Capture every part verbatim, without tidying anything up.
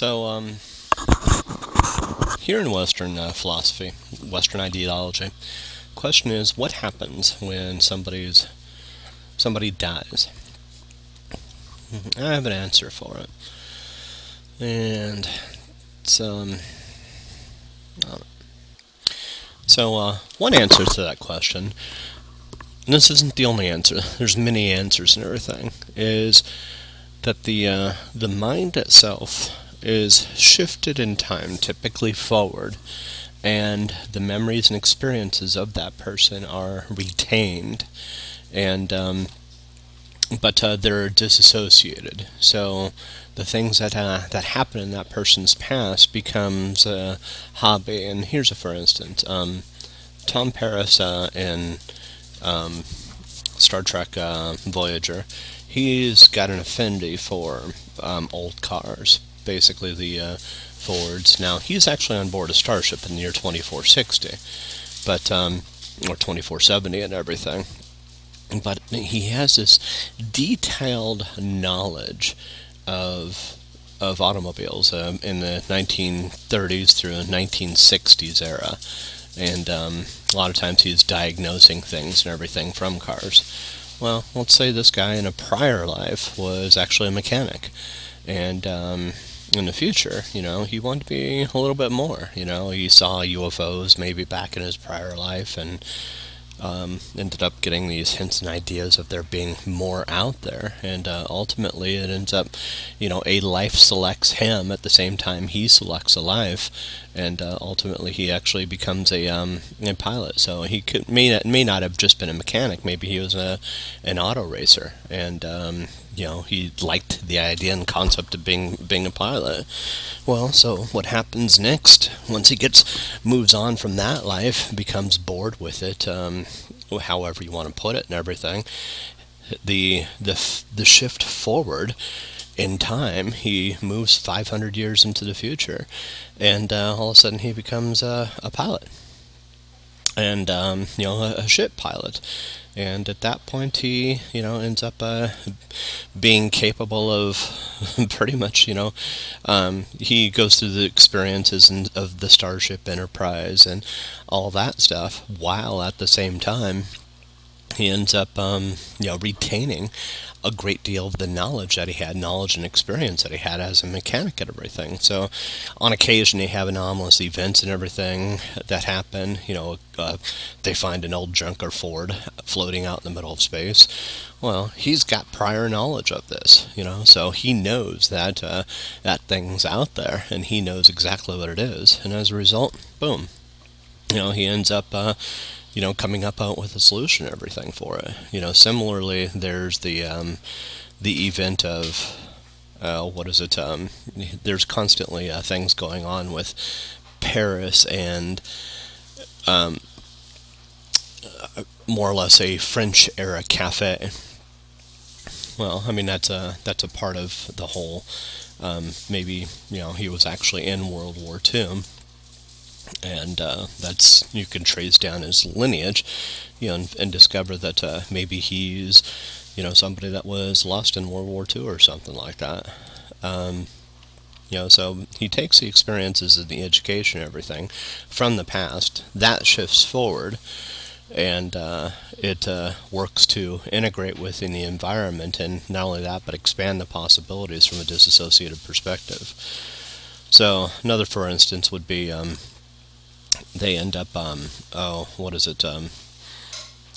So, um, here in Western uh, philosophy, Western ideology, question is, what happens when somebody's somebody dies? I have an answer for it, and it's, um, so uh, one answer to that question, and this isn't the only answer, there's many answers and everything, is that the uh, the mind itself is shifted in time, typically forward, and the memories and experiences of that person are retained, and um, but uh, they're disassociated. So the things that uh, that happen in that person's past becomes a hobby. And here's a for instance, um, Tom Paris uh, in um, Star Trek uh, Voyager, he's got an affinity for um, old cars, basically the uh, Fords. Now he's actually on board a starship in the year twenty-four sixty, but um, or twenty-four seventy and everything. But he has this detailed knowledge of of automobiles um, in the nineteen thirties through the nineteen sixties era, and um, a lot of times he's diagnosing things and everything from cars. Well, let's say this guy in a prior life was actually a mechanic, and um, in the future, you know, he wanted to be a little bit more. You know, he saw U F Os maybe back in his prior life, and Um, ended up getting these hints and ideas of there being more out there, and uh, ultimately it ends up, you know, a life selects him at the same time he selects a life, and uh, ultimately he actually becomes a um, a pilot. So he could may not, may not have just been a mechanic. Maybe he was a an auto racer, and um, you know, he liked the idea and concept of being being a pilot. Well, so what happens next once he gets moves on from that life, becomes bored with it, um, however you want to put it and everything, the the the shift forward in time, he moves five hundred years into the future, and uh, all of a sudden he becomes a, a pilot, and um, you know, a, a ship pilot. And at that point, he, you know, ends up uh, being capable of pretty much, you know, um, he goes through the experiences and of the Starship Enterprise and all that stuff, while at the same time, he ends up, um, you know, retaining a great deal of the knowledge that he had, knowledge and experience that he had as a mechanic and everything. So, on occasion, they have anomalous events and everything that happen. You know, uh, they find an old junker Ford floating out in the middle of space. Well, he's got prior knowledge of this, you know, so he knows that uh, that thing's out there, and he knows exactly what it is. And as a result, boom, you know, he ends up, uh, you know, coming up out with a solution and everything for it. You know, similarly, there's the um, the event of, uh, what is it, um, there's constantly uh, things going on with Paris and um, more or less a French-era cafe. Well, I mean, that's a, that's a part of the whole, um, maybe, you know, he was actually in World War Two, and uh, that's, you can trace down his lineage, you know, and, and discover that uh, maybe he's, you know, somebody that was lost in World War Two or something like that. Um, you know, so he takes the experiences and the education and everything from the past, that shifts forward, and uh, it uh, works to integrate within the environment, and not only that, but expand the possibilities from a disassociated perspective. So, another for instance would be, um, they end up, um, oh, what is it, um,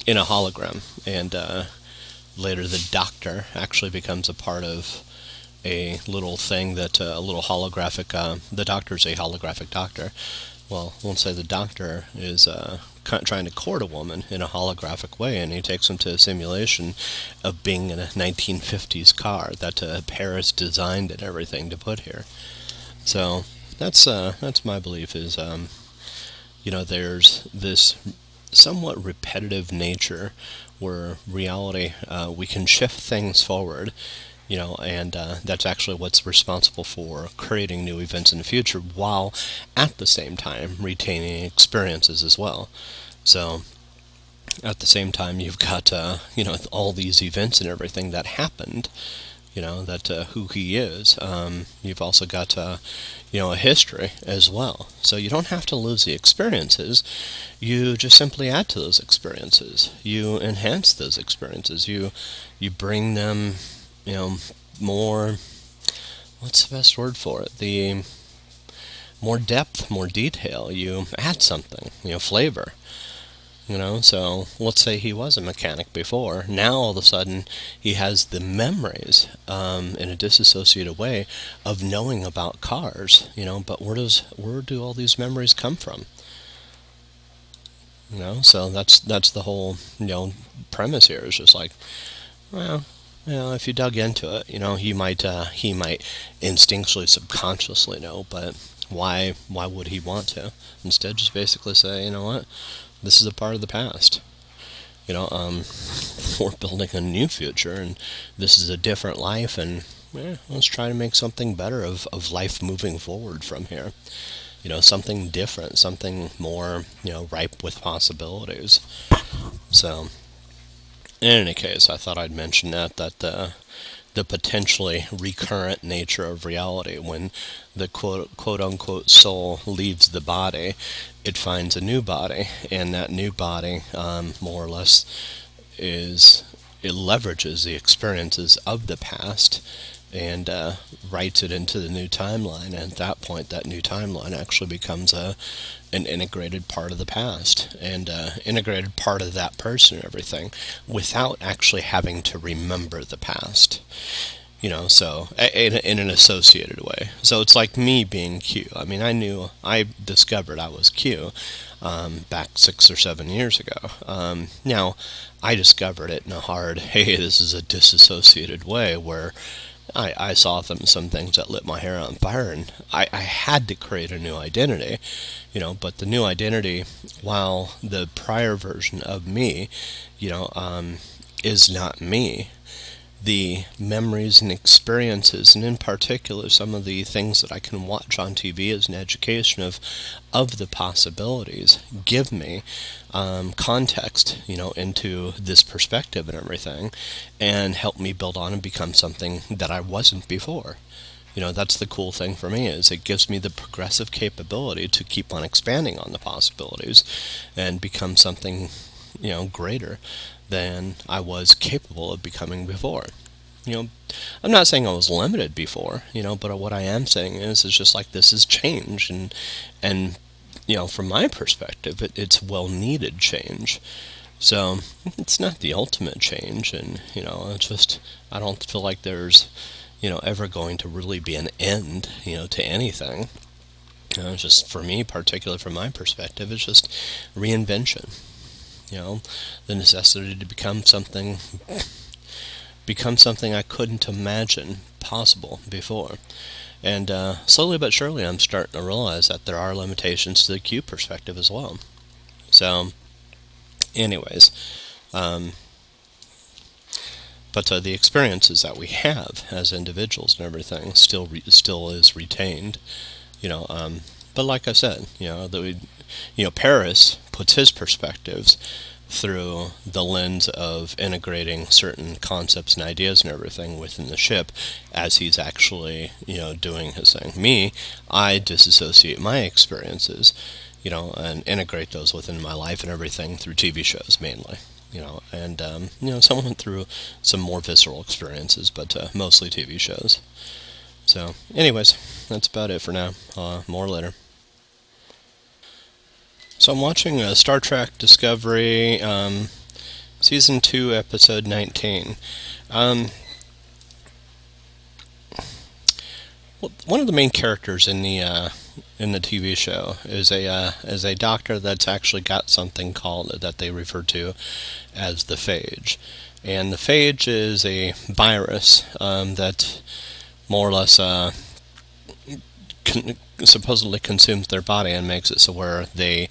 in a hologram, and uh, later the Doctor actually becomes a part of a little thing that, uh, a little holographic, uh, the Doctor's a holographic Doctor. Well, we'll say the Doctor is uh, trying to court a woman in a holographic way, and he takes him to a simulation of being in a nineteen fifties car that uh, Paris designed and everything to put here. So, that's, uh, that's my belief is, um, you know, there's this somewhat repetitive nature where reality, uh, we can shift things forward, you know, and uh, that's actually what's responsible for creating new events in the future, while at the same time retaining experiences as well. So, at the same time, you've got, uh, you know, all these events and everything that happened, you know, that uh, who he is. Um, you've also got, uh, you know, a history as well. So you don't have to lose the experiences. You just simply add to those experiences. You enhance those experiences. You you bring them, you know, more, what's the best word for it? The more depth, more detail. You add something, you know, flavor. You know, so let's say he was a mechanic before. Now, all of a sudden, he has the memories um, in a disassociated way of knowing about cars. You know, but where does where do all these memories come from? You know, so that's that's the whole, you know, premise here. Is just like, well, you know, if you dug into it, you know, he might uh, he might instinctually, subconsciously know, but why why would he want to? Instead, just basically say, you know what? This is a part of the past. You know, um, we're building a new future, and this is a different life, and eh, let's try to make something better of, of life moving forward from here. You know, something different, something more, you know, ripe with possibilities. So, in any case, I thought I'd mention that, that the, the potentially recurrent nature of reality, when the quote, quote-unquote soul leaves the body, it finds a new body, and that new body, um, more or less, is it leverages the experiences of the past and uh, writes it into the new timeline. And at that point, that new timeline actually becomes a an integrated part of the past and uh, integrated part of that person and everything, without actually having to remember the past. You know, so in, in an associated way. So it's like me being Q. I mean, I knew, I discovered I was Q um, back six or seven years ago. Um, now, I discovered it in a hard, hey, this is a disassociated way, where I, I saw them, some things that lit my hair on fire, and I, I had to create a new identity, you know, but the new identity, while the prior version of me, you know, um, is not me, the memories and experiences, and in particular some of the things that I can watch on T V as an education of of the possibilities, give me um, context, you know, into this perspective and everything, and help me build on and become something that I wasn't before. You know, that's the cool thing for me, is it gives me the progressive capability to keep on expanding on the possibilities and become something, you know, greater than I was capable of becoming before. You know, I'm not saying I was limited before, you know, but what I am saying is, it's just like, this is change, and, and you know, from my perspective, it, it's well-needed change. So, it's not the ultimate change, and, you know, it's just, I don't feel like there's, you know, ever going to really be an end, you know, to anything. You know, it's just, for me, particularly from my perspective, it's just reinvention. You know, the necessity to become something, become something I couldn't imagine possible before. And uh, slowly but surely, I'm starting to realize that there are limitations to the Q perspective as well. So, anyways, um, but uh, the experiences that we have as individuals and everything still re- still is retained. You know, um, but like I said, you know, that we, you know, Paris puts his perspectives through the lens of integrating certain concepts and ideas and everything within the ship as he's actually, you know, doing his thing. Me, I disassociate my experiences, you know, and integrate those within my life and everything through T V shows mainly, you know, and, um, you know, some went through some more visceral experiences, but uh, mostly T V shows. So, anyways, that's about it for now. Uh, more later. So I'm watching uh, Star Trek Discovery, um, Season two, Episode nineteen. Um, well, one of the main characters in the uh, in the T V show is a uh, is a doctor that's actually got something called, that they refer to as the phage. And the phage is a virus um, that more or less uh, con- supposedly consumes their body and makes it so where they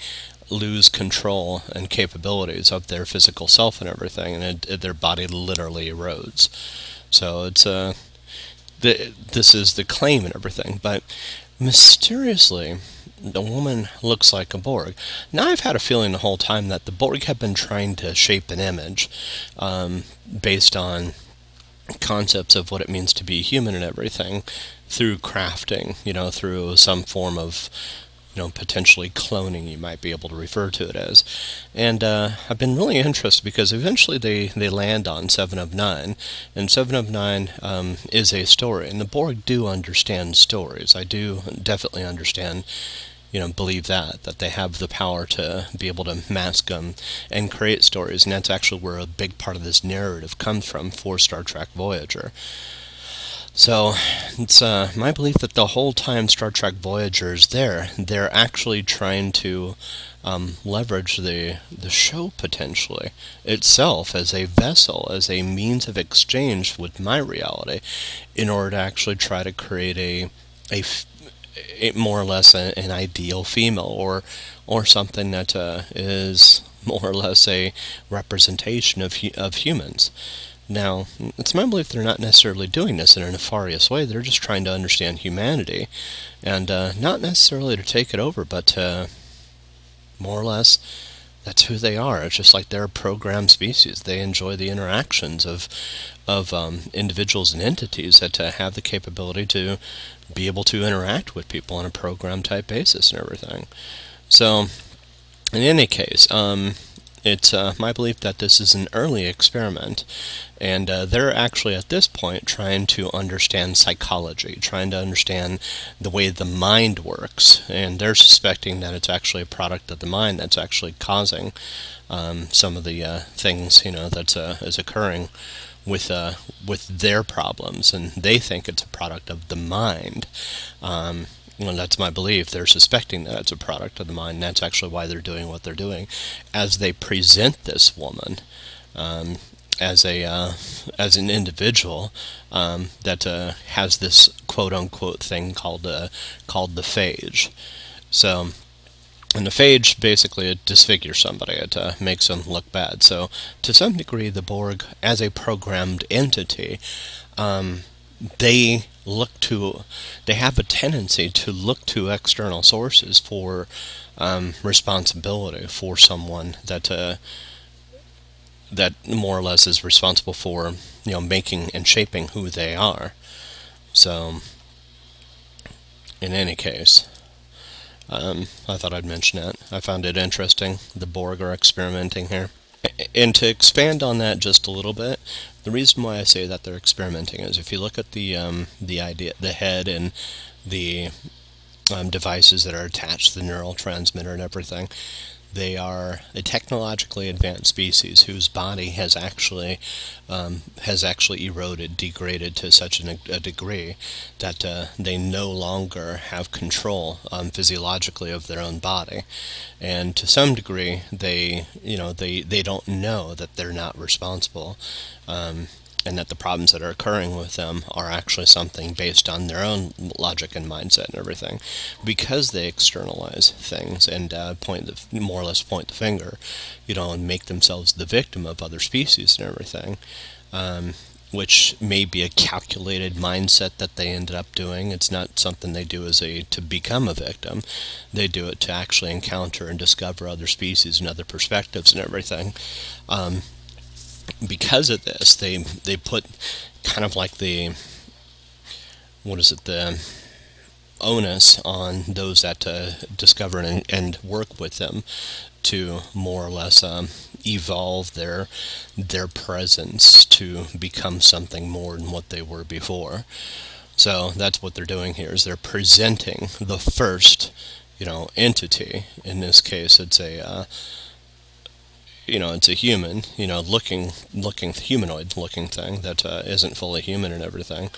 lose control and capabilities of their physical self and everything, and it, it, their body literally erodes. So it's uh, the, this is the claim and everything, but mysteriously, the woman looks like a Borg. Now, I've had a feeling the whole time that the Borg have been trying to shape an image um, based on concepts of what it means to be human and everything through crafting, you know, through some form of, you know, potentially cloning, you might be able to refer to it as. And uh, I've been really interested because eventually they, they land on Seven of Nine, and Seven of Nine um, is a story. And the Borg do understand stories. I do definitely understand, you know, believe that, that they have the power to be able to mask them and create stories. And that's actually where a big part of this narrative comes from for Star Trek Voyager. So, it's uh, my belief that the whole time Star Trek Voyager is there, they're actually trying to um, leverage the the show potentially itself as a vessel, as a means of exchange with my reality, in order to actually try to create a a, a more or less a, an ideal female, or or something that uh, is more or less a representation of of humans. Now, it's my belief they're not necessarily doing this in a nefarious way. They're just trying to understand humanity, and uh, not necessarily to take it over, but uh, more or less, that's who they are. It's just like they're a programmed species. They enjoy the interactions of of um, individuals and entities that uh, have the capability to be able to interact with people on a program-type basis and everything. So, in any case, um... It's uh, my belief that this is an early experiment, and uh, they're actually at this point trying to understand psychology, trying to understand the way the mind works, and they're suspecting that it's actually a product of the mind that's actually causing um, some of the uh, things, you know, that uh, is occurring with uh, with their problems, and they think it's a product of the mind. Um, Well, that's my belief. They're suspecting that it's a product of the mind. That's actually why they're doing what they're doing, as they present this woman um, as a uh, as an individual um, that uh, has this quote unquote thing called uh, called the phage. So, and the phage basically it disfigures somebody. It uh, makes them look bad. So, to some degree, the Borg, as a programmed entity, um, they. look to, they have a tendency to look to external sources for um, responsibility for someone that uh, that more or less is responsible for, you know, making and shaping who they are. So, in any case, um, I thought I'd mention that. I found it interesting. The Borg are experimenting here. And to expand on that just a little bit, the reason why I say that they're experimenting is if you look at the um, the idea, the head and the um, devices that are attached to the neural transmitter and everything, they are a technologically advanced species whose body has actually um, has actually eroded, degraded to such an, a degree that uh, they no longer have control um, physiologically of their own body, and to some degree, they you know they, they don't know that they're not responsible, um, and that the problems that are occurring with them are actually something based on their own logic and mindset and everything, because they externalize things and uh, point the, more or less point the finger, you know, and make themselves the victim of other species and everything, um, which may be a calculated mindset that they ended up doing. It's not something they do as a to become a victim. They do it to actually encounter and discover other species and other perspectives and everything. Um, Because of this, they they put kind of like the what is it the onus on those that uh, discover and, and work with them to more or less um, evolve their their presence to become something more than what they were before. So that's what they're doing here is they're presenting the first, you know, entity. In this case, it's a. Uh, You know, it's a human, you know, looking, looking humanoid looking thing that uh, isn't fully human and everything.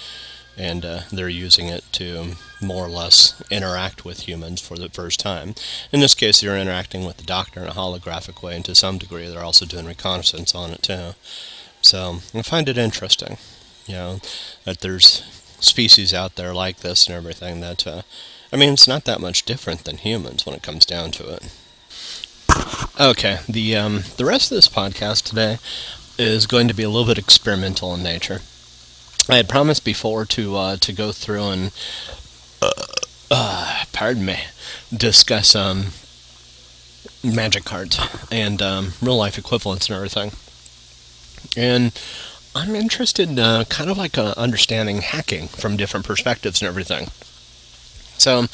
And uh, they're using it to more or less interact with humans for the first time. In this case, you're interacting with the Doctor in a holographic way, and to some degree, they're also doing reconnaissance on it, too. So, I find it interesting, you know, that there's species out there like this and everything that, uh, I mean, it's not that much different than humans when it comes down to it. Okay, the um, the rest of this podcast today is going to be a little bit experimental in nature. I had promised before to uh, to go through and uh, uh, pardon me, discuss um, magic cards and um, real life equivalents and everything. And I'm interested in uh, kind of like uh, understanding hacking from different perspectives and everything. So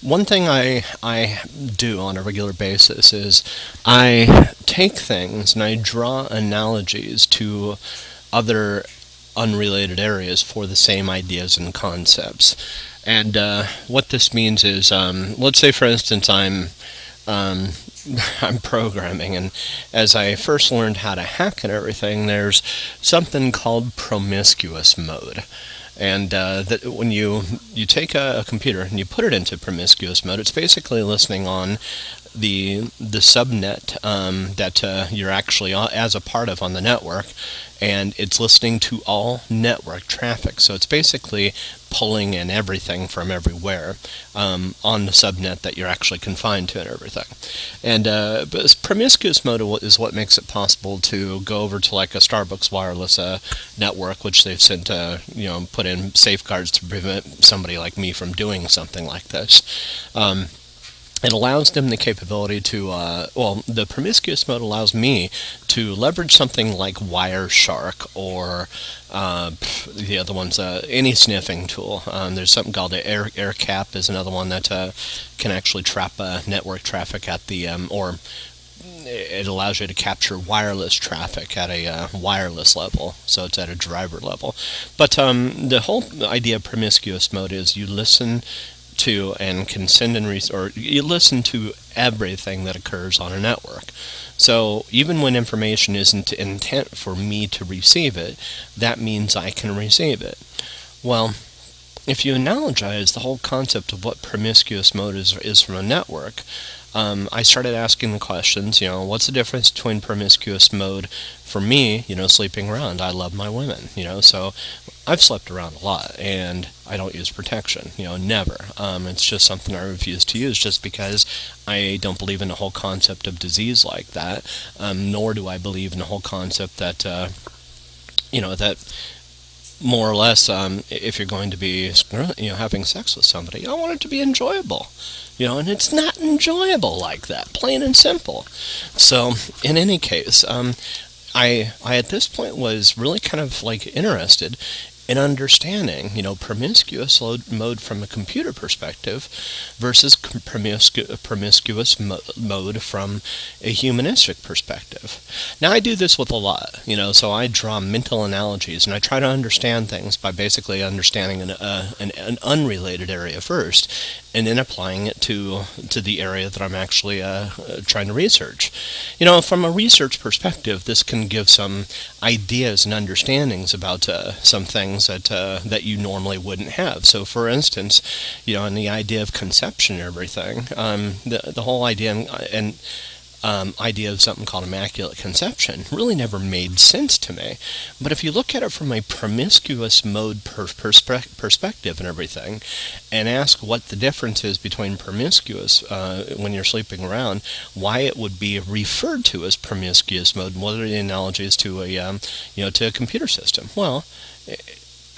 one thing I I do on a regular basis is I take things and I draw analogies to other unrelated areas for the same ideas and concepts. And uh, what this means is, um, let's say, for instance, I'm um, I'm programming, and as I first learned how to hack and everything, there's something called promiscuous mode. And uh, that when you, you take a, a computer and you put it into promiscuous mode, it's basically listening on the the subnet um, that uh, you're actually as a part of on the network, and it's listening to all network traffic. So it's basically pulling in everything from everywhere um, on the subnet that you're actually confined to and everything. And uh, but promiscuous mode is what makes it possible to go over to like a Starbucks wireless uh, network, which they've sent uh, you know put in safeguards to prevent somebody like me from doing something like this. Um, It allows them the capability to, uh, well, the promiscuous mode allows me to leverage something like Wireshark or uh, the other ones, uh, any sniffing tool. Um, there's something called the Air, AirCap is another one that uh, can actually trap uh, network traffic at the, um, or it allows you to capture wireless traffic at a uh, wireless level, so it's at a driver level. But um, the whole idea of promiscuous mode is you listen to and can send and re- or you listen to everything that occurs on a network. So even when information isn't intent for me to receive it, that means I can receive it. Well, if you analogize the whole concept of what promiscuous mode is, is from a network, um, I started asking the questions, you know, what's the difference between promiscuous mode for me, you know, sleeping around? I love my women, you know, so I've slept around a lot, and I don't use protection, you know, never. Um, it's just something I refuse to use just because I don't believe in the whole concept of disease like that, um, nor do I believe in the whole concept that, uh, you know, that more or less, um, if you're going to be, you know, having sex with somebody, I want it to be enjoyable, you know, and it's not enjoyable like that, plain and simple. So, in any case, um, I, I at this point was really kind of like interested in understanding, you know, promiscuous mode from a computer perspective versus promiscu- promiscuous mo- mode from a humanistic perspective. Now, I do this with a lot, you know, so I draw mental analogies, and I try to understand things by basically understanding an, uh, an, an unrelated area first, and then applying it to to the area that I'm actually uh, trying to research. You know, from a research perspective, this can give some ideas and understandings about uh, some things that uh, that you normally wouldn't have. So, for instance, you know, in the idea of conception and everything, um, the the whole idea and, and um, idea of something called immaculate conception really never made sense to me. But if you look at it from a promiscuous mode per, perspe- perspective and everything, and ask what the difference is between promiscuous uh, when you're sleeping around, why it would be referred to as promiscuous mode, and what are the analogies to a um, you know to a computer system? Well,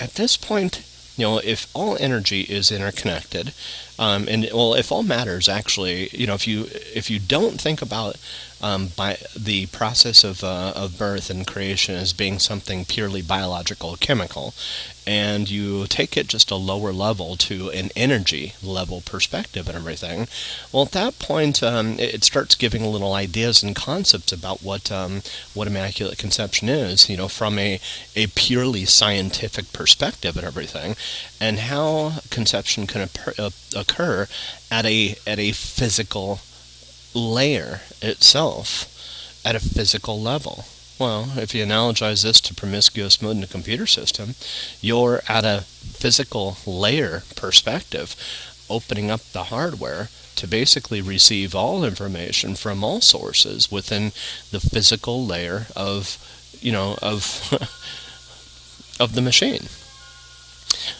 at this point, you know, if all energy is interconnected, um, and well, if all matter is actually, you know, if you if you don't think about um, by the process of uh, of birth and creation as being something purely biological, chemical, and you take it just a lower level to an energy level perspective and everything, well, at that point, um, it, it starts giving little ideas and concepts about what um, what immaculate conception is, you know, from a, a purely scientific perspective and everything, and how conception can occur, occur at a at a physical layer itself, at a physical level. Well, if you analogize this to promiscuous mode in a computer system, you're at a physical layer perspective, opening up the hardware to basically receive all information from all sources within the physical layer of, you know, of of the machine.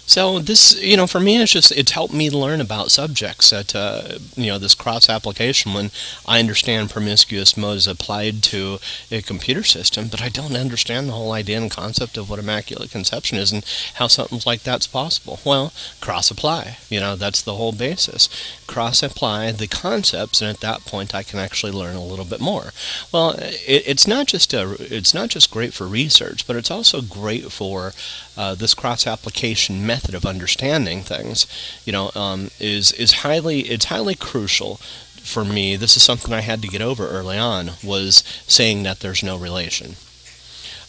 So this, you know, for me, it's just it's helped me learn about subjects that uh, you know this cross application. When I understand promiscuous mode is applied to a computer system, but I don't understand the whole idea and concept of what immaculate conception is and how something like that's possible. Well, cross apply. You know, that's the whole basis. Cross apply the concepts, and at that point, I can actually learn a little bit more. Well, it, it's not just a, it's not just great for research, but it's also great for uh, this cross application method of understanding things, you know, um, is is highly it's highly crucial for me. This is something I had to get over early on, was saying that there's no relation.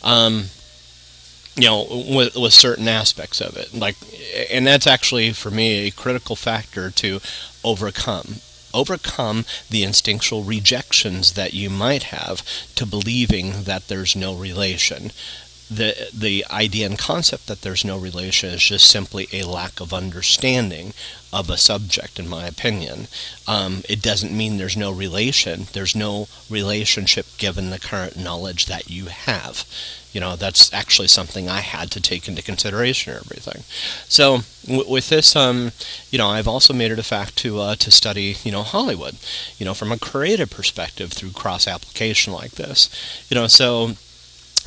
Um, you know, with, with certain aspects of it, like, and that's actually for me a critical factor to overcome. Overcome the instinctual rejections that you might have to believing that there's no relation. The the idea and concept that there's no relation is just simply a lack of understanding of a subject, in my opinion. Um, it doesn't mean there's no relation. There's no relationship given the current knowledge that you have. You know, that's actually something I had to take into consideration and everything. So w- with this, um, you know, I've also made it a fact to uh, to study, you know, Hollywood, you know, from a creative perspective through cross-application like this. You know, so...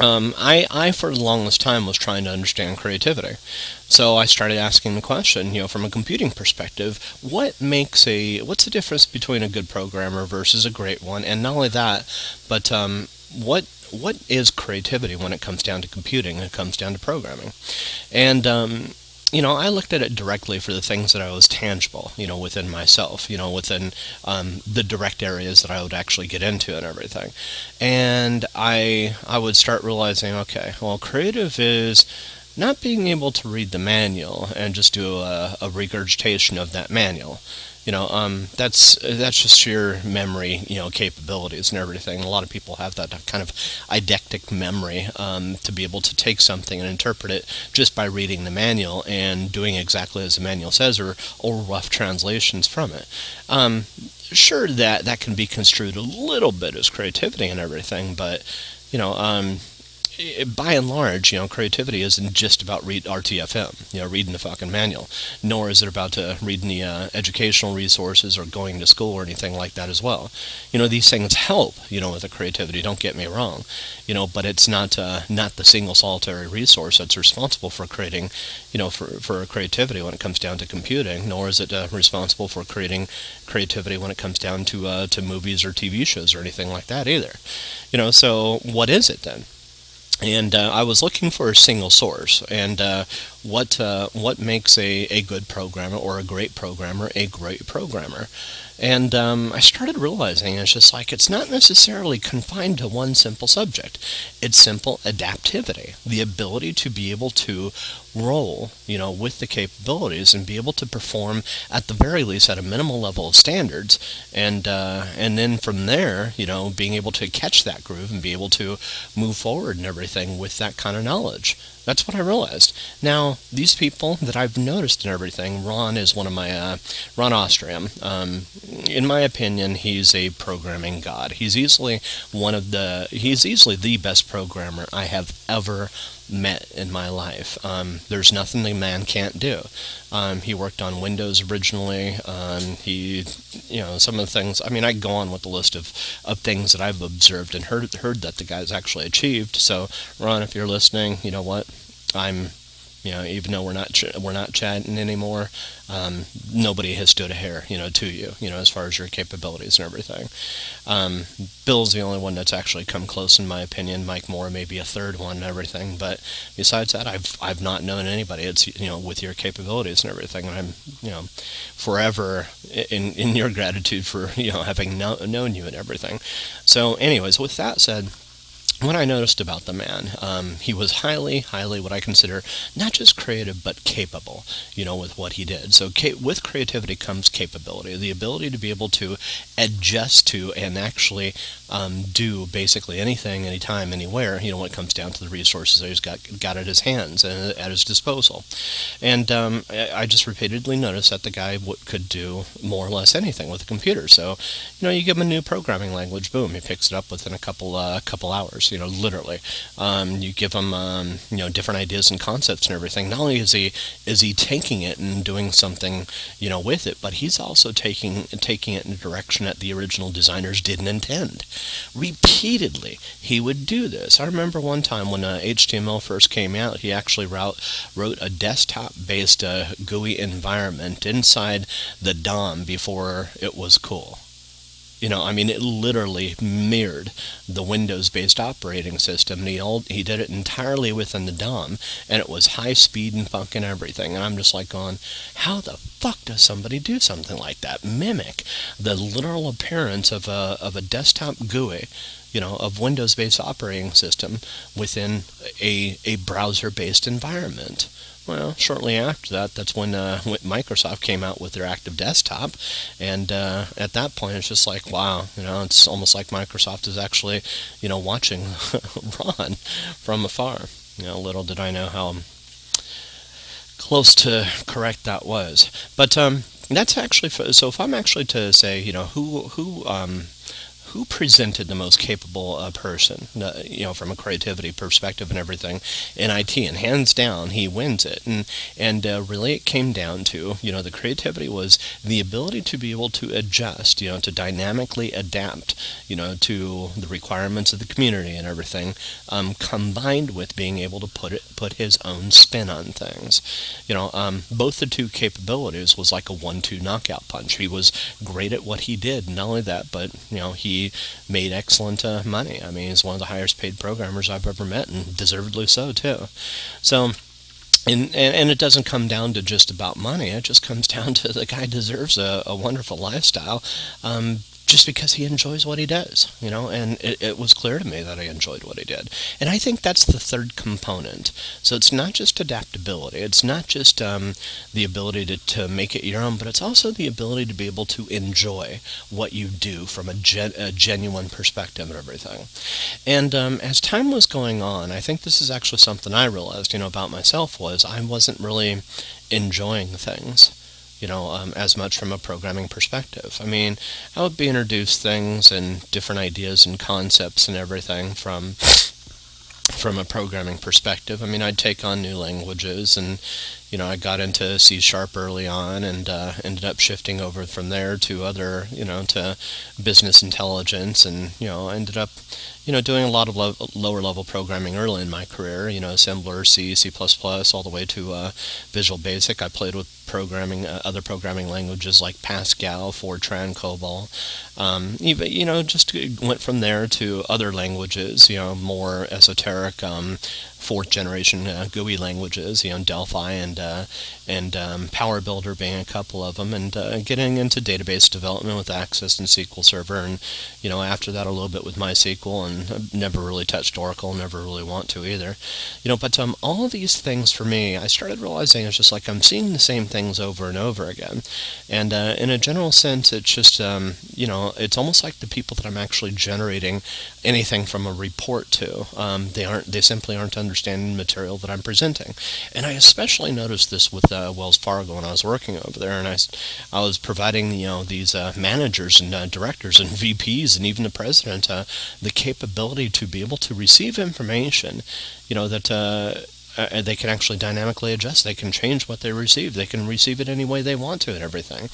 Um, I, I, for the longest time, was trying to understand creativity. So I started asking the question, you know, from a computing perspective, what makes a, what's the difference between a good programmer versus a great one? And not only that, but um, what what is creativity when it comes down to computing, when it comes down to programming? And, um, you know, I looked at it directly for the things that I was tangible, you know, within myself, you know, within um, the direct areas that I would actually get into and everything. And I I would start realizing, okay, well, creative is not being able to read the manual and just do a, a regurgitation of that manual. You know, um, that's that's just sheer memory, you know, capabilities and everything. A lot of people have that kind of eidetic memory um, to be able to take something and interpret it just by reading the manual and doing exactly as the manual says, or, or rough translations from it. Um, sure, that, that can be construed a little bit as creativity and everything, but, you know... Um, It, by and large, you know, creativity isn't just about read R T F M, you know, reading the fucking manual, nor is it about uh, reading the uh, educational resources or going to school or anything like that as well. You know, these things help, you know, with the creativity, don't get me wrong, you know, but it's not uh, not the single solitary resource that's responsible for creating, you know, for, for creativity when it comes down to computing, nor is it uh, responsible for creating creativity when it comes down to uh, to movies or T V shows or anything like that either. You know, so what is it then? And uh, I was looking for a single source, and uh, what uh, what makes a, a good programmer or a great programmer a great programmer? And um, I started realizing it's just like it's not necessarily confined to one simple subject. It's simple adaptivity, the ability to be able to roll, you know, with the capabilities and be able to perform at the very least at a minimal level of standards, and uh, and then from there, you know, being able to catch that groove and be able to move forward and everything with that kind of knowledge. That's what I realized. Now, these people that I've noticed and everything, Ron is one of my, uh, Ron Ostrom, um, in my opinion, he's a programming god. He's easily one of the, he's easily the best programmer I have ever met in my life. Um, there's nothing the man can't do. Um, he worked on Windows originally. Um, he, you know, some of the things, I mean, I go on with the list of, of things that I've observed and heard, heard that the guy's actually achieved. So, Ron, if you're listening, you know what? I'm, you know, even though we're not ch- we're not chatting anymore, um, nobody has stood a hair, you know, to you, you know, as far as your capabilities and everything. Um, Bill's the only one that's actually come close, in my opinion. Mike Moore may be a third one and everything, but besides that, I've I've not known anybody. It's, you know, with your capabilities and everything, and I'm, you know, forever in in your gratitude for, you know, having no- known you and everything. So, anyways, with that said. What I noticed about the man, um, he was highly, highly what I consider not just creative, but capable, you know, with what he did. So ca- with creativity comes capability, the ability to be able to adjust to and actually um, do basically anything, anytime, anywhere, you know, when it comes down to the resources that he's got, got at his hands and at his disposal. And um, I just repeatedly noticed that the guy w- could do more or less anything with a computer. So, you know, you give him a new programming language, boom, he picks it up within a couple, uh, couple hours. course, you know, literally. Um, you give him, um, you know, different ideas and concepts and everything. Not only is he is he taking it and doing something, you know, with it, but he's also taking taking it in a direction that the original designers didn't intend. Repeatedly, he would do this. I remember one time when uh, H T M L first came out, he actually wrote, wrote a desktop-based uh, G U I environment inside the D O M before it was cool. You know, I mean, it literally mirrored the Windows-based operating system. And he, all, he did it entirely within the D O M, and it was high speed and fucking everything. And I'm just like going, how the fuck does somebody do something like that? Mimic the literal appearance of a of a desktop G U I, you know, of Windows-based operating system within a a browser-based environment. Well, shortly after that, that's when uh, Microsoft came out with their Active Desktop, and uh, at that point, it's just like, wow, you know, it's almost like Microsoft is actually, you know, watching Ron from afar. You know, little did I know how close to correct that was. But um, that's actually so. If I'm actually to say, you know, who who um. who presented the most capable uh, person, uh, you know, from a creativity perspective and everything in I T, and hands down, he wins it. And and uh, really it came down to, you know, the creativity was the ability to be able to adjust, you know, to dynamically adapt, you know, to the requirements of the community and everything, um, combined with being able to put it, put his own spin on things. You know, um, both the two capabilities was like a one two knockout punch. He was great at what he did, not only that, but, you know, he made excellent uh, money. I mean, he's one of the highest paid programmers I've ever met, and deservedly so, too. So, and, and, and it doesn't come down to just about money. It just comes down to the guy deserves a, a wonderful lifestyle, um, just because he enjoys what he does, you know, and it, it was clear to me that I enjoyed what he did. And I think that's the third component. So it's not just adaptability, it's not just um, the ability to, to make it your own, but it's also the ability to be able to enjoy what you do from a, gen- a genuine perspective and everything. And um, as time was going on, I think this is actually something I realized, you know, about myself was I wasn't really enjoying things, you know, um, as much from a programming perspective. I mean, I would be introduced things and different ideas and concepts and everything from from a programming perspective. I mean, I'd take on new languages, and, you know, I got into C Sharp early on, and uh, ended up shifting over from there to other, you know, to business intelligence, and, you know, I ended up, you know, doing a lot of lo- lower level programming early in my career, you know, assembler, C, C++, all the way to uh, Visual Basic. I played with programming, uh, other programming languages like Pascal, Fortran, COBOL, um, even, you know, just went from there to other languages, you know, more esoteric, um, fourth generation uh, G U I languages, you know, Delphi and uh, and um, Power Builder being a couple of them, and uh, getting into database development with Access and S Q L Server, and, you know, after that a little bit with MySQL, and I've never really touched Oracle, never really want to either, you know. But um, all of these things for me, I started realizing it's just like I'm seeing the same things over and over again, and uh, in a general sense, it's just um, you know, it's almost like the people that I'm actually generating anything from a report to, um, they aren't, they simply aren't understanding the material that I'm presenting. And I especially noticed this with uh, Wells Fargo when I was working over there, and I, I was providing, you know, these uh, managers and uh, directors and V Ps and even the president uh, the capability ability to be able to receive information, you know, that uh, uh, they can actually dynamically adjust. They can change what they receive. They can receive it any way they want to and everything,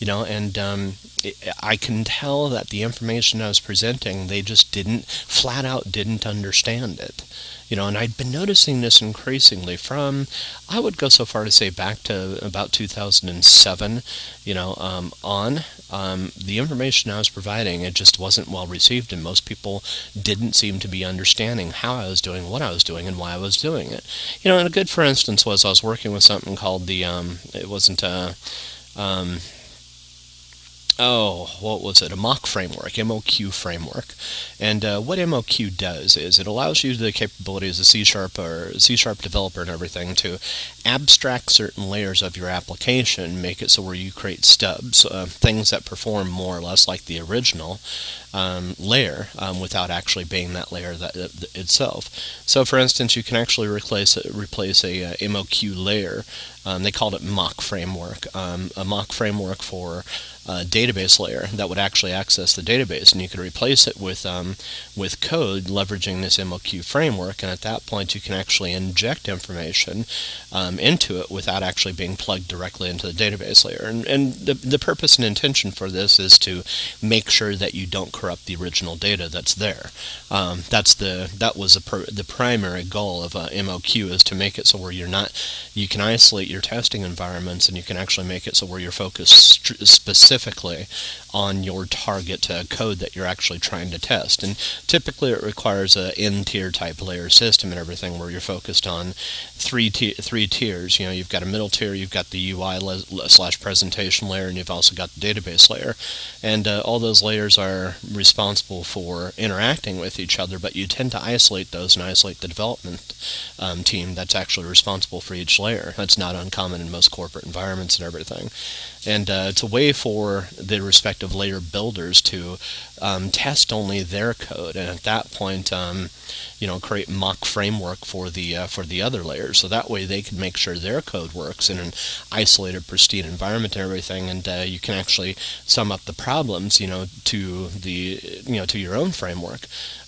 you know. And um, it, I can tell that the information I was presenting, they just didn't, flat out didn't understand it. You know, and I'd been noticing this increasingly from, I would go so far to say back to about two thousand seven, you know, um, on. Um, the information I was providing, it just wasn't well received, and most people didn't seem to be understanding how I was doing, what I was doing, and why I was doing it. You know, and a good for instance was I was working with something called the, um, it wasn't a, um, Oh, what was it? A mock framework, M O Q framework. And uh, what M O Q does is it allows you the capability as a C Sharp or C Sharp developer and everything to abstract certain layers of your application, make it so where you create stubs, uh, things that perform more or less like the original um, layer um, without actually being that layer that, that itself. So, for instance, you can actually replace a, replace a uh, M O Q layer. Um, they called it mock framework, um, a mock framework for uh, data database layer that would actually access the database, and you could replace it with um, with code leveraging this M L Q framework, and at that point you can actually inject information um, into it without actually being plugged directly into the database layer. And, and the, the purpose and intention for this is to make sure that you don't corrupt the original data that's there. Um, that's the that was a per, the primary goal of uh, M L Q, is to make it so where you're not, you can isolate your testing environments, and you can actually make it so where you're focused st- specifically on your target uh, code that you're actually trying to test. And typically it requires a n-tier type layer system and everything, where you're focused on three t- three tiers. You know, you've got a middle tier, you've got the U I le- slash presentation layer, and you've also got the database layer. And uh, all those layers are responsible for interacting with each other, but you tend to isolate those and isolate the development um, team that's actually responsible for each layer. That's not uncommon in most corporate environments and everything. And uh, it's a way for the respective layer builders to um, test only their code, and at that point, um, you know, create mock framework for the uh, for the other layers, so that way they can make sure their code works in an isolated, pristine environment and everything. And uh, you can actually sum up the problems, you know, to the you know to your own framework.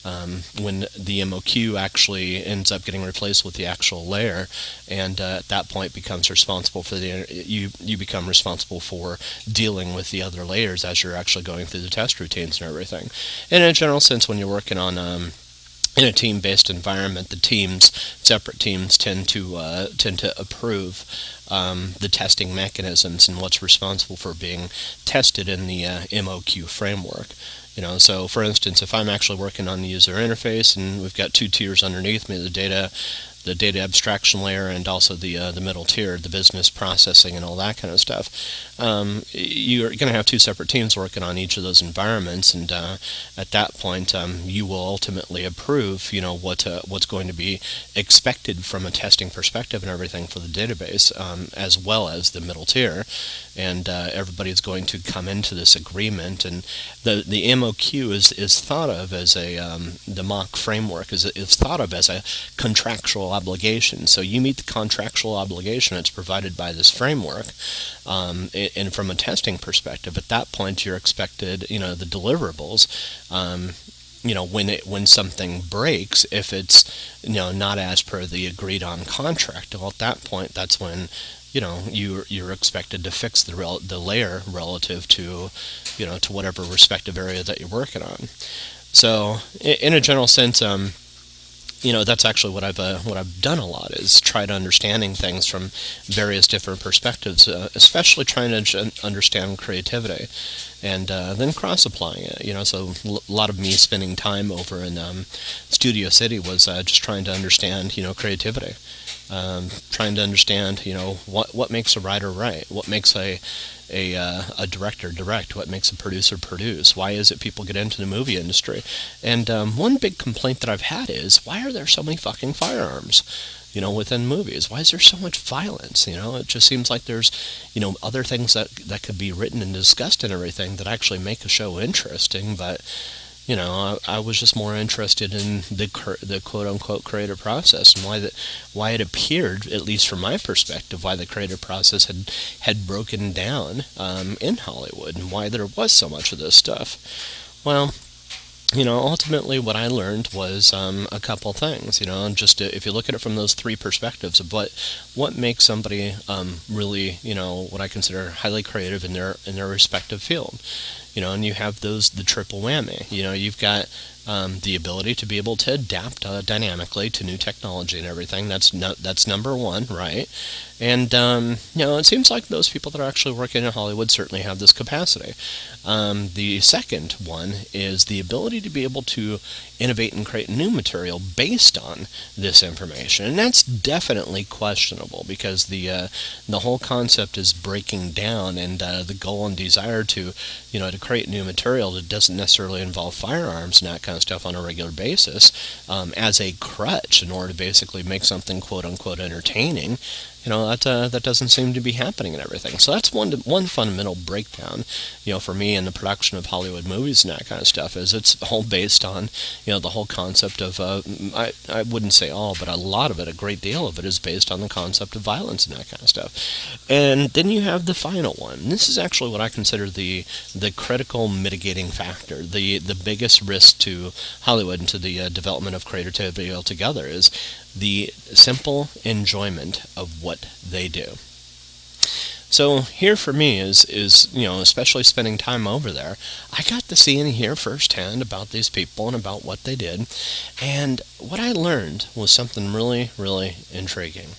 Um, when the M O Q actually ends up getting replaced with the actual layer, and uh, at that point becomes responsible for the you you become responsible for dealing with the other layers as you're actually going through the test routines and everything. And in a general sense, when you're working on um, in a team-based environment, the teams, separate teams, tend to uh, tend to approve Um, the testing mechanisms and what's responsible for being tested in the uh, M O Q framework. You know, so for instance, if I'm actually working on the user interface, and we've got two tiers underneath me, the data, the data abstraction layer, and also the uh, the middle tier, the business processing and all that kind of stuff. Um, you're going to have two separate teams working on each of those environments, and uh, at that point, um, you will ultimately approve, you know, what uh, what's going to be expected from a testing perspective and everything for the database, Um, as well as the middle tier, and uh, everybody's going to come into this agreement. And the the M O Q is, is thought of as a um, the mock framework is is thought of as a contractual obligation. So you meet the contractual obligation that's provided by this framework, um, and, and from a testing perspective, at that point you're expected, you know, the deliverables. Um, You know, when it when something breaks, if it's, you know, not as per the agreed on contract, well, at that point, that's when, you know, you you're expected to fix the rel- the layer relative to, you know, to whatever respective area that you're working on. So, in, in a general sense, um. You know, that's actually what I've uh, what I've done a lot, is tried understanding things from various different perspectives, uh, especially trying to understand creativity, and uh, then cross applying it. You know, so a lot of me spending time over in um, Studio City was uh, just trying to understand, you know, creativity, um, trying to understand, you know, what what makes a writer write, what makes a A, uh, a director direct, what makes a producer produce, why is it people get into the movie industry? And um, one big complaint that I've had is, why are there so many fucking firearms, you know, within movies? Why is there so much violence? You know, it just seems like there's, you know, other things that, that could be written and discussed and everything that actually make a show interesting, but, you know, I, I was just more interested in the the quote-unquote creative process, and why the, why it appeared, at least from my perspective, why the creative process had, had broken down um, in Hollywood, and why there was so much of this stuff. Well, you know, ultimately what I learned was um, a couple things, you know, and just to, if you look at it from those three perspectives of what, what makes somebody um, really, you know, what I consider highly creative in their in their respective field. You know, and you have those, the triple whammy. You know, you've got um, the ability to be able to adapt uh, dynamically to new technology and everything. That's no, that's number one, right? And, um, you know, it seems like those people that are actually working in Hollywood certainly have this capacity. Um, the second one is the ability to be able to innovate and create new material based on this information. And that's definitely questionable, because the uh, the whole concept is breaking down, and uh, the goal and desire to, you know, to create new material that doesn't necessarily involve firearms and that kind of stuff on a regular basis um, as a crutch in order to basically make something quote-unquote entertaining you know, that uh, that doesn't seem to be happening and everything. So that's one one fundamental breakdown, you know, for me in the production of Hollywood movies and that kind of stuff, is it's all based on, you know, the whole concept of, uh, I, I wouldn't say all, but a lot of it, a great deal of it is based on the concept of violence and that kind of stuff. And then you have the final one. This is actually what I consider the the critical mitigating factor, the, the biggest risk to Hollywood and to the uh, development of creativity altogether, is the simple enjoyment of what they do. So here for me is, is, you know, especially spending time over there, I got to see and hear firsthand about these people and about what they did. And what I learned was something really, really intriguing.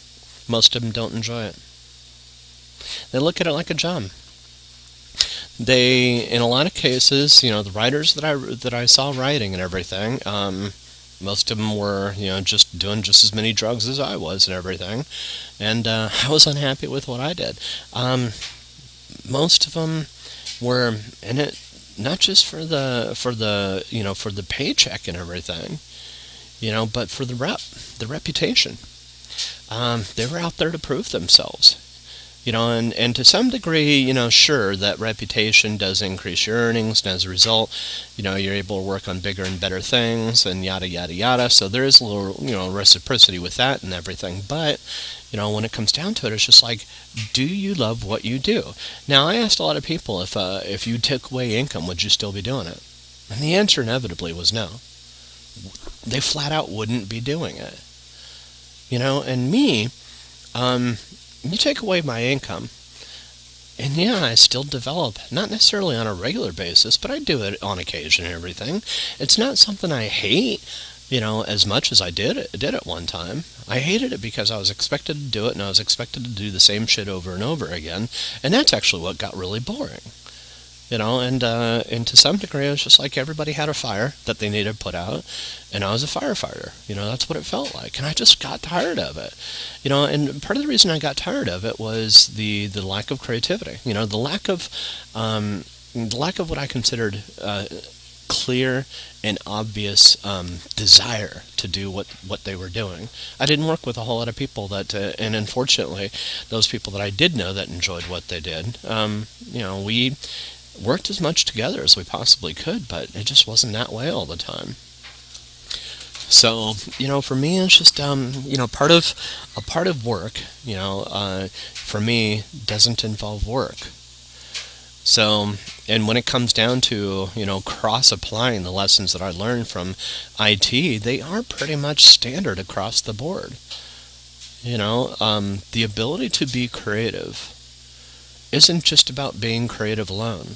Most of them don't enjoy it. They look at it like a job. They, in a lot of cases, you know, the writers that I, that I saw writing and everything, um... most of them were, you know, just doing just as many drugs as I was and everything. And uh, I was unhappy with what I did. Um, most of them were in it not just for the, for the, you know, for the paycheck and everything, you know, but for the rep, the reputation. Um, they were out there to prove themselves. You know, and, and to some degree, you know, sure, that reputation does increase your earnings, and as a result, you know, you're able to work on bigger and better things, and yada, yada, yada, so there is a little, you know, reciprocity with that and everything, but, you know, when it comes down to it, it's just like, do you love what you do? Now, I asked a lot of people, if uh, if you took away income, would you still be doing it? And the answer inevitably was no. They flat out wouldn't be doing it. You know, and me, um... you take away my income, and yeah, I still develop, not necessarily on a regular basis, but I do it on occasion and everything. It's not something I hate, you know, as much as I did it, did it one time. I hated it because I was expected to do it, and I was expected to do the same shit over and over again, and that's actually what got really boring. You know, and uh, and to some degree, it was just like everybody had a fire that they needed put out, and I was a firefighter. You know, that's what it felt like, and I just got tired of it. You know, and part of the reason I got tired of it was the, the lack of creativity. You know, the lack of, um, the lack of what I considered uh, clear and obvious um, desire to do what, what they were doing. I didn't work with a whole lot of people that, uh, and unfortunately, those people that I did know that enjoyed what they did. Um, you know, we worked as much together as we possibly could, but it just wasn't that way all the time. So, you know, for me, it's just, um, you know, part of, a part of work, you know, uh, for me, doesn't involve work. So, and when it comes down to, you know, cross-applying the lessons that I learned from I T, they are pretty much standard across the board. You know, um, the ability to be creative isn't just about being creative alone.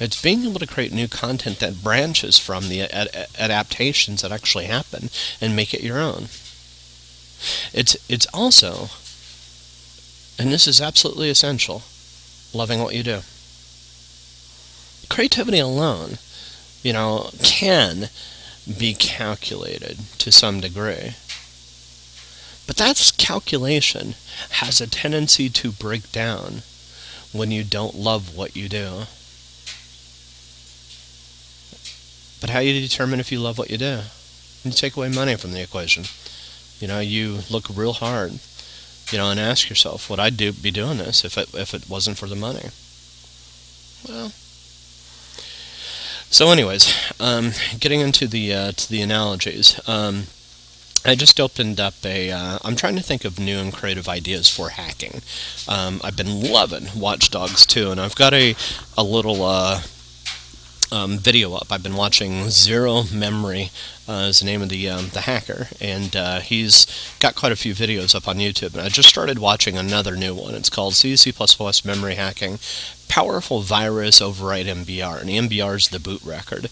It's being able to create new content that branches from the ad- adaptations that actually happen and make it your own. It's it's also, and this is absolutely essential, loving what you do. Creativity alone, you know, can be calculated to some degree. But that calculation has a tendency to break down when you don't love what you do. But how do you determine if you love what you do? You take away money from the equation. You know, you look real hard, you know, and ask yourself, would I do be doing this if it, if it wasn't for the money? Well, so anyways, um, getting into the uh, to the analogies. Um, I just opened up a, uh, I'm trying to think of new and creative ideas for hacking. Um, I've been loving Watch Dogs two, and I've got a, a little uh, um, video up. I've been watching Zero Memory, uh, is the name of the um, the hacker, and uh, he's got quite a few videos up on YouTube, and I just started watching another new one. It's called C, C++ Memory Hacking, Powerful Virus Override M B R, and M B R is the boot record.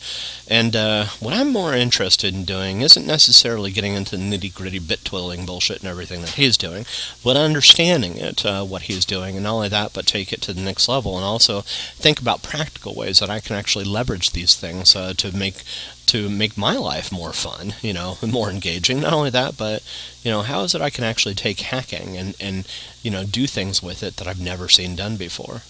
And uh, what I'm more interested in doing isn't necessarily getting into the nitty-gritty bit-twiddling bullshit and everything that he's doing, but understanding it, uh, what he's doing, and not only that, but take it to the next level, and also think about practical ways that I can actually leverage these things uh, to make to make my life more fun, you know, more engaging. Not only that, but, you know, how is it I can actually take hacking and, and you know, do things with it that I've never seen done before?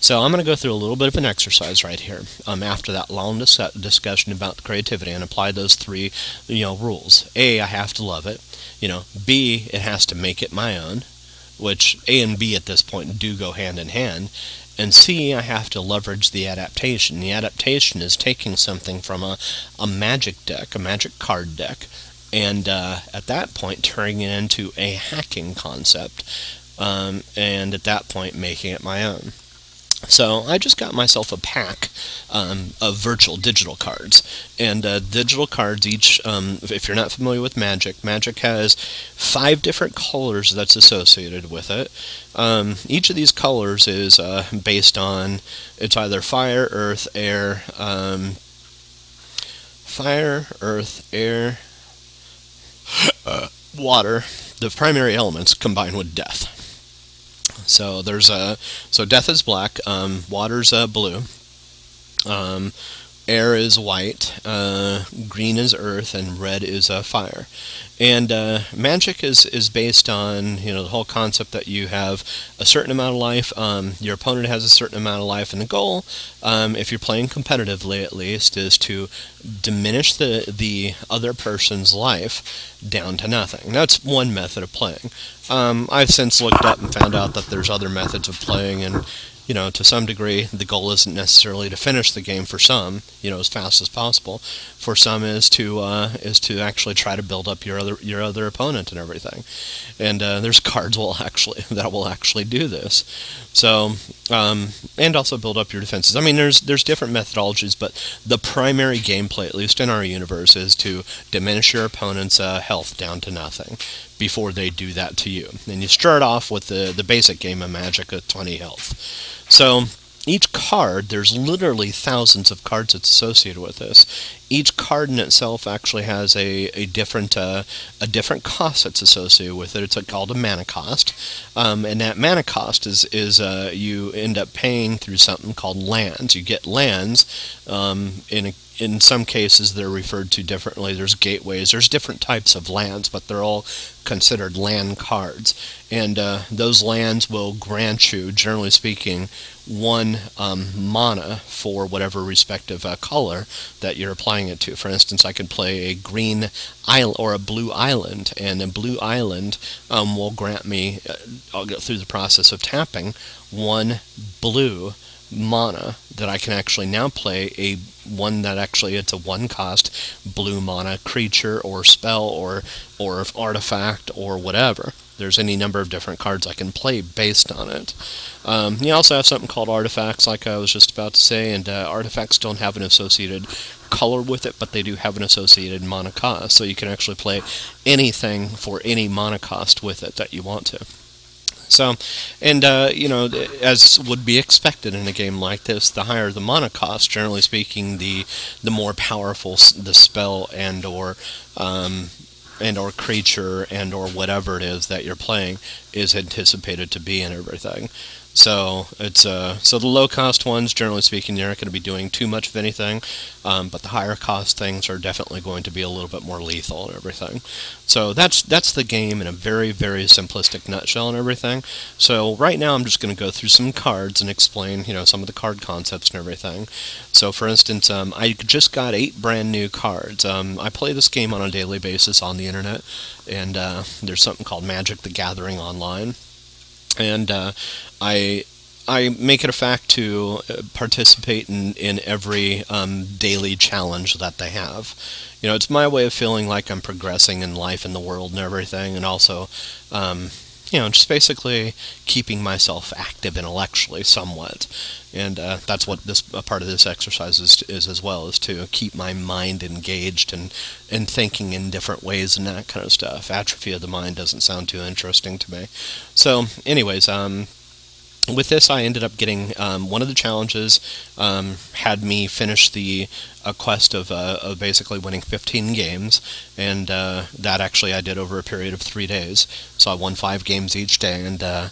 So I'm going to go through a little bit of an exercise right here um, after that long dis- discussion about creativity, and apply those three you know, rules. A, I have to love it. You know, B, it has to make it my own, which A and B at this point do go hand in hand. And C, I have to leverage the adaptation. The adaptation is taking something from a, a magic deck, a magic card deck, and uh, at that point turning it into a hacking concept, um, and at that point making it my own. So I just got myself a pack um, of virtual digital cards. And uh, digital cards, each, um, if you're not familiar with Magic, Magic has five different colors that's associated with it. Um, each of these colors is uh, based on, it's either fire, earth, air, um, fire, earth, air, uh, water, the primary elements combined with death. So there's a so death is black, um, water's uh, blue, um, air is white, uh, green is earth, and red is uh, fire. And uh, magic is, is based on you know the whole concept that you have a certain amount of life, um, your opponent has a certain amount of life, and the goal, um, if you're playing competitively at least, is to diminish the the other person's life down to nothing. That's one method of playing. Um, I've since looked up and found out that there's other methods of playing, and you know, to some degree, the goal isn't necessarily to finish the game for some, you know, as fast as possible. For some, is to uh, is to actually try to build up your other your other opponent and everything. And uh, there's cards will actually that will actually do this. So um, and also build up your defenses. I mean, there's there's different methodologies, but the primary gameplay, at least in our universe, is to diminish your opponent's uh, health down to nothing before they do that to you. And you start off with the, the basic game of Magic at twenty health. So each card, there's literally thousands of cards that's associated with this. Each card in itself actually has a, a different uh, a different cost that's associated with it. It's called a mana cost, um, and that mana cost is is uh, you end up paying through something called lands. You get lands um, in a In some cases, they're referred to differently. There's gateways. There's different types of lands, but they're all considered land cards. And uh, those lands will grant you, generally speaking, one um, mana for whatever respective uh, color that you're applying it to. For instance, I could play a green island or a blue island, and a blue island um, will grant me, uh, I'll go through the process of tapping, one blue mana that I can actually now play a one that actually it's a one cost blue mana creature or spell or or artifact or whatever. There's any number of different cards I can play based on it. Um, you also have something called artifacts, like I was just about to say, and uh, artifacts don't have an associated color with it, but they do have an associated mana cost, so you can actually play anything for any mana cost with it that you want to. So, and, uh, you know, as would be expected in a game like this, the higher the mana cost, generally speaking, the the more powerful the spell and or, um, and or creature and or whatever it is that you're playing is anticipated to be and everything. So it's uh, so the low-cost ones, generally speaking, you're not going to be doing too much of anything, um, but the higher-cost things are definitely going to be a little bit more lethal and everything. So that's that's the game in a very, very simplistic nutshell and everything. So right now I'm just going to go through some cards and explain, you know, some of the card concepts and everything. So for instance, um, I just got eight brand-new cards. Um, I play this game on a daily basis on the internet, and uh, there's something called Magic the Gathering online. And uh, I I make it a fact to participate in, in every um, daily challenge that they have. You know, it's my way of feeling like I'm progressing in life and the world and everything, and also, um, you know, just basically keeping myself active intellectually somewhat. And uh, that's what this uh, part of this exercise is, is as well, is to keep my mind engaged and, and thinking in different ways and that kind of stuff. Atrophy of the mind doesn't sound too interesting to me. So anyways, um, with this I ended up getting um, one of the challenges um, had me finish the a quest of, uh, of basically winning fifteen games, and uh, that actually I did over a period of three days. So I won five games each day, and uh,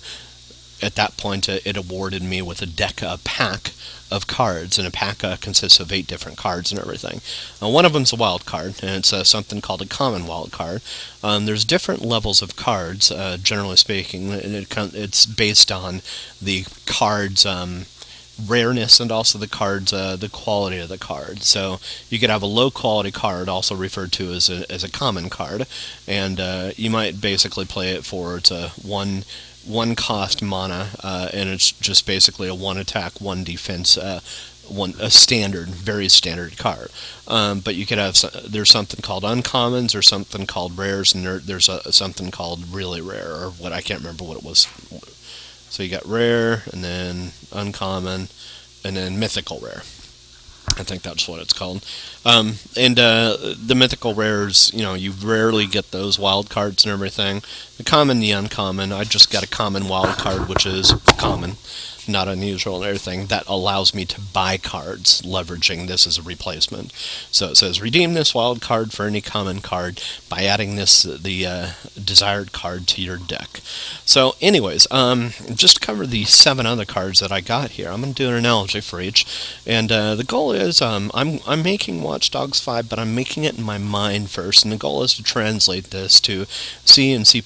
at that point, uh, it awarded me with a Deca pack of cards, and a pack uh, consists of eight different cards and everything. Uh, one of them's a wild card, and it's uh, something called a common wild card. Um, there's different levels of cards, uh, generally speaking, and it, it's based on the card's um, rareness and also the cards, uh, the quality of the card. So you could have a low-quality card, also referred to as a, as a common card, and uh, you might basically play it for it's a one. one cost mana, uh, and it's just basically a one attack, one defense, uh, one a standard, very standard card. Um, but you could have, there's something called uncommons, or something called rares, and there, there's a, something called really rare, or what, I can't remember what it was. So you got rare, and then uncommon, and then mythical rare. I think that's what it's called. Um, and uh, the mythical rares, you know, you rarely get those wild cards and everything. The common, the uncommon, I just got a common wild card, which is common, not unusual and everything. That allows me to buy cards, leveraging this as a replacement. So it says, redeem this wild card for any common card by adding this, the uh, desired card to your deck. So anyways, um, just to cover the seven other cards that I got here, I'm going to do an analogy for each. And uh, the goal is, um, I'm, I'm making Watch Dogs five, but I'm making it in my mind first. And the goal is to translate this to C and C++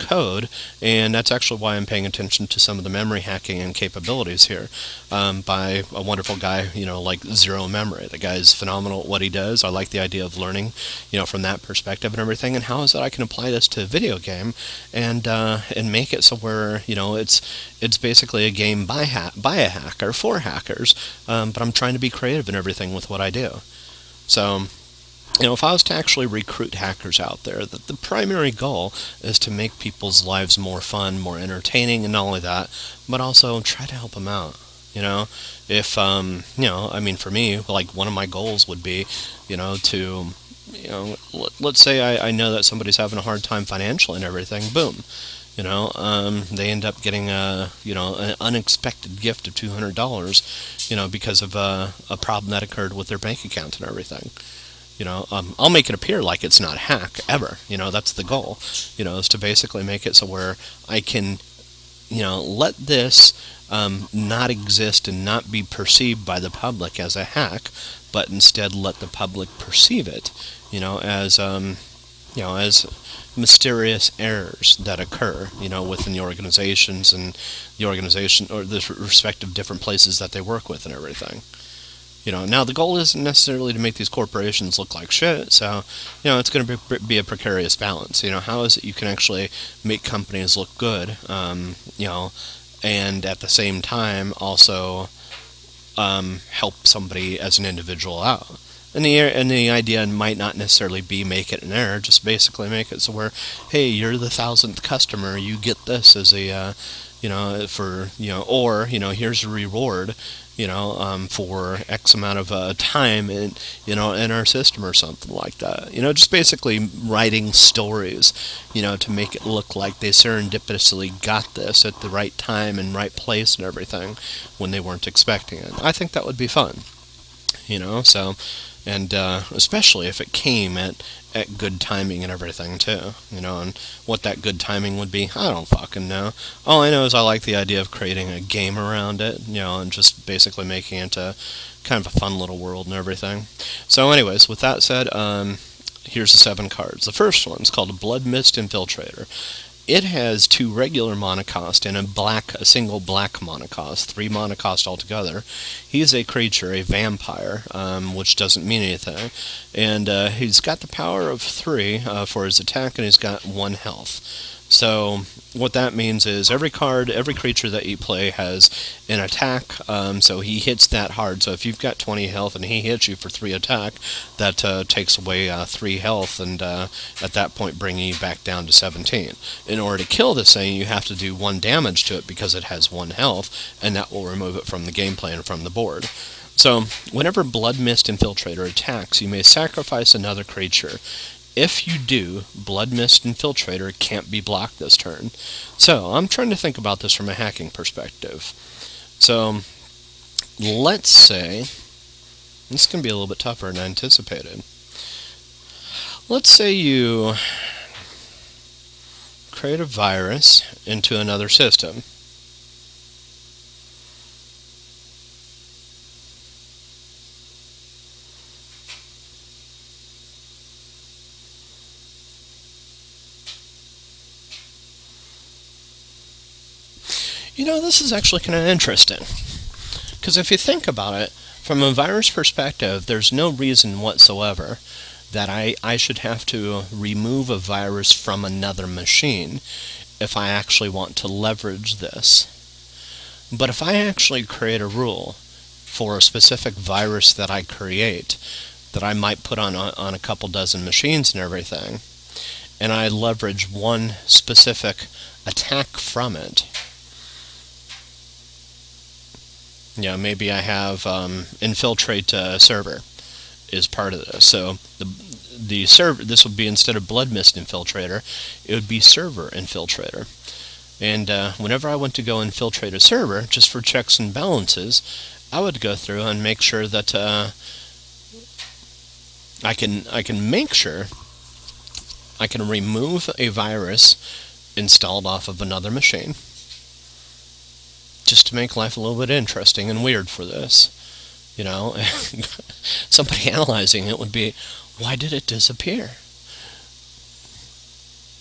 code. And that's actually why I'm paying attention to some of the memory hacking and capabilities here, um, by a wonderful guy, you know, like Zero Memory. The guy's phenomenal at what he does. I like the idea of learning, you know, from that perspective and everything, and how is that I can apply this to a video game and uh, and make it so where, you know, it's it's basically a game by, ha- by a hacker for hackers, um, but I'm trying to be creative and everything with what I do. So, you know, if I was to actually recruit hackers out there, the, the primary goal is to make people's lives more fun, more entertaining, and not only that, but also try to help them out. You know, if, um, you know, I mean, for me, like, one of my goals would be, you know, to, you know, let, let's say I, I know that somebody's having a hard time financially and everything, boom. You know, um, they end up getting a, you know, an unexpected gift of two hundred dollars, you know, because of uh, a problem that occurred with their bank account and everything. You know, um, I'll make it appear like it's not a hack, ever. You know, that's the goal, you know, is to basically make it so where I can, you know, let this um, not exist and not be perceived by the public as a hack, but instead let the public perceive it, you know, as, um, you know, as mysterious errors that occur, you know, within the organizations and the organization or the respective different places that they work with and everything. You know, now the goal isn't necessarily to make these corporations look like shit, so, you know, it's going to be, be a precarious balance. You know, how is it you can actually make companies look good, um, you know, and at the same time also um, help somebody as an individual out? And the, and the idea might not necessarily be make it an error, just basically make it so where, hey, you're the thousandth customer, you get this as a, uh, you know, for, you know, or, you know, here's a reward, you know, um, for X amount of uh, time in, you know, in our system or something like that. You know, just basically writing stories, you know, to make it look like they serendipitously got this at the right time and right place and everything when they weren't expecting it. I think that would be fun, you know, so, and uh, especially if it came at, at good timing and everything, too, you know, and what that good timing would be, I don't fucking know. All I know is I like the idea of creating a game around it, you know, and just basically making it a kind of a fun little world and everything. So anyways, with that said, um, here's the seven cards. The first one's called a Blood Mist Infiltrator. It has two regular mana cost and a black, a single black mana cost, three mana cost altogether. He's a creature, a vampire, um, which doesn't mean anything. And uh, he's got the power of three uh, for his attack, and he's got one health. So what that means is every card, every creature that you play has an attack, um, so he hits that hard. So if you've got twenty health and he hits you for three attack, that uh, takes away uh, three health, and uh, at that point bringing you back down to seventeen. In order to kill this thing, you have to do one damage to it because it has one health, and that will remove it from the gameplay and from the board. So whenever Blood Mist Infiltrator attacks, you may sacrifice another creature. If you do, Blood Mist Infiltrator can't be blocked this turn. So, I'm trying to think about this from a hacking perspective. So, let's say, this can be a little bit tougher than I anticipated. Let's say you create a virus into another system. you know, this is actually kind of interesting. Because if you think about it, from a virus perspective, there's no reason whatsoever that I, I should have to remove a virus from another machine if I actually want to leverage this. But if I actually create a rule for a specific virus that I create, that I might put on a, on a couple dozen machines and everything, and I leverage one specific attack from it. Yeah, maybe I have um, infiltrate uh, server is part of this. So the the server, this would be instead of blood mist infiltrator, it would be server infiltrator. And uh, whenever I went to go infiltrate a server, just for checks and balances, I would go through and make sure that uh, I can I can make sure I can remove a virus installed off of another machine, just to make life a little bit interesting and weird for this. You know, somebody analyzing it would be, why did it disappear?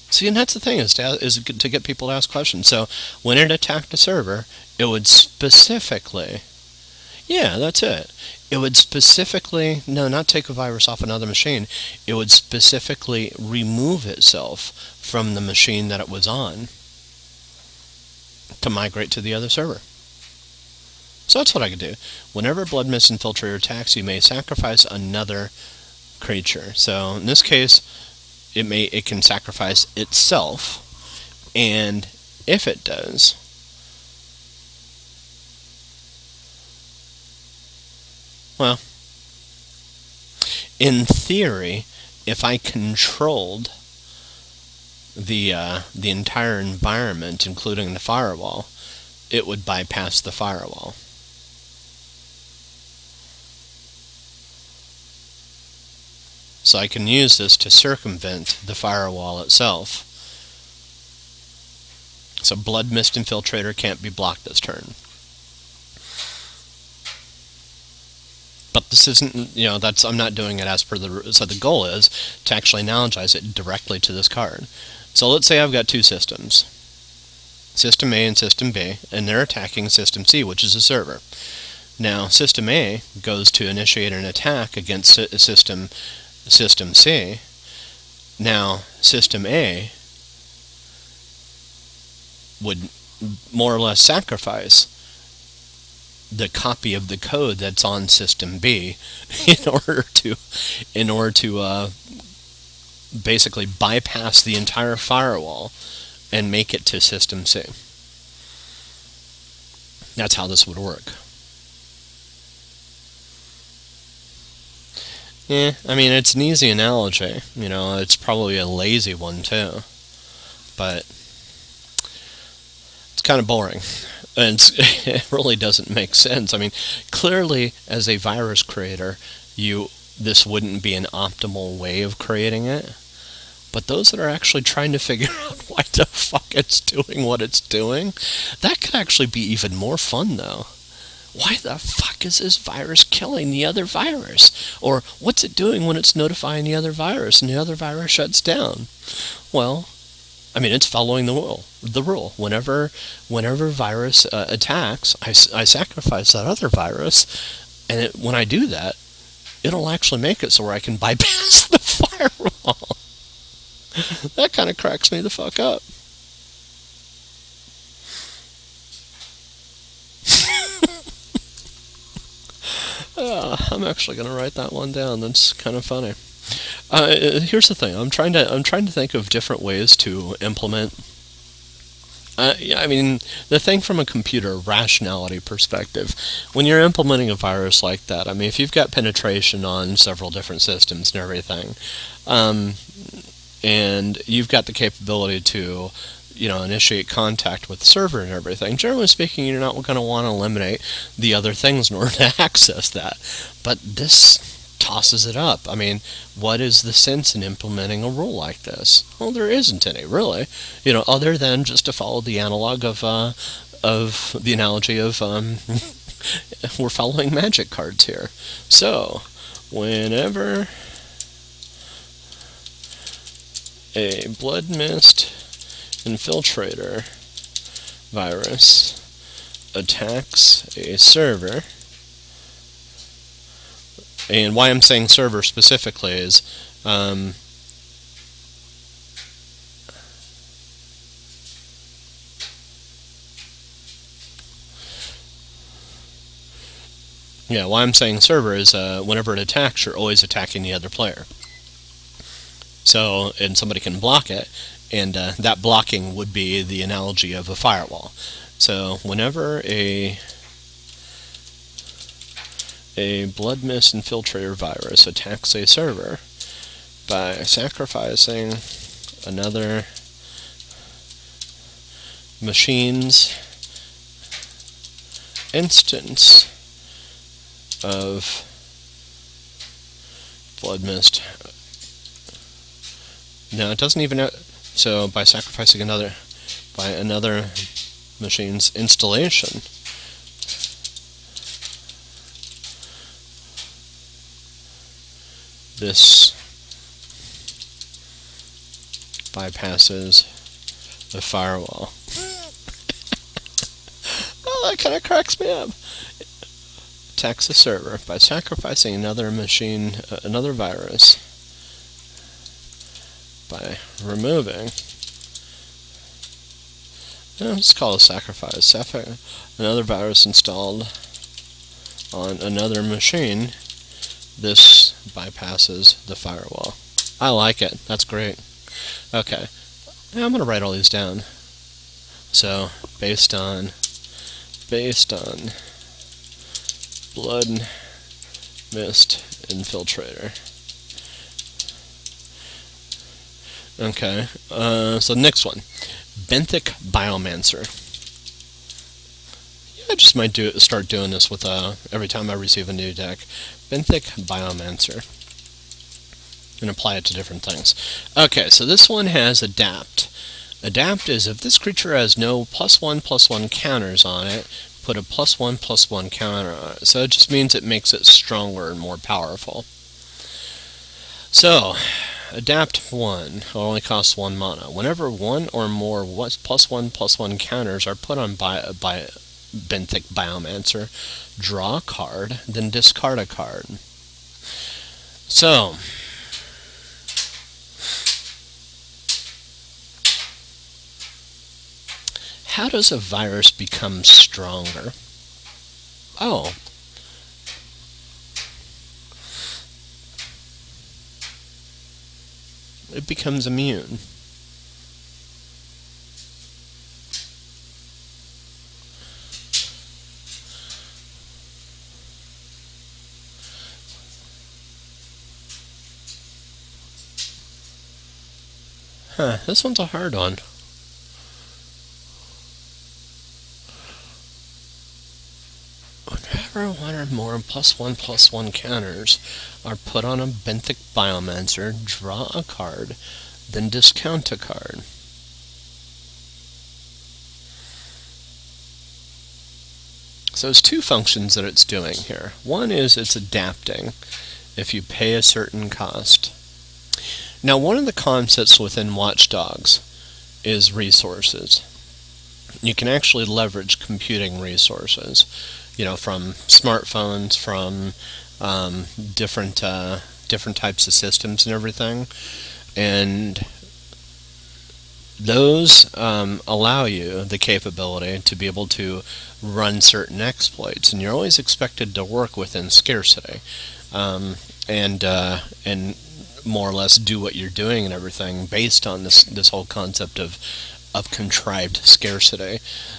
See, and that's the thing, is to, is to get people to ask questions. So when it attacked a server, it would specifically, yeah, that's it. It would specifically, no, not take a virus off another machine. It would specifically remove itself from the machine that it was on to migrate to the other server. So that's what I could do. Whenever blood mist infiltrator attacks, you may sacrifice another creature. So in this case, it may it can sacrifice itself, and if it does, well, in theory, if I controlled the uh, the entire environment, including the firewall, it would bypass the firewall. So I can use this to circumvent the firewall itself. So blood mist infiltrator can't be blocked this turn. But this isn't, you know, that's, I'm not doing it as per the, so the goal is to actually analogize it directly to this card. So let's say I've got two systems, System A and System B, and they're attacking System C, which is a server. Now System A goes to initiate an attack against System System C. Now, System A would more or less sacrifice the copy of the code that's on System B in order to, in order to uh, basically bypass the entire firewall and make it to System C. That's how this would work. Yeah, I mean, it's an easy analogy, you know, it's probably a lazy one too, but it's kind of boring, and it's, it really doesn't make sense. I mean, clearly, as a virus creator, you this wouldn't be an optimal way of creating it, but those that are actually trying to figure out why the fuck it's doing what it's doing, that could actually be even more fun, though. Why the fuck is this virus killing the other virus? Or what's it doing when it's notifying the other virus and the other virus shuts down? Well, I mean, it's following the rule. The rule. Whenever, whenever virus uh, attacks, I, I sacrifice that other virus, and it, when I do that, it'll actually make it so where I can bypass the firewall. That kind of cracks me the fuck up. Uh, I'm actually going to write that one down. That's kind of funny. Uh, here's the thing. I'm trying to I'm trying to think of different ways to implement. Uh, I mean, the thing from a computer rationality perspective, when you're implementing a virus like that, I mean, if you've got penetration on several different systems and everything, um, and you've got the capability to, you know, initiate contact with the server and everything, generally speaking, you're not going to want to eliminate the other things in order to access that. But this tosses it up. I mean, what is the sense in implementing a rule like this? Well, there isn't any, really. You know, other than just to follow the analog of, uh, of the analogy of, um, we're following magic cards here. So, whenever a blood mist infiltrator virus attacks a server. And why I'm saying server specifically is um, yeah, why I'm saying server is uh, whenever it attacks, you're always attacking the other player. So, and somebody can block it, and uh, that blocking would be the analogy of a firewall. So, whenever a a blood mist infiltrator virus attacks a server by sacrificing another machine's instance of blood mist. No, it doesn't even. So by sacrificing another, by another machine's installation. This bypasses the firewall. Oh, that kind of cracks me up. Attacks the server by sacrificing another machine, uh, another virus, by removing. No, let's call it a sacrifice. Another virus installed on another machine. This bypasses the firewall. I like it. That's great. Okay. Now I'm going to write all these down. So, based on based on blood mist infiltrator. Okay. Uh, so the next one, benthic biomancer. I just might do start doing this with uh, every time I receive a new deck. Benthic Biomancer. And apply it to different things. Okay, so this one has Adapt. Adapt is if this creature has no plus one, plus one counters on it, put a plus one, plus one counter on it. So it just means it makes it stronger and more powerful. So, Adapt one. It only costs one mana. Whenever one or more plus one, plus one counters are put on by... by Benthic Biomancer, draw a card, then discard a card. So, how does a virus become stronger? Oh. It becomes immune. Huh, this one's a hard one. Whenever one or more plus one plus one counters are put on a benthic biomancer, draw a card, then discount a card. So there's two functions that it's doing here. One is it's adapting if you pay a certain cost. Now, one of the concepts within Watch Dogs is resources. You can actually leverage computing resources, you know, from smartphones, from um, different uh, different types of systems and everything, and those um, allow you the capability to be able to run certain exploits, and you're always expected to work within scarcity, um, and uh, and. more or less do what you're doing and everything based on this this whole concept of of contrived scarcity.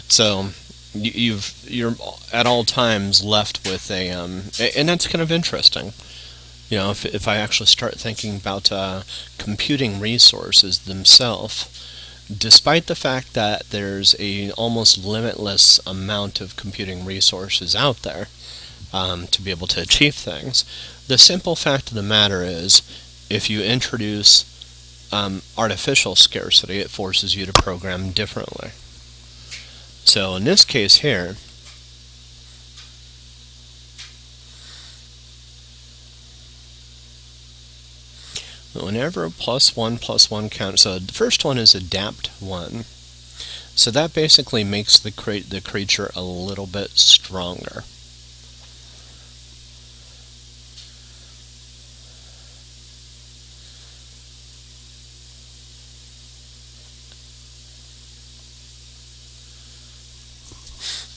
So you, you've you're at all times left with a um, and that's kind of interesting. You know, if if I actually start thinking about uh, computing resources themselves, despite the fact that there's a almost limitless amount of computing resources out there um, to be able to achieve things, the simple fact of the matter is, if you introduce um, artificial scarcity, it forces you to program differently. So in this case here, whenever plus one plus one counter, so the first one is adapt one. So that basically makes the, cre- the creature a little bit stronger.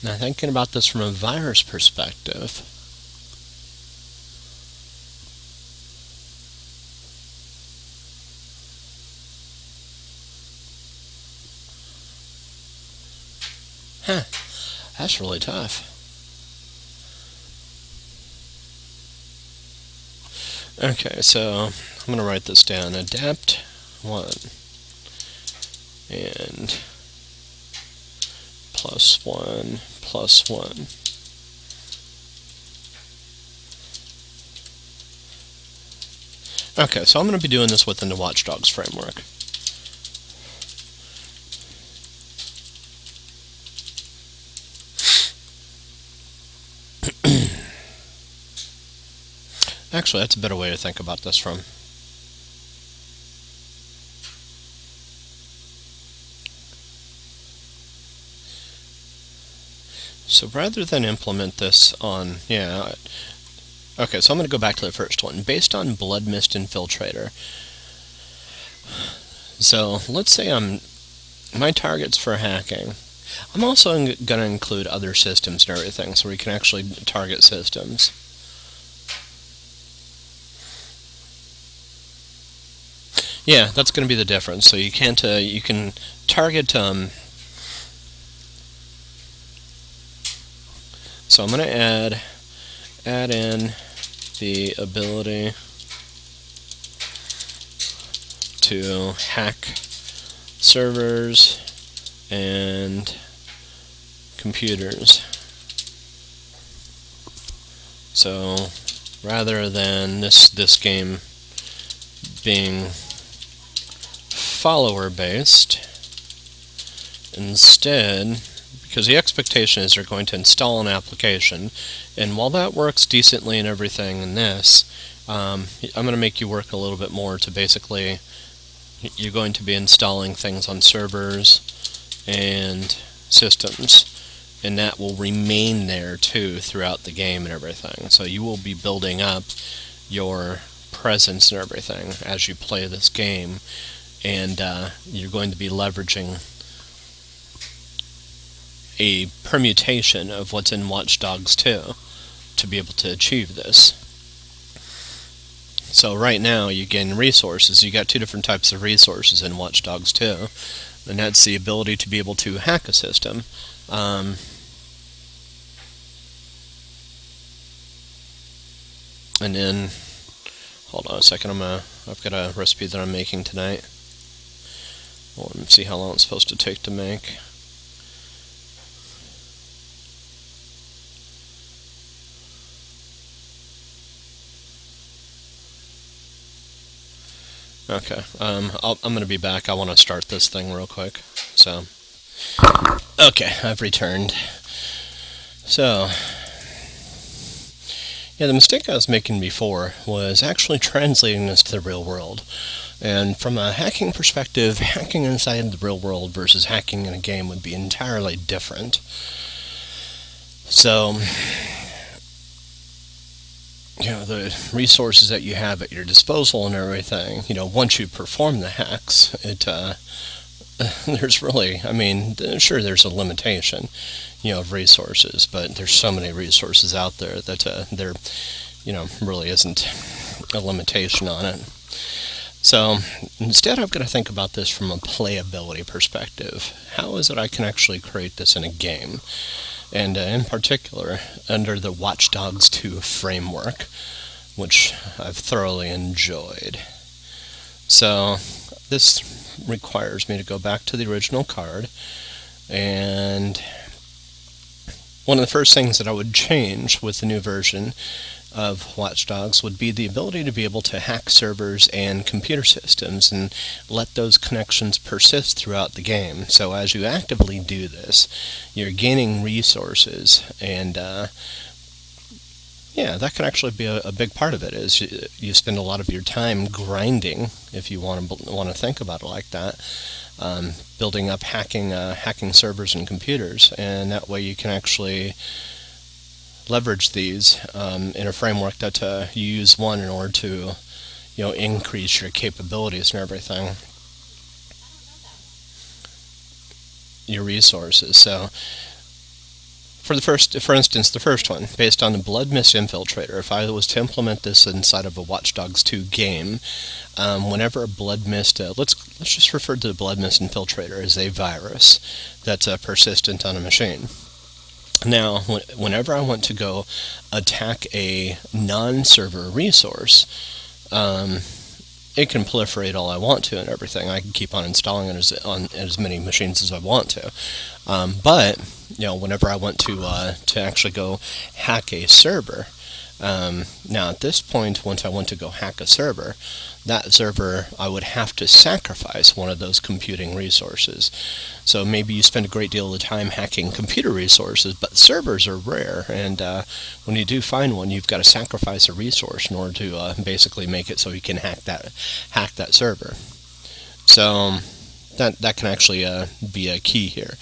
Now, thinking about this from a virus perspective, huh, that's really tough. Okay, so I'm going to write this down. Adapt one and plus one. Plus one. Okay, so I'm going to be doing this within the Watch Dogs framework. Actually, that's a better way to think about this from. So rather than implement this on, yeah, okay, so I'm going to go back to the first one. Based on Blood Mist Infiltrator. So let's say I'm, my target's for hacking. I'm also going to include other systems and everything, so we can actually target systems. Yeah, that's going to be the difference. So you can't, uh, you can target, um, so I'm going to add add in the ability to hack servers and computers. So rather than this this game being follower based, instead, because the expectation is they're going to install an application, and while that works decently and everything in this, um, I'm going to make you work a little bit more to basically, you're going to be installing things on servers and systems, and that will remain there too throughout the game and everything. So you will be building up your presence and everything as you play this game, and uh, you're going to be leveraging a permutation of what's in Watch Dogs two to be able to achieve this. So right now you gain resources. You got two different types of resources in Watch Dogs two, and that's the ability to be able to hack a system. Um, and then, hold on a second, I'm a, I've got a recipe that I'm making tonight. Well, let me see how long it's supposed to take to make. Okay, um, I'll, I'm going to be back. I want to start this thing real quick. So, okay, I've returned. So, yeah, the mistake I was making before was actually translating this to the real world. And from a hacking perspective, hacking inside the real world versus hacking in a game would be entirely different. So, you know, the resources that you have at your disposal and everything, you know, once you perform the hacks, it, uh, there's really, I mean, sure, there's a limitation, you know, of resources, but there's so many resources out there that uh, there, you know, really isn't a limitation on it. So instead, I've got to think about this from a playability perspective. How is it I can actually create this in a game? And uh, in particular, under the Watch Dogs two framework, which I've thoroughly enjoyed. So this requires me to go back to the original card, and one of the first things that I would change with the new version of Watch Dogs would be the ability to be able to hack servers and computer systems and let those connections persist throughout the game. So as you actively do this, you're gaining resources and uh, Yeah, that can actually be a, a big part of it. Is you, you spend a lot of your time grinding, if you want to want to think about it like that, um, building up hacking uh, hacking servers and computers, and that way you can actually leverage these um, in a framework that uh, you use one in order to, you know, increase your capabilities and everything, your resources. So. For the first, for instance, the first one, based on the Blood Mist Infiltrator, if I was to implement this inside of a Watch Dogs two game, um, whenever a Blood Mist, uh, let's let's just refer to the Blood Mist Infiltrator as a virus that's uh, persistent on a machine. Now, wh- whenever I want to go attack a non-server resource, um, it can proliferate all I want to and everything. I can keep on installing it as, on as many machines as I want to. Um, but, you know, whenever I want to uh, to actually go hack a server, um, now at this point, once I want to go hack a server, that server, I would have to sacrifice one of those computing resources. So maybe you spend a great deal of time hacking computer resources, but servers are rare, and uh, when you do find one, you've got to sacrifice a resource in order to uh, basically make it so you can hack that hack that server. So that that can actually uh, be a key here.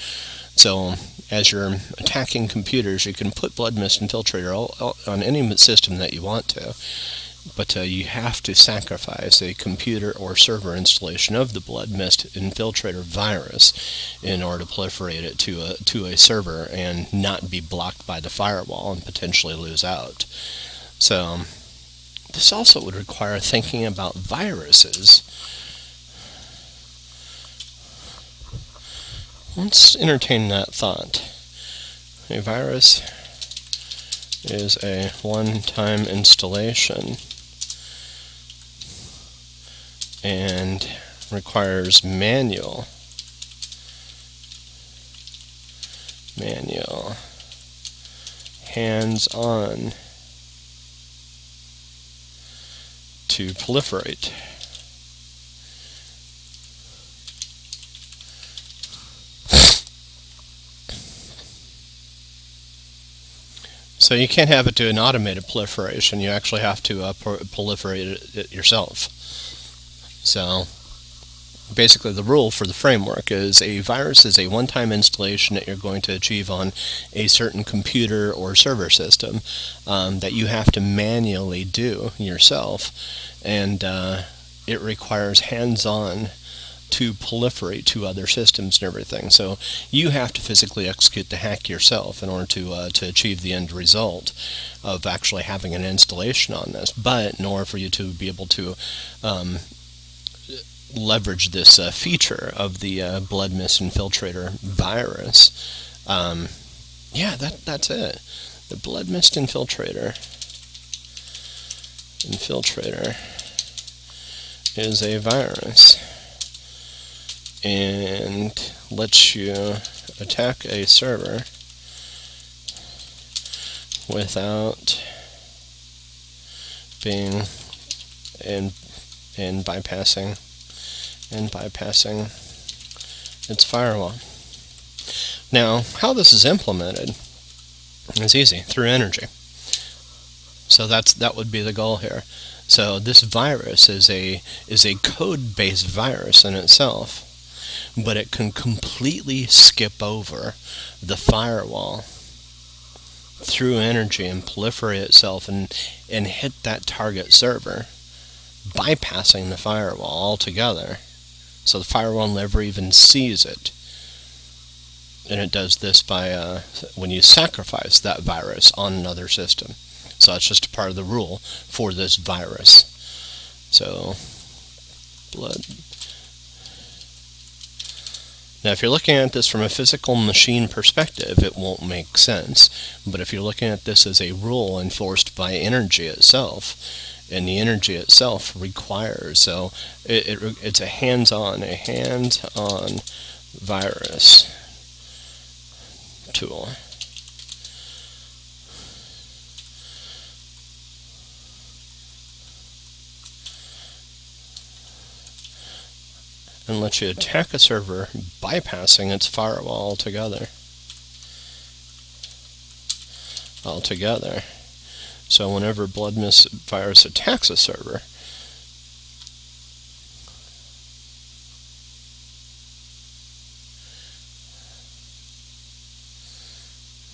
So as you're attacking computers, you can put Blood Mist Infiltrator all, all, on any system that you want to. But uh, you have to sacrifice a computer or server installation of the Blood Mist Infiltrator virus in order to proliferate it to a, to a server and not be blocked by the firewall and potentially lose out. So this also would require thinking about viruses. Let's entertain that thought. A virus is a one-time installation and requires manual manual hands-on to proliferate. So you can't have it do an automated proliferation. You actually have to uh, pro- proliferate it yourself. So basically the rule for the framework is a virus is a one-time installation that you're going to achieve on a certain computer or server system um, that you have to manually do yourself. And uh, it requires hands-on to proliferate to other systems and everything. So you have to physically execute the hack yourself in order to uh, to achieve the end result of actually having an installation on this. But in order for you to be able to um, leverage this uh, feature of the uh, Blood Mist Infiltrator virus, um, yeah, that that's it. The Blood Mist Infiltrator Infiltrator is a virus and lets you attack a server without being and and bypassing and bypassing its firewall. Now, how this is implemented is easy, through energy. So that's that would be the goal here. So this virus is a is a code-based virus in itself, but it can completely skip over the firewall through energy and proliferate itself and, and hit that target server, bypassing the firewall altogether. So the firewall never even sees it. And it does this by uh, when you sacrifice that virus on another system. So that's just a part of the rule for this virus. So, blood... Now, if you're looking at this from a physical machine perspective, it won't make sense. But if you're looking at this as a rule enforced by energy itself, and the energy itself requires, so it, it it's a hands-on, a hands-on virus tool. And let you attack a server bypassing its firewall altogether. Altogether. So whenever Bloodmiss virus attacks a server,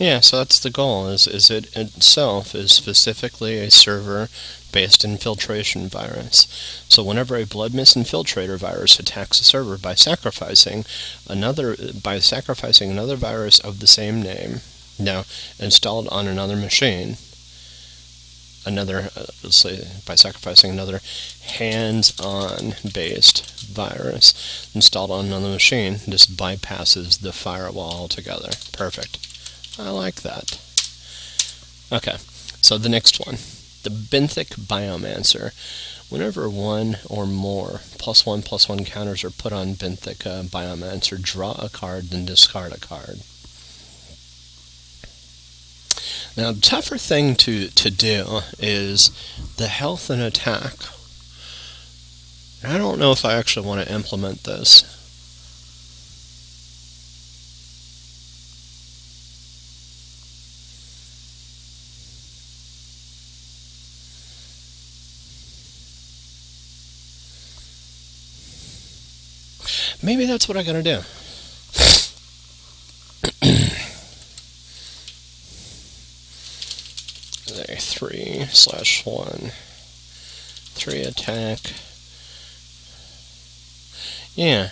yeah, so that's the goal, is, is it itself is specifically a server-based infiltration virus. So whenever a Bloodmiss infiltrator virus attacks a server by sacrificing another by sacrificing another virus of the same name, now installed on another machine, another uh, let's say by sacrificing another hands-on based virus installed on another machine, this bypasses the firewall altogether. Perfect. I like that. Okay, so the next one. The benthic biomancer. Whenever one or more plus one plus one counters are put on benthic uh, biomancer, draw a card, then discard a card. Now, the tougher thing to, to do is the health and attack. I don't know if I actually want to implement this. Maybe that's what I gotta do. There, three slash one. Three attack. Yeah.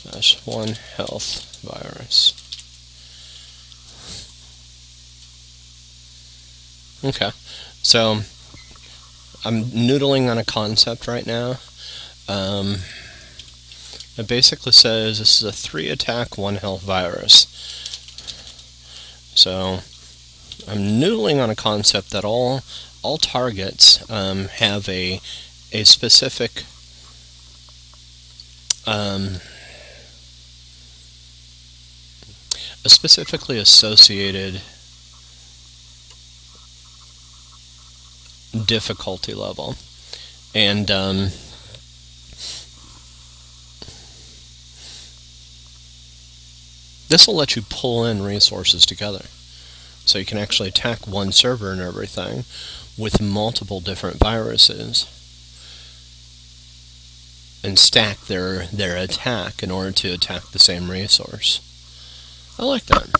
Slash one health virus. Okay. So, I'm noodling on a concept right now. Um, it basically says this is a three attack, one health virus. So, I'm noodling on a concept that all all targets um, have a, a specific um, a specifically associated difficulty level. And, um, this will let you pull in resources together. So you can actually attack one server and everything with multiple different viruses and stack their their attack in order to attack the same resource. I like that.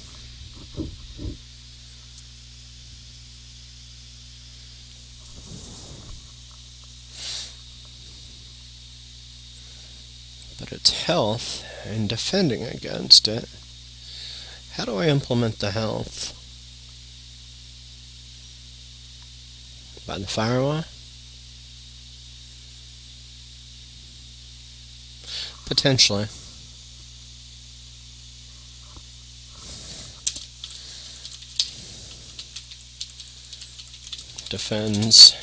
But it's health and defending against it. How do I implement the health? By the firewall? Potentially. Defends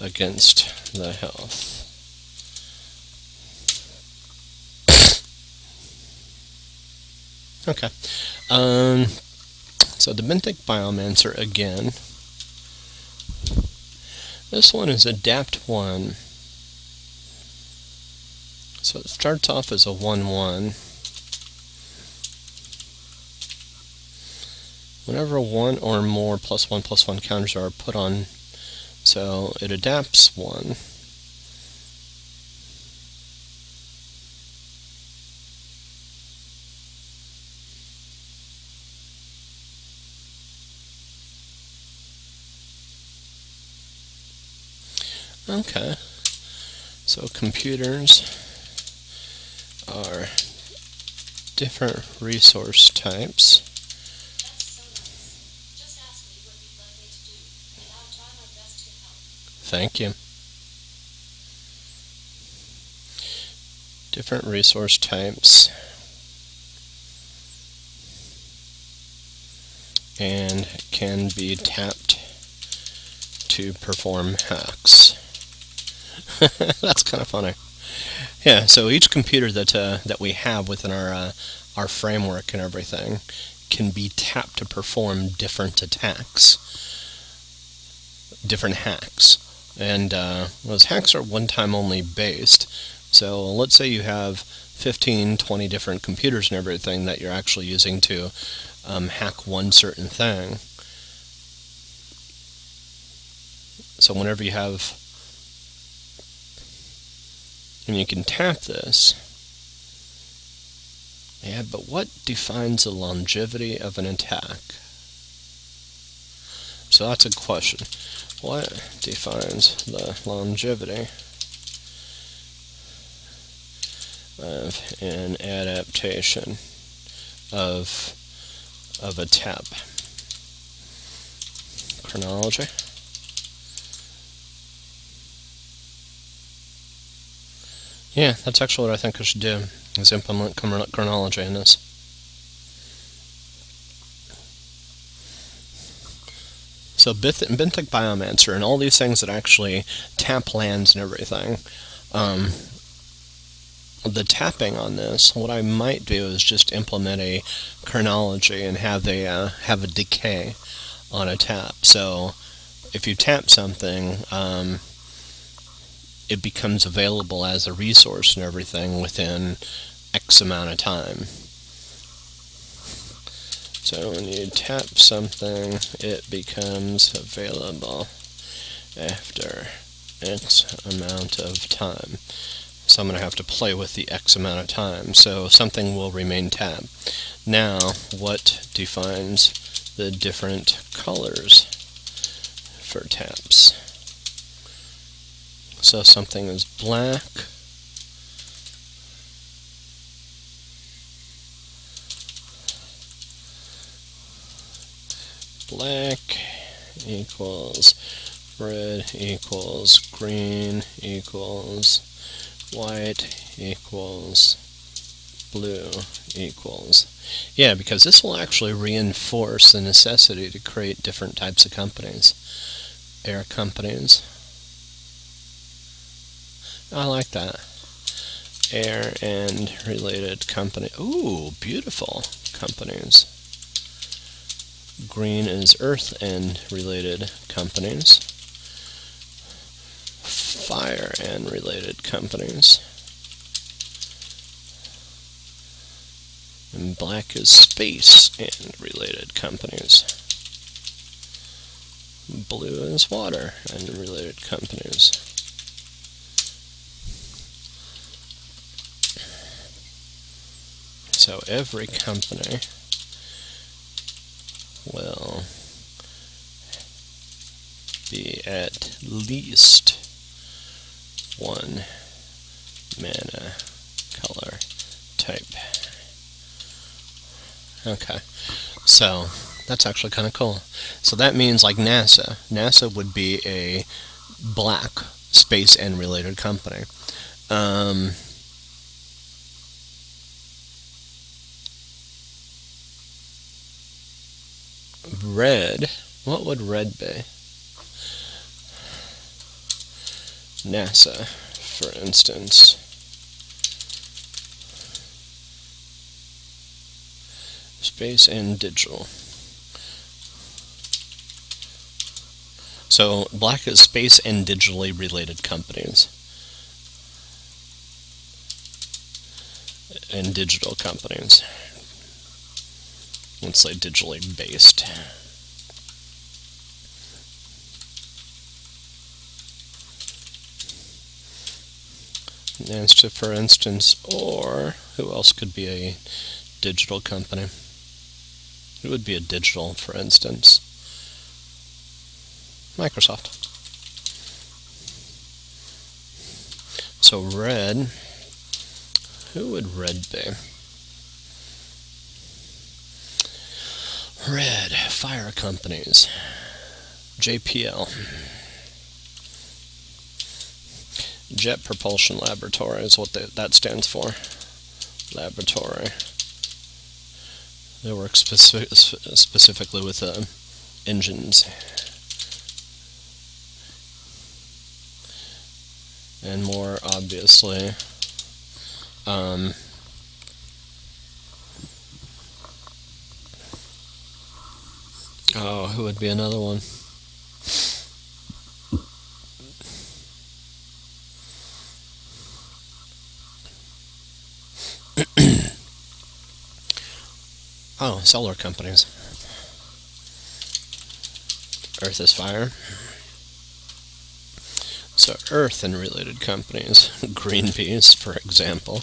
against the health. Okay. Um, so the benthic biomancer again. This one is adapt one. So it starts off as a one one. Whenever one or more plus one plus one counters are put on, so it adapts one. Okay, so computers are different resource types. Thank you. Different resource types and can be tapped to perform hacks. That's kind of funny. Yeah, so each computer that uh, that we have within our uh, our framework and everything can be tapped to perform different attacks, different hacks. And uh, those hacks are one-time only based. So let's say you have fifteen, twenty different computers and everything that you're actually using to um, hack one certain thing. So whenever you have, and you can tap this. Yeah, but what defines the longevity of an attack? So that's a question. What defines the longevity of an adaptation of of a tap? Chronology. Yeah, that's actually what I think I should do, is implement chronology in this. So benthic biomancer and all these things that actually tap lands and everything, um, the tapping on this, what I might do is just implement a chronology and have a, uh, have a decay on a tap. So if you tap something, um, it becomes available as a resource and everything within X amount of time. So when you tap something, it becomes available after X amount of time. So I'm going to have to play with the X amount of time. So something will remain tapped. Now, what defines the different colors for taps? So something is black, black equals red equals green equals white equals blue equals. Yeah, because this will actually reinforce the necessity to create different types of companies. Air companies. I like that. Air and related company. Ooh, beautiful companies. Green is earth and related companies. Fire and related companies. And black is space and related companies. Blue is water and related companies. So every company will be at least one mana color type. Okay, so that's actually kind of cool. So that means like NASA. NASA would be a black space and related company. Um, Red? What would red be? NASA, for instance. Space and digital. So black is space and digitally related companies. And digital companies. Let's say digitally based. And so for instance, or who else could be a digital company? It would be a digital, for instance. Microsoft. So red, who would red be? Red, fire companies, J P L, Jet Propulsion Laboratory is what they, that stands for, laboratory. They work speci specifically with uh, engines and more obviously. Um, Oh, who would be another one? Oh, solar companies. Earth is fire. to Earth and related companies, Greenpeace, for example.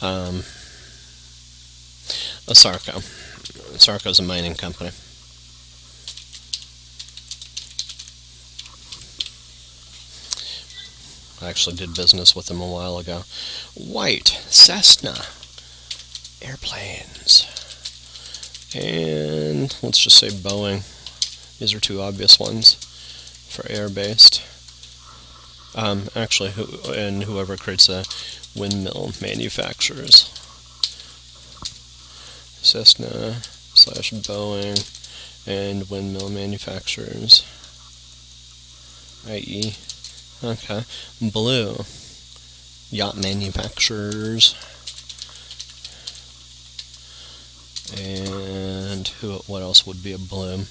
Um, Asarco. Asarco is a mining company. I actually did business with them a while ago. White, Cessna, airplanes, and let's just say Boeing. These are two obvious ones for air-based. Um, actually, who, and whoever creates a windmill manufacturers. Cessna slash Boeing and windmill manufacturers. that is. Okay. Blue. Yacht manufacturers. And who? What else would be a blue?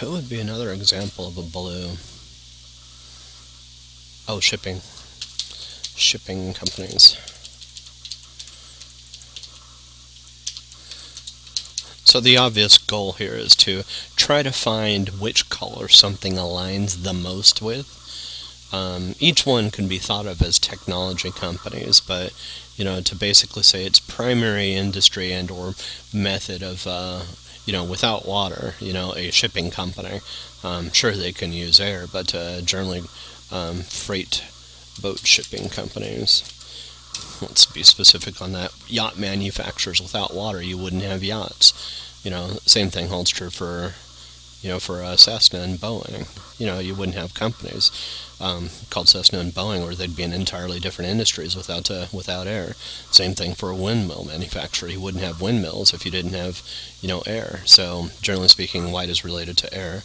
Who would be another example of a blue? Oh, shipping. Shipping companies. So the obvious goal here is to try to find which color something aligns the most with. Um, each one can be thought of as technology companies, but, you know, to basically say its primary industry and or method of... Uh, you know, without water, you know, a shipping company, um, sure they can use air, but uh, generally um, freight boat shipping companies. Let's be specific on that. Yacht manufacturers, without water, you wouldn't have yachts. You know, same thing holds true for, you know, for uh, Cessna and Boeing. You know, you wouldn't have companies um, called Cessna and Boeing, or they'd be in entirely different industries without uh, without air. Same thing for a windmill manufacturer. You wouldn't have windmills if you didn't have, you know, air. So, generally speaking, white is related to air.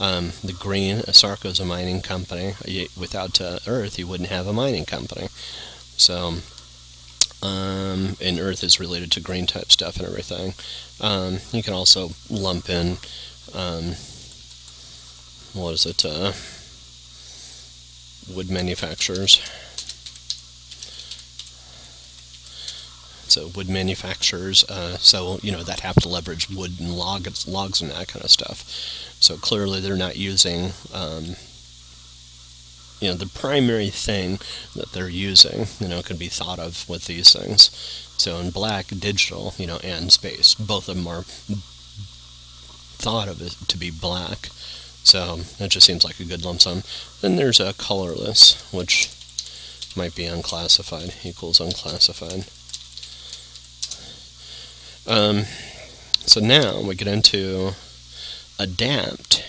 Um, the green, Asarco is a mining company. Without uh, earth, you wouldn't have a mining company. So, um, and earth is related to green type stuff and everything. Um, you can also lump in Um, what is it, uh, wood manufacturers. So wood manufacturers, uh, so, you know, that have to leverage wood and logs, logs and that kind of stuff. So clearly they're not using, um, you know, the primary thing that they're using, you know, could be thought of with these things. So in black, digital, you know, and space, both of them are thought of it to be black, so that just seems like a good lump sum. Then there's a colorless, which might be unclassified, equals unclassified. Um, so now we get into adapt.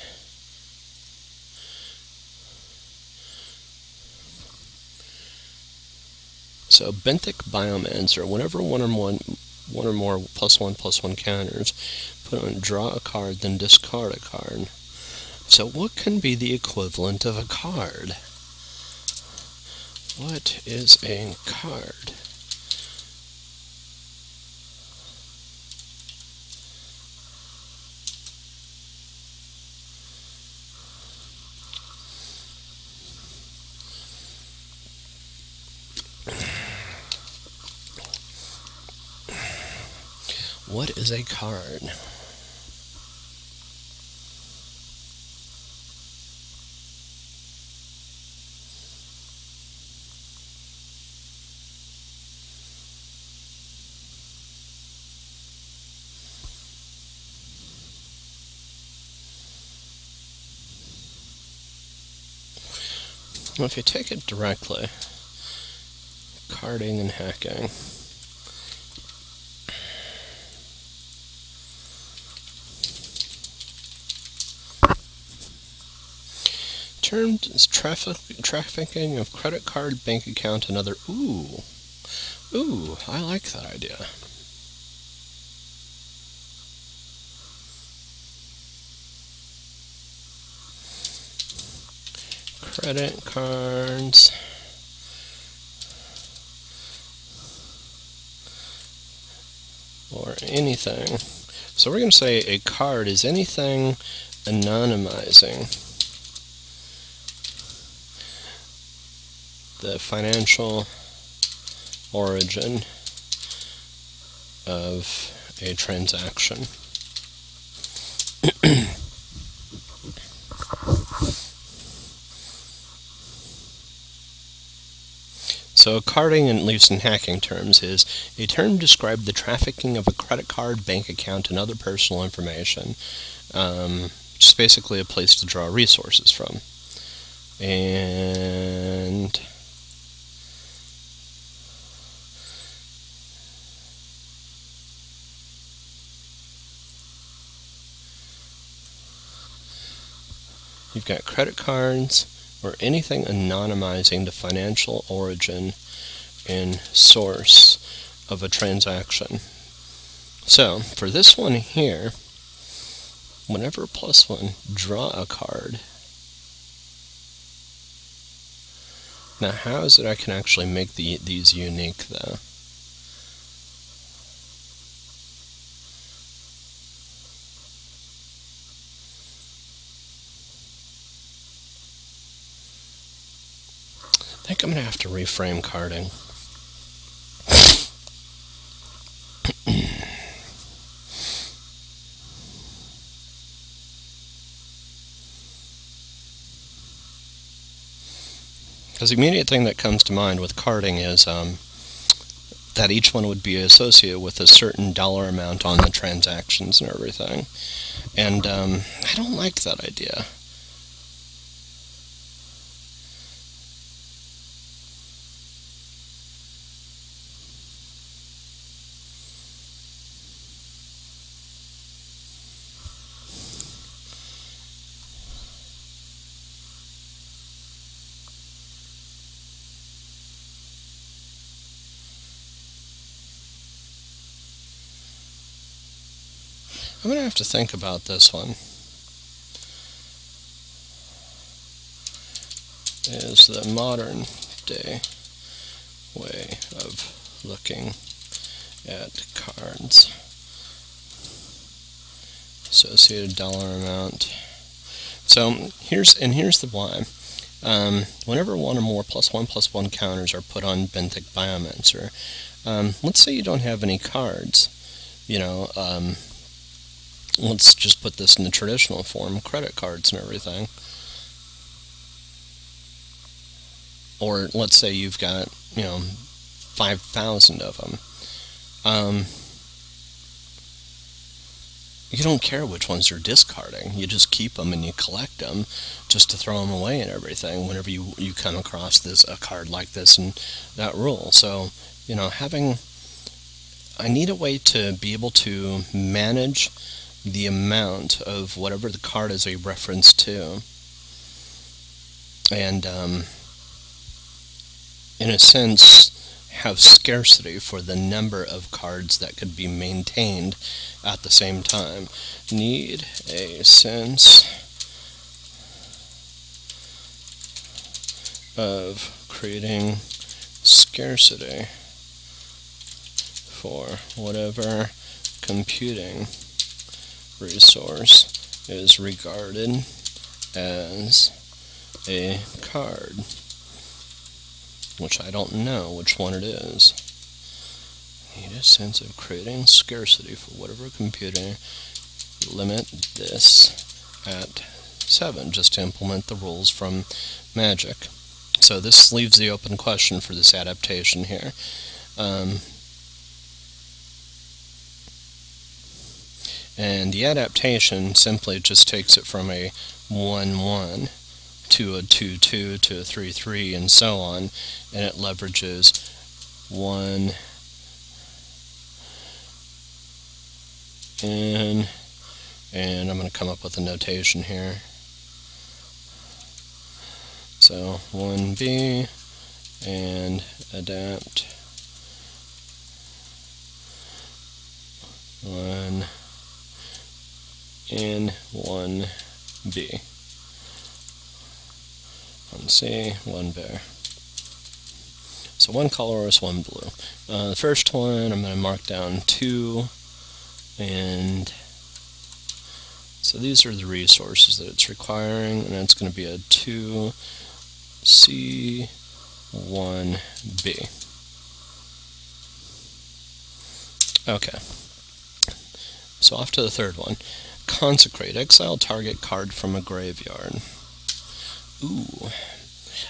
So benthic biomass, or whenever one or more, one or more plus one plus one counters, put on draw a card, then discard a card. So what can be the equivalent of a card? What is a card? What is a card? Well, if you take it directly, carding and hacking. Termed as traffic, trafficking of credit card, bank account, and other. Ooh. Ooh, I like that idea. Credit cards. Or anything So we're going to say a card is anything anonymizing the financial origin of a transaction. So carding, at least in hacking terms, is a term described the trafficking of a credit card, bank account, and other personal information. Um, just basically a place to draw resources from. And you've got credit cards, or anything anonymizing the financial origin and source of a transaction. So, for this one here, whenever plus one, draw a card. Now, how is it I can actually make the, these unique, though? I think I'm going to have to reframe carding. Because the immediate thing that comes to mind with carding is um, that each one would be associated with a certain dollar amount on the transactions and everything. And um, I don't like that idea. I'm going to have to think about this one. Is the modern day way of looking at cards. Associated dollar amount. So here's, and here's the why. Um, whenever one or more plus one plus one counters are put on Benthic Biomancer, um, let's say you don't have any cards, you know, um, let's just put this in the traditional form, credit cards and everything. Or let's say you've got, you know, five thousand of them. Um, you don't care which ones you're discarding. You just keep them and you collect them just to throw them away and everything whenever you, you come across this a card like this and that rule. So, you know, having... I need a way to be able to manage the amount of whatever the card is a reference to, and um, in a sense have scarcity for the number of cards that could be maintained at the same time. Need a sense of creating scarcity for whatever computing resource is regarded as a card, which I don't know which one it is. Need a sense of creating scarcity for whatever computing. Limit this at seven, just to implement the rules from Magic. So this leaves the open question for this adaptation here. Um, And the adaptation simply just takes it from a one one to a two two to a three three and so on, and it leverages one in, and I'm going to come up with a notation here. So one B and adapt one in one B, one C, one bear. So one colorless, one blue. Uh, the first one, I'm going to mark down two And so these are the resources that it's requiring, and it's going to be a two C one B. Okay. So off to the third one. Consecrate. Exile target card from a graveyard. Ooh.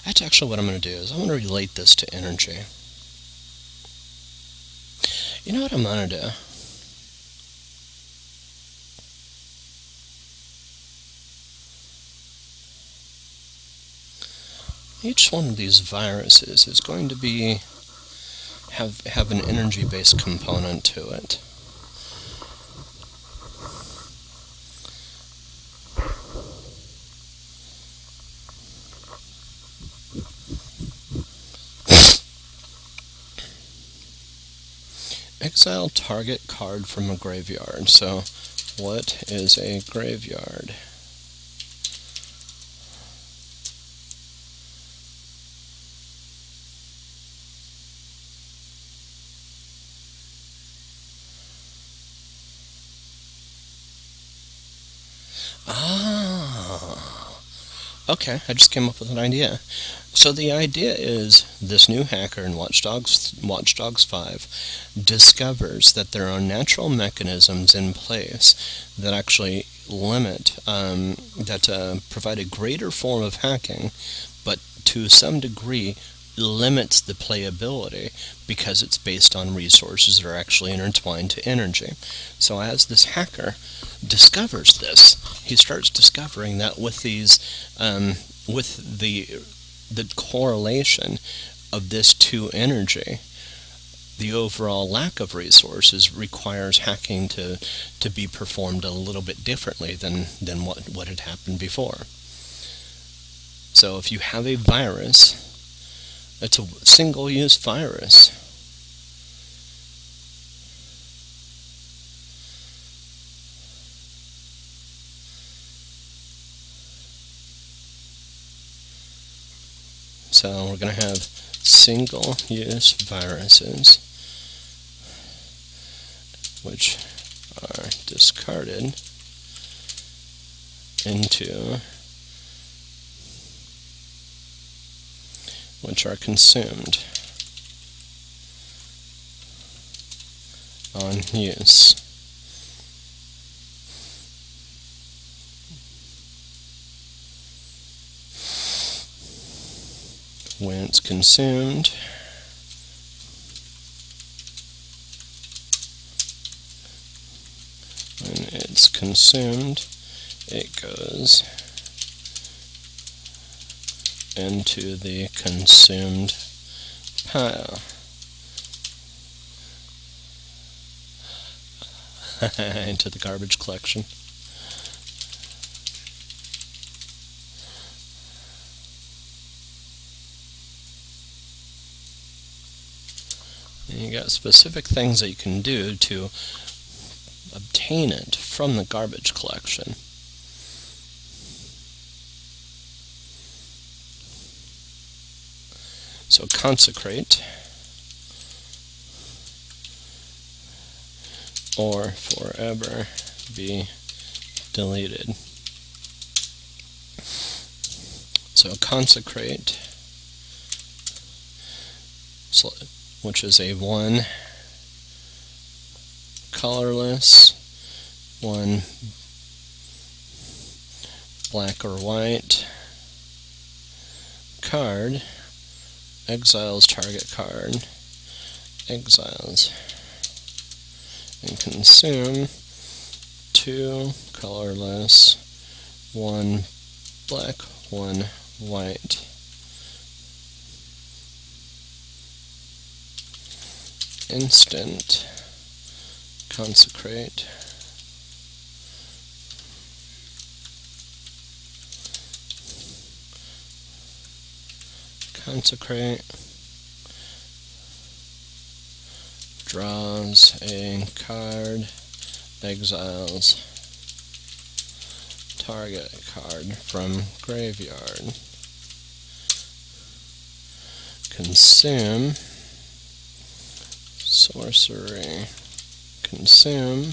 That's actually what I'm going to do, is I'm going to relate this to energy. You know what I'm going to do? Each one of these viruses is going to be have have an energy-based component to it. Exile target card from a graveyard. So, what is a graveyard? Okay, I just came up with an idea. So the idea is this new hacker in Watch Dogs, Watch Dogs five discovers that there are natural mechanisms in place that actually limit, um, that uh, provide a greater form of hacking, but to some degree limits the playability because it's based on resources that are actually intertwined to energy. So as this hacker discovers this, he starts discovering that with these, um, with the the correlation of this to energy, the overall lack of resources requires hacking to to be performed a little bit differently than than what what had happened before. So if you have a virus, it's a single-use virus. So we're going to have single-use viruses, which are discarded into, which are consumed on use. When it's consumed, when it's consumed, it goes into the consumed pile. Into the garbage collection. And you got specific things that you can do to obtain it from the garbage collection. So consecrate, or forever be deleted. So consecrate, which is a one colorless, one black or white card. Exiles target card, exiles, and consume two colorless, one black, one white, instant, consecrate, consecrate draws a card, exiles target card from graveyard, consume sorcery, consume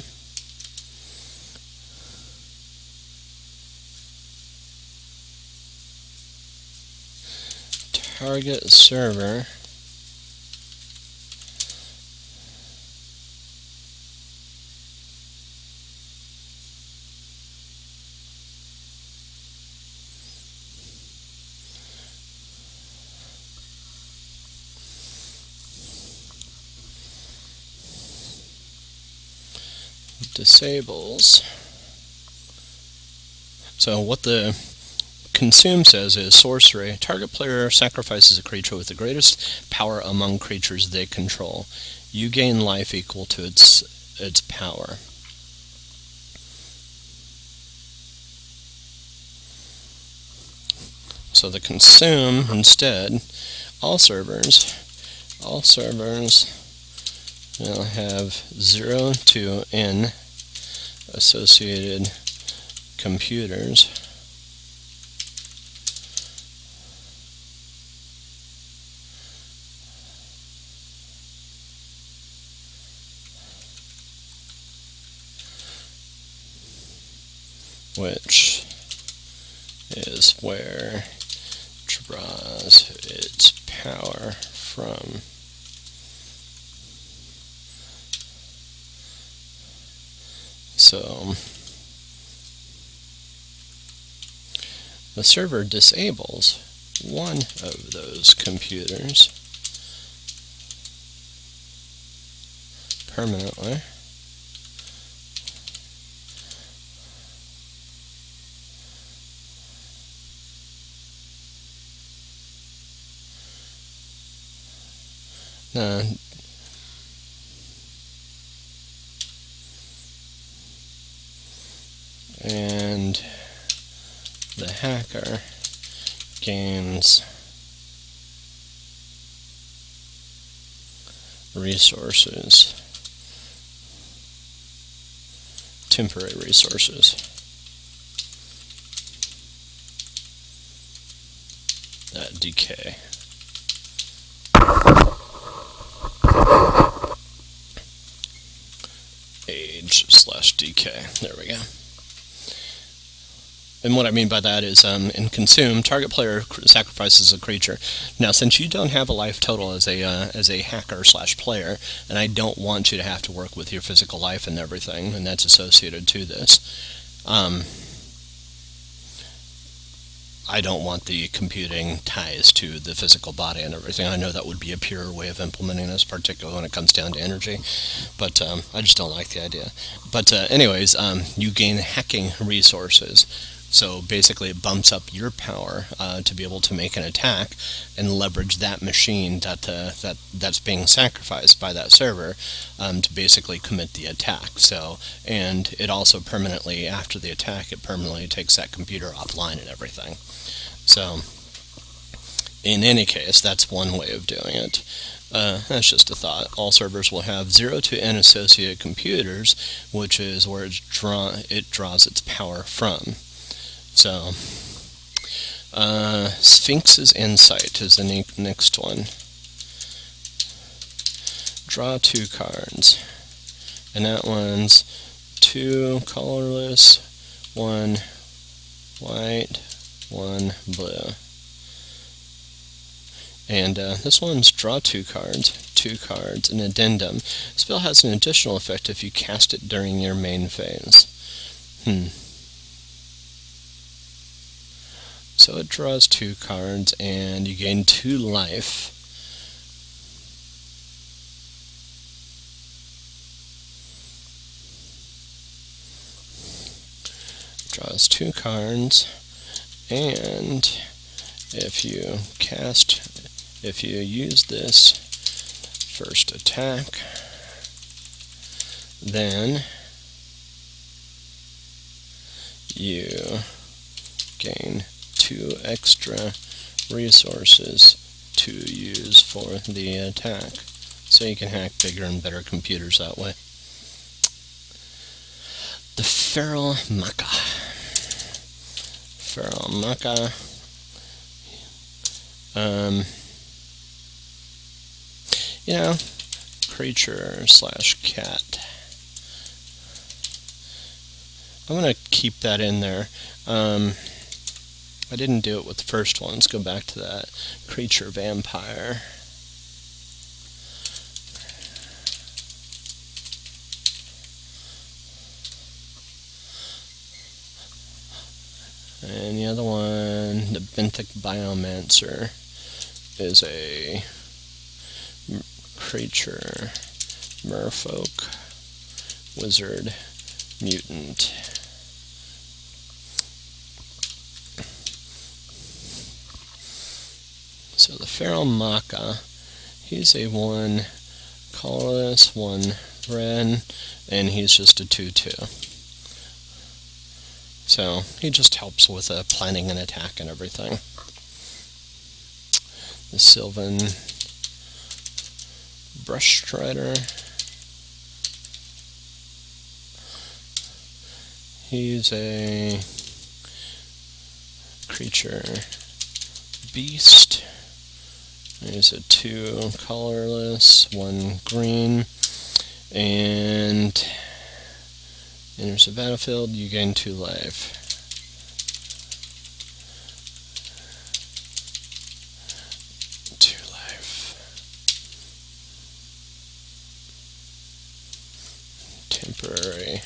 target server. Disables. So what the consume says is sorcery. Target player sacrifices a creature with the greatest power among creatures they control. You gain life equal to its its power. So the consume instead, all servers, all servers will have zero to n associated computers which is where it draws its power from. So the server disables one of those computers permanently. Now, and the hacker gains resources, temporary resources that decay. Age slash decay. There we go. And what I mean by that is, um, in consume, target player sacrifices a creature. Now, since you don't have a life total as a uh, as a hacker slash player, and I don't want you to have to work with your physical life and everything, and that's associated to this, um, I don't want the computing ties to the physical body and everything. I know that would be a pure way of implementing this, particularly when it comes down to energy, but um, I just don't like the idea. But uh, anyways, um, you gain hacking resources. So basically it bumps up your power uh, to be able to make an attack and leverage that machine that, uh, that, that's being sacrificed by that server um, to basically commit the attack. So, and it also permanently, after the attack, it permanently takes that computer offline and everything. So in any case, that's one way of doing it. Uh, that's just a thought. All servers will have zero to n associated computers, which is where it's draw, it draws its power from. So, uh, Sphinx's Insight is the ne next one. Draw two cards. And that one's two colorless, one white, one blue. And uh, this one's draw two cards, two cards, an addendum. This spell has an additional effect if you cast it during your main phase. Hmm. So it draws two cards, and you gain two life. It draws two cards, and if you cast, if you use this first attack, then you gain two extra resources to use for the attack. So you can hack bigger and better computers that way. The Feral Maca. Feral Maca. Um, you know, creature slash cat. I'm going to keep that in there. Um... I didn't do it with the first one. Let's go back to that creature vampire. And the other one, the benthic biomancer, is a creature, merfolk, wizard, mutant. So the feral Maka, he's a one colorless, one red, and he's just a two two. So he just helps with uh, planning an attack and everything. The Sylvan Brush Strider. He's a creature beast. He's a two colorless, one green, and enters the battlefield, you gain two life. Two life. Temporary.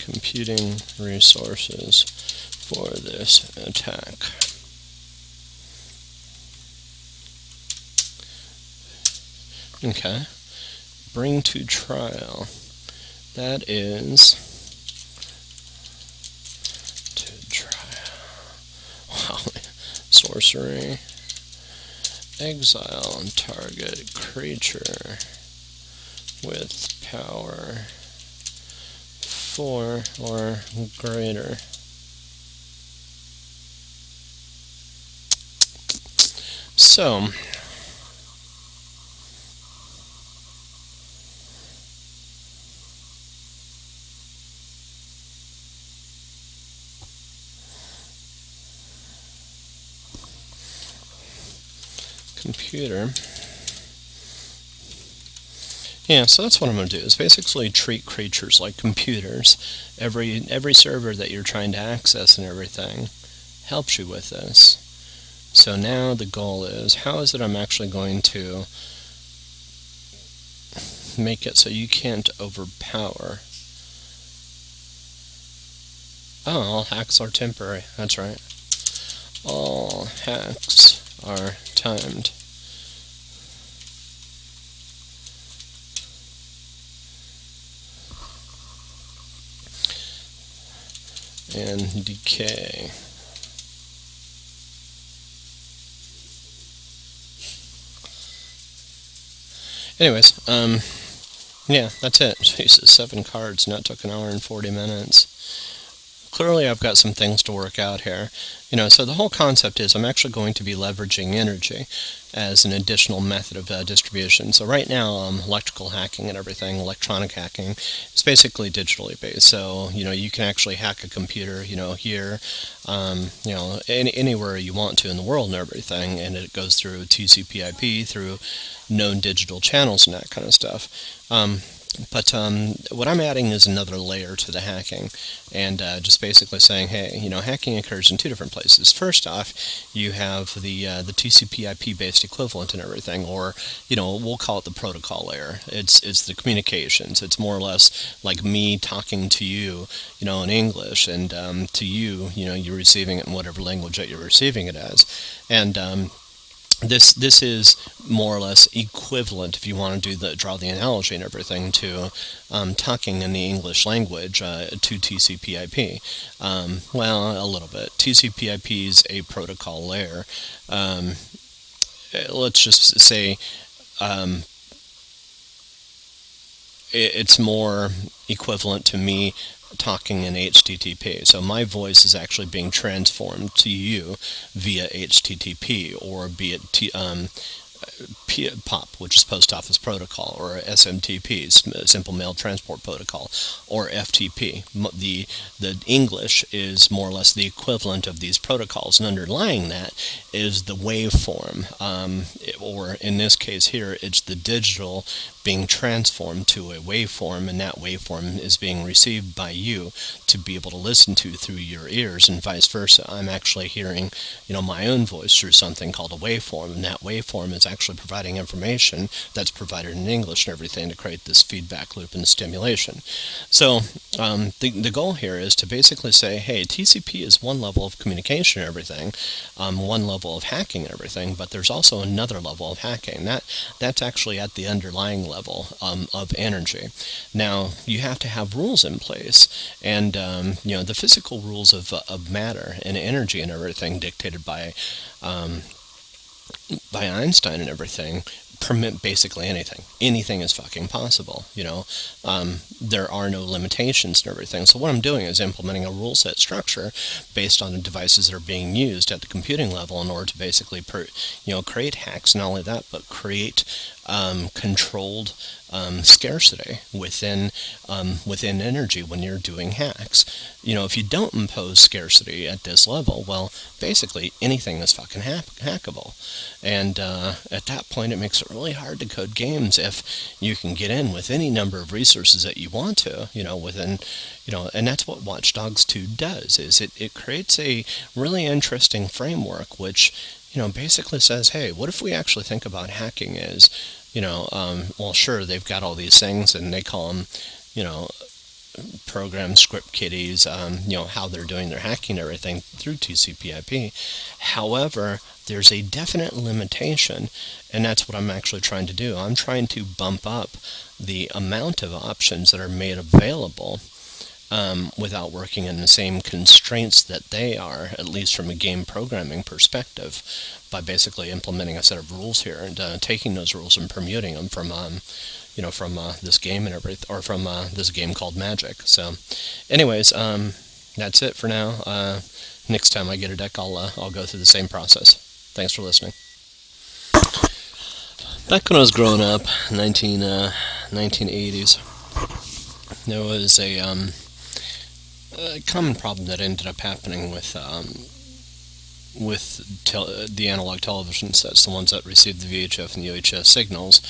Computing resources for this attack. Okay. Bring to trial. That is to trial. Wow. Sorcery. Exile target creature with power four or greater. So computer. Yeah, so that's what I'm going to do, is basically treat creatures like computers. Every every server that you're trying to access and everything helps you with this. So now the goal is, how is it I'm actually going to make it so you can't overpower? Oh, all hacks are temporary. That's right. All hacks are timed. And decay. Anyways, um, yeah, that's it. Jesus, seven cards, and that took an hour and forty minutes. Clearly I've got some things to work out here. You know, so the whole concept is I'm actually going to be leveraging energy as an additional method of uh, distribution. So right now, um, electrical hacking and everything, electronic hacking, it's basically digitally based. So, you know, you can actually hack a computer, you know, here, um, you know, any, anywhere you want to in the world and everything, and it goes through T C P I P, through known digital channels and that kind of stuff. Um, But um, what I'm adding is another layer to the hacking, and uh, just basically saying, hey, you know, hacking occurs in two different places. First off, you have the uh, the T C P I P based equivalent and everything, or you know, we'll call it the protocol layer. It's it's the communications. It's more or less like me talking to you, you know, in English, and um, to you, you know, you're receiving it in whatever language that you're receiving it as, and um, This this is more or less equivalent, if you want to do the draw the analogy and everything, to um, talking in the English language uh, to T C P I P. Um, well, a little bit. T C P I P is a protocol layer. Um, let's just say um, it, it's more equivalent to me talking in H T T P. So my voice is actually being transformed to you via H T T P, or be it t um, P O P, which is Post Office Protocol, or S M T P, Simple Mail Transport Protocol, or F T P. The, the English is more or less the equivalent of these protocols, and underlying that is the waveform, um, or in this case here, it's the digital being transformed to a waveform, and that waveform is being received by you to be able to listen to through your ears, and vice versa. I'm actually hearing, you know, my own voice through something called a waveform, and that waveform is actually providing information that's provided in English and everything to create this feedback loop and stimulation. So um, the, the goal here is to basically say, hey, T C P is one level of communication and everything, um, one level of hacking and everything, but there's also another level of hacking. That, that's actually at the underlying level. level um, of energy. Now, you have to have rules in place, and um, you know, the physical rules of, of matter and energy and everything dictated by um, by Einstein and everything permit basically anything. Anything is fucking possible, you know. Um, there are no limitations and everything. So what I'm doing is implementing a rule set structure based on the devices that are being used at the computing level in order to basically, per, you know, create hacks. Not only that, but create um, controlled um, scarcity within um, within energy when you're doing hacks. You know, if you don't impose scarcity at this level, well, basically anything is fucking hack hackable. And uh, at that point, it makes it really hard to code games if you can get in with any number of resources that you want to, you know, within, you know, and that's what Watch Dogs two does, is it, it creates a really interesting framework which, you know, basically says, hey, what if we actually think about hacking as, you know, um, well, sure, they've got all these things and they call them, you know, program script kiddies, um, you know, how they're doing their hacking and everything through T C P I P. However, there's a definite limitation, and that's what I'm actually trying to do. I'm trying to bump up the amount of options that are made available um, without working in the same constraints that they are, at least from a game programming perspective, by basically implementing a set of rules here and uh, taking those rules and permuting them from um, you know, from uh, this game and everything, or from uh, this game called Magic. So, anyways, um, that's it for now. Uh, next time I get a deck, I'll uh, I'll go through the same process. Thanks for listening. Back when I was growing up, nineteen eighties, there was a, um, a common problem that ended up happening with um, with tel- the analog television sets, the ones that received the V H F and the U H F signals,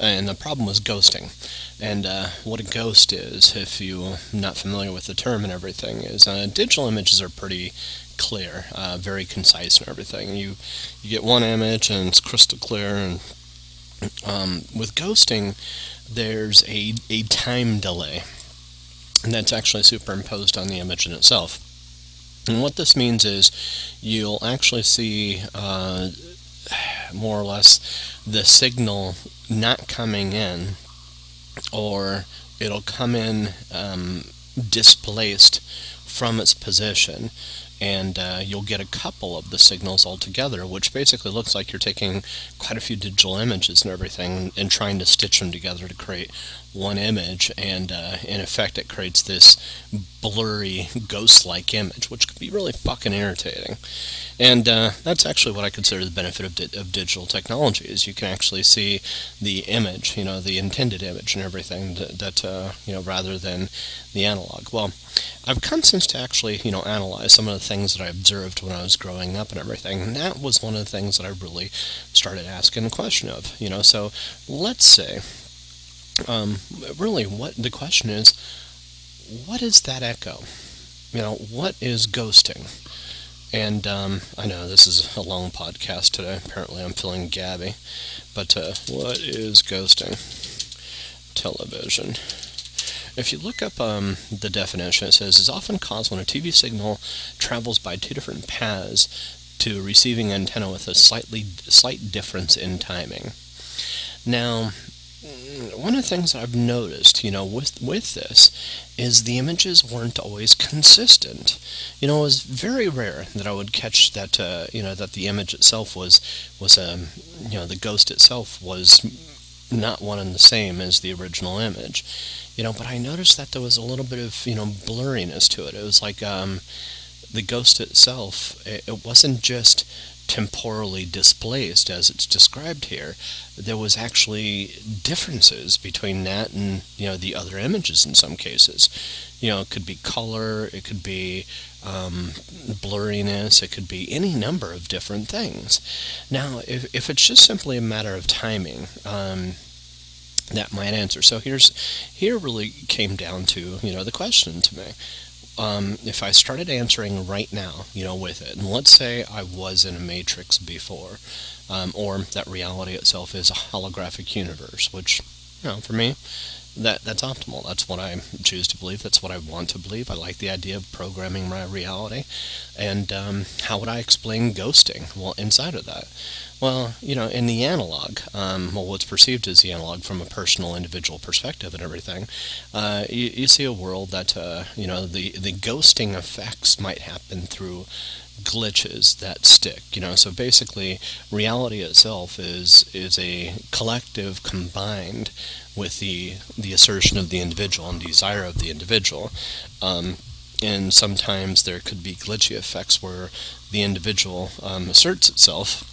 and the problem was ghosting. And uh, what a ghost is, if you're not familiar with the term and everything, is uh, digital images are pretty clear, uh, very concise and everything. You you get one image and it's crystal clear. And um, with ghosting, there's a a time delay, and that's actually superimposed on the image in itself. And what this means is you'll actually see uh, more or less the signal not coming in, or it'll come in um, displaced from its position, and uh, you'll get a couple of the signals altogether, which basically looks like you're taking quite a few digital images and everything and trying to stitch them together to create one image, and uh, in effect it creates this blurry, ghost-like image, which could be really fucking irritating. And uh, that's actually what I consider the benefit of, di- of digital technology, is you can actually see the image, you know, the intended image and everything, that, that uh, you know, rather than the analog. Well, I've come since to actually, you know, analyze some of the things that I observed when I was growing up and everything, and that was one of the things that I really started asking the question of, you know. So let's say, um, really what the question is, what is that echo? You know, what is ghosting? And um, I know this is a long podcast today, apparently I'm feeling gabby, but uh, what is ghosting? Television. If you look up um, the definition, it says, is often caused when a T V signal travels by two different paths to a receiving antenna with a slightly slight difference in timing. Now, one of the things I've noticed, you know, with with this, is the images weren't always consistent. You know, it was very rare that I would catch that, uh, you know, that the image itself was, was um, you know, the ghost itself was not one and the same as the original image. You know, but I noticed that there was a little bit of, you know, blurriness to it. It was like um, the ghost itself, it, it wasn't just temporally displaced, as it's described here, there was actually differences between that and, you know, the other images in some cases. You know, it could be color, it could be um, blurriness, it could be any number of different things. Now, if, if it's just simply a matter of timing, um, that might answer. So here's here really came down to, you know, the question to me. Um, if I started answering right now, you know, with it, and let's say I was in a matrix before, um, or that reality itself is a holographic universe, which, you know, for me, that that's optimal. That's what I choose to believe. That's what I want to believe. I like the idea of programming my reality. And um, how would I explain ghosting? Well, inside of that, well, you know, in the analog, um, well, what's perceived as the analog from a personal, individual perspective and everything, uh, you, you see a world that, uh, you know, the, the ghosting effects might happen through glitches that stick, you know. So basically, reality itself is is a collective combined with the the assertion of the individual and desire of the individual. Um, and sometimes there could be glitchy effects where the individual um, asserts itself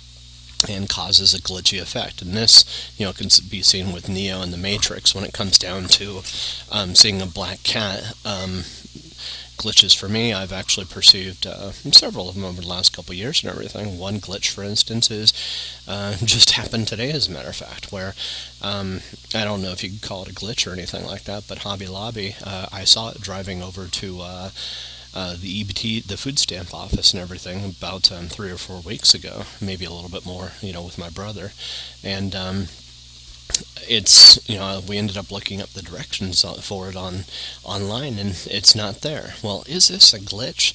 and causes a glitchy effect. And this, you know, can be seen with Neo and the Matrix when it comes down to um, seeing a black cat. Um, glitches for me, I've actually perceived uh, several of them over the last couple of years and everything. One glitch, for instance, is uh, just happened today, as a matter of fact, where um, I don't know if you could call it a glitch or anything like that, but Hobby Lobby, uh, I saw it driving over to uh, Uh, the E B T, the food stamp office and everything about um, three or four weeks ago, maybe a little bit more, you know, with my brother. And um, it's, you know, we ended up looking up the directions for it on online, and it's not there. Well, is this a glitch?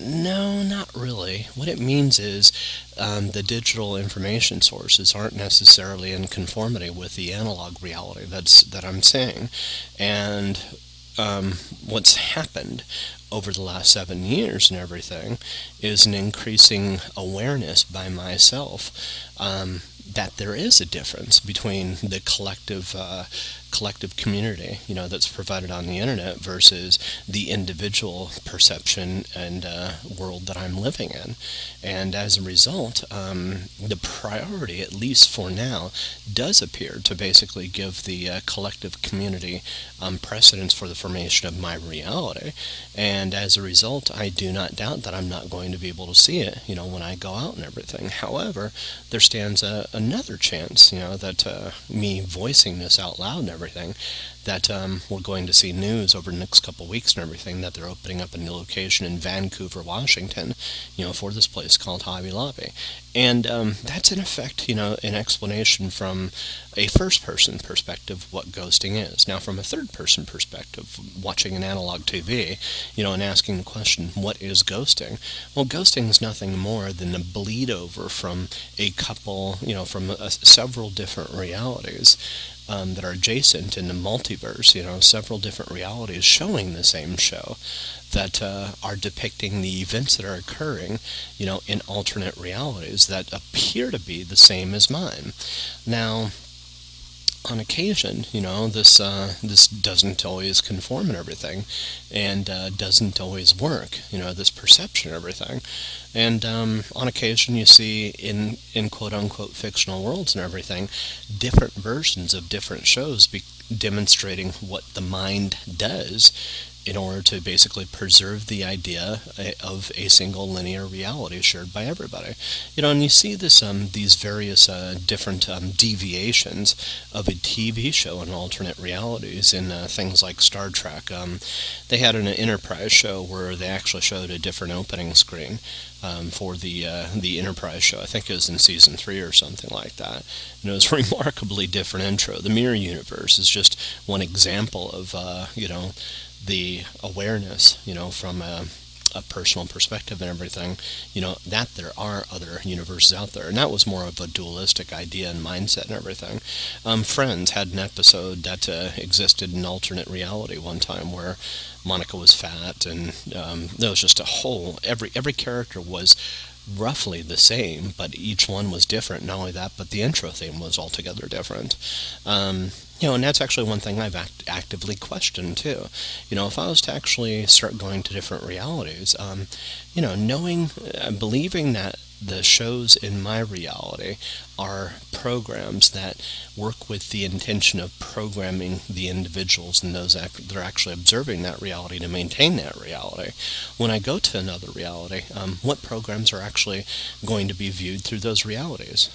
No, not really. What it means is um, the digital information sources aren't necessarily in conformity with the analog reality that's that I'm seeing. And um, what's happened over the last seven years and everything is an increasing awareness by myself um, that there is a difference between the collective uh, collective community, you know, that's provided on the internet versus the individual perception and uh, world that I'm living in. And as a result, um, the priority, at least for now, does appear to basically give the uh, collective community um, precedence for the formation of my reality. And as a result, I do not doubt that I'm not going to be able to see it, you know, when I go out and everything. However, there stands a, another chance, you know, that uh, me voicing this out loud and everything everything, that um, we're going to see news over the next couple weeks and everything that they're opening up a new location in Vancouver, Washington, you know, for this place called Hobby Lobby. And um, that's, in effect, you know, an explanation from a first-person perspective what ghosting is. Now, from a third-person perspective, watching an analog T V, you know, and asking the question, what is ghosting? Well, ghosting is nothing more than a bleed over from a couple, you know, from a, several different realities Um, that are adjacent in the multiverse, you know, several different realities showing the same show that uh, are depicting the events that are occurring, you know, in alternate realities that appear to be the same as mine. Now, on occasion, you know, this uh, this doesn't always conform and everything, and uh, doesn't always work, you know, this perception and everything. And um, on occasion you see in, in quote-unquote fictional worlds and everything, different versions of different shows be- demonstrating what the mind does in order to basically preserve the idea of a single linear reality shared by everybody. You know, and you see this um, these various uh, different um, deviations of a T V show and alternate realities in uh, things like Star Trek. Um, they had an Enterprise show where they actually showed a different opening screen Um, for the uh, the Enterprise show. I think it was in season three or something like that. And it was a remarkably different intro. The Mirror Universe is just one example of uh, you know, the awareness, you know, from a, a personal perspective and everything, you know, that there are other universes out there. And that was more of a dualistic idea and mindset and everything. Um, Friends had an episode that uh, existed in alternate reality one time where Monica was fat, and um, there was just a whole, every every character was roughly the same, but each one was different. Not only that, but the intro theme was altogether different. Um, you know, and that's actually one thing I've act- actively questioned, too. You know, if I was to actually start going to different realities, um, you know, knowing, uh, believing that the shows in my reality are programs that work with the intention of programming the individuals and those act- that are actually observing that reality to maintain that reality. When I go to another reality, um, what programs are actually going to be viewed through those realities?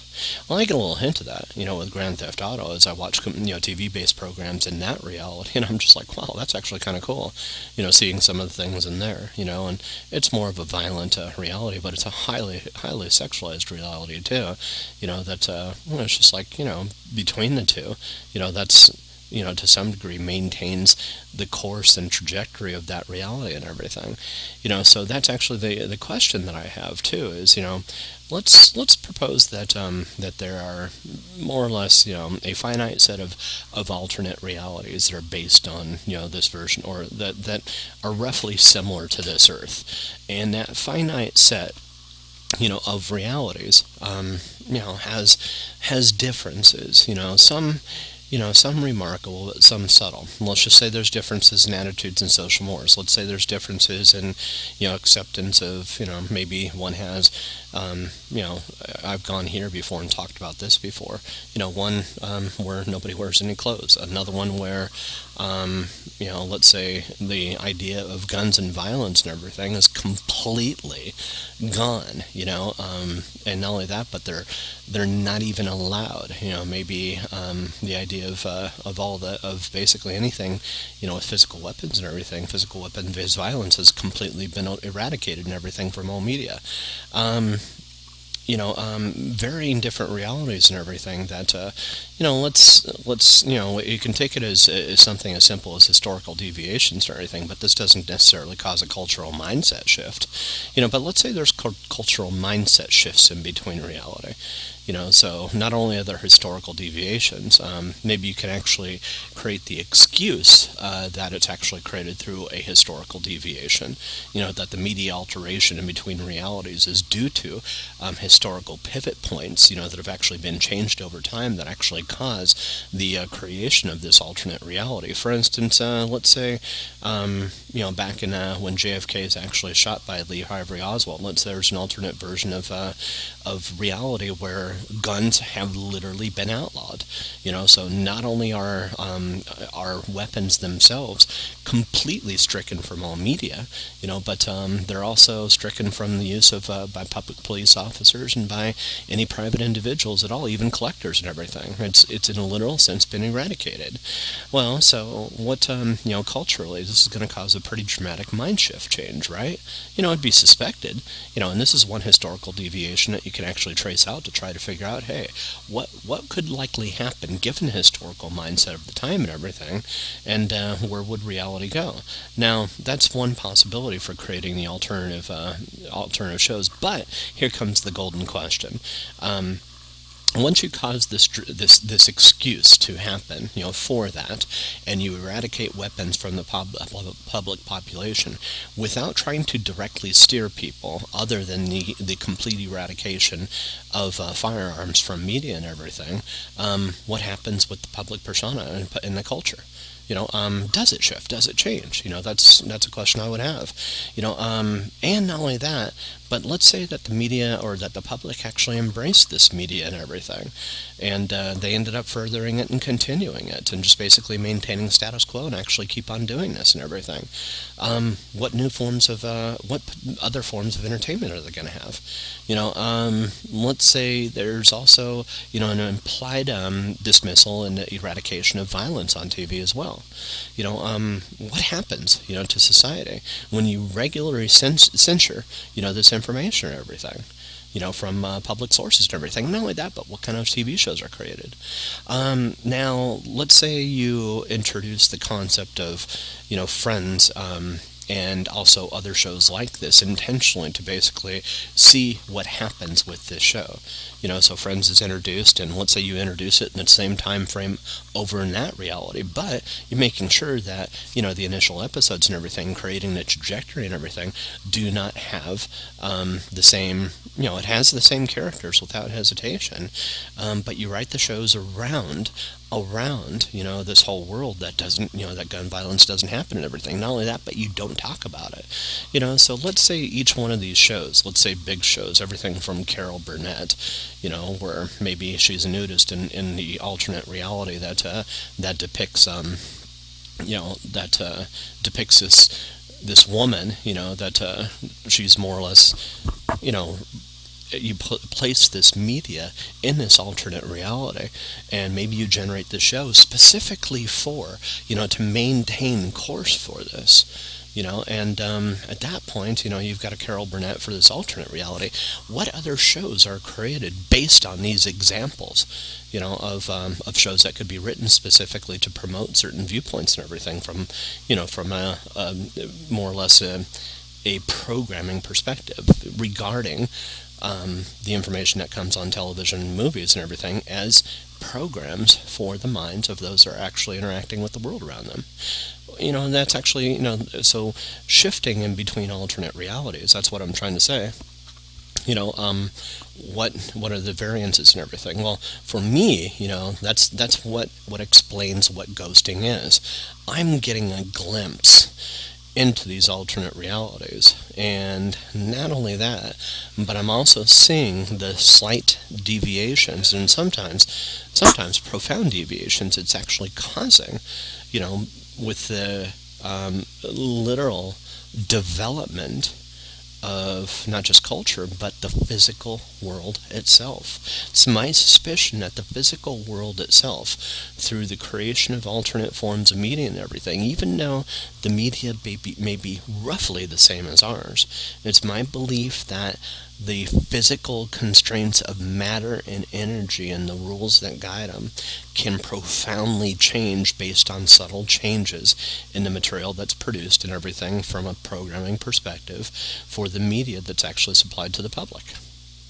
Well, I get a little hint of that, you know, with Grand Theft Auto, as I watch, you know, T V-based programs in that reality, and I'm just like, wow, that's actually kind of cool, you know, seeing some of the things in there, you know, and it's more of a violent uh, reality, but it's a highly, highly sexualized reality, too, you know, that uh, well, it's just like, you know, between the two, you know, that's, you know, to some degree maintains the course and trajectory of that reality and everything, you know, so that's actually the the question that I have, too, is, you know, Let's let's propose that um, that there are more or less, you know, a finite set of, of alternate realities that are based on, you know, this version, or that that are roughly similar to this Earth, and that finite set, you know, of realities, um, you know, has has differences, you know, some. You know, some remarkable, but some subtle. Let's just say there's differences in attitudes and social mores. Let's say there's differences in, you know, acceptance of, you know, maybe one has, um, you know, I've gone here before and talked about this before. You know, one um, where nobody wears any clothes. Another one where, um, you know, let's say the idea of guns and violence and everything is completely gone, you know. Um, and not only that, but they're they're not even allowed. You know, maybe um, the idea Of uh, of all the of basically anything, you know, with physical weapons and everything. Physical weapon-based violence has completely been eradicated and everything from all media. Um, you know, um, varying different realities and everything. That uh, you know, let's let's you know, you can take it as, as something as simple as historical deviations or everything, but this doesn't necessarily cause a cultural mindset shift. You know, but let's say there's cu- cultural mindset shifts in between reality. You know, so not only are there historical deviations, um, maybe you can actually create the excuse uh, that it's actually created through a historical deviation, you know, that the media alteration in between realities is due to um, historical pivot points, you know, that have actually been changed over time that actually cause the uh, creation of this alternate reality. For instance, uh, let's say, um, you know, back in uh, when J F K is actually shot by Lee Harvey Oswald, let's say there's an alternate version of, uh, of reality where guns have literally been outlawed, you know, so not only are um, our weapons themselves completely stricken from all media, you know, but um, they're also stricken from the use of uh, by public police officers and by any private individuals at all, even collectors and everything. It's it's in a literal sense been eradicated. Well, so what, um, you know, culturally, this is going to cause a pretty dramatic mind shift change, right? You know, it'd be suspected, you know, and this is one historical deviation that you can actually trace out to try to figure out, hey, what what could likely happen given the historical mindset of the time and everything, and uh, where would reality go? Now, that's one possibility for creating the alternative uh, alternative shows, but here comes the golden question. Um, Once you cause this this this excuse to happen, you know, for that, and you eradicate weapons from the pub, public population without trying to directly steer people, other than the, the complete eradication of uh, firearms from media and everything, um, what happens with the public persona and, and the culture? You know, um, does it shift? Does it change? You know, that's that's a question I would have. You know, um, and not only that, but let's say that the media or that the public actually embraced this media and everything, and uh, they ended up furthering it and continuing it and just basically maintaining status quo and actually keep on doing this and everything. Um, what new forms of, uh, what other forms of entertainment are they going to have? You know, um, let's say there's also, you know, an implied um, dismissal and eradication of violence on T V as well. You know, um, what happens, you know, to society when you regularly cens- censure, you know, this information and everything, you know, from uh, public sources and everything. Not only that, but what kind of T V shows are created. Um, now, let's say you introduce the concept of, you know, Friends, um, and also other shows like this intentionally to basically see what happens with this show. You know, so Friends is introduced, and let's say you introduce it in the same time frame over in that reality, but you're making sure that, you know, the initial episodes and everything, creating the trajectory and everything, do not have um, the same, you know, it has the same characters without hesitation, um, but you write the shows around around, you know, this whole world that doesn't, you know, that gun violence doesn't happen and everything. Not only that, but you don't talk about it, you know. So let's say each one of these shows, let's say big shows, everything from Carol Burnett, you know, where maybe she's a nudist in, in the alternate reality that uh, that depicts, um, you know, that uh, depicts this this woman, you know, that uh, she's more or less, you know, you pl- place this media in this alternate reality, and maybe you generate the show specifically for, you know, to maintain course for this. You know, and um, at that point, you know, you've got a Carol Burnett for this alternate reality. What other shows are created based on these examples, you know, of um, of shows that could be written specifically to promote certain viewpoints and everything from, you know, from a, a more or less a, a programming perspective regarding um, the information that comes on television, movies, and everything as programs for the minds of those that are actually interacting with the world around them. You know, and that's actually, you know, so shifting in between alternate realities, that's what I'm trying to say. You know, um, what what are the variances and everything? Well, for me, you know, that's that's what, what explains what ghosting is. I'm getting a glimpse into these alternate realities. And not only that, but I'm also seeing the slight deviations, and sometimes sometimes profound deviations it's actually causing, you know, with the um, literal development of not just culture, but the physical world itself. It's my suspicion that the physical world itself, through the creation of alternate forms of media and everything, even though the media may be, may be roughly the same as ours, it's my belief that the physical constraints of matter and energy and the rules that guide them can profoundly change based on subtle changes in the material that's produced and everything from a programming perspective for the media that's actually supplied to the public.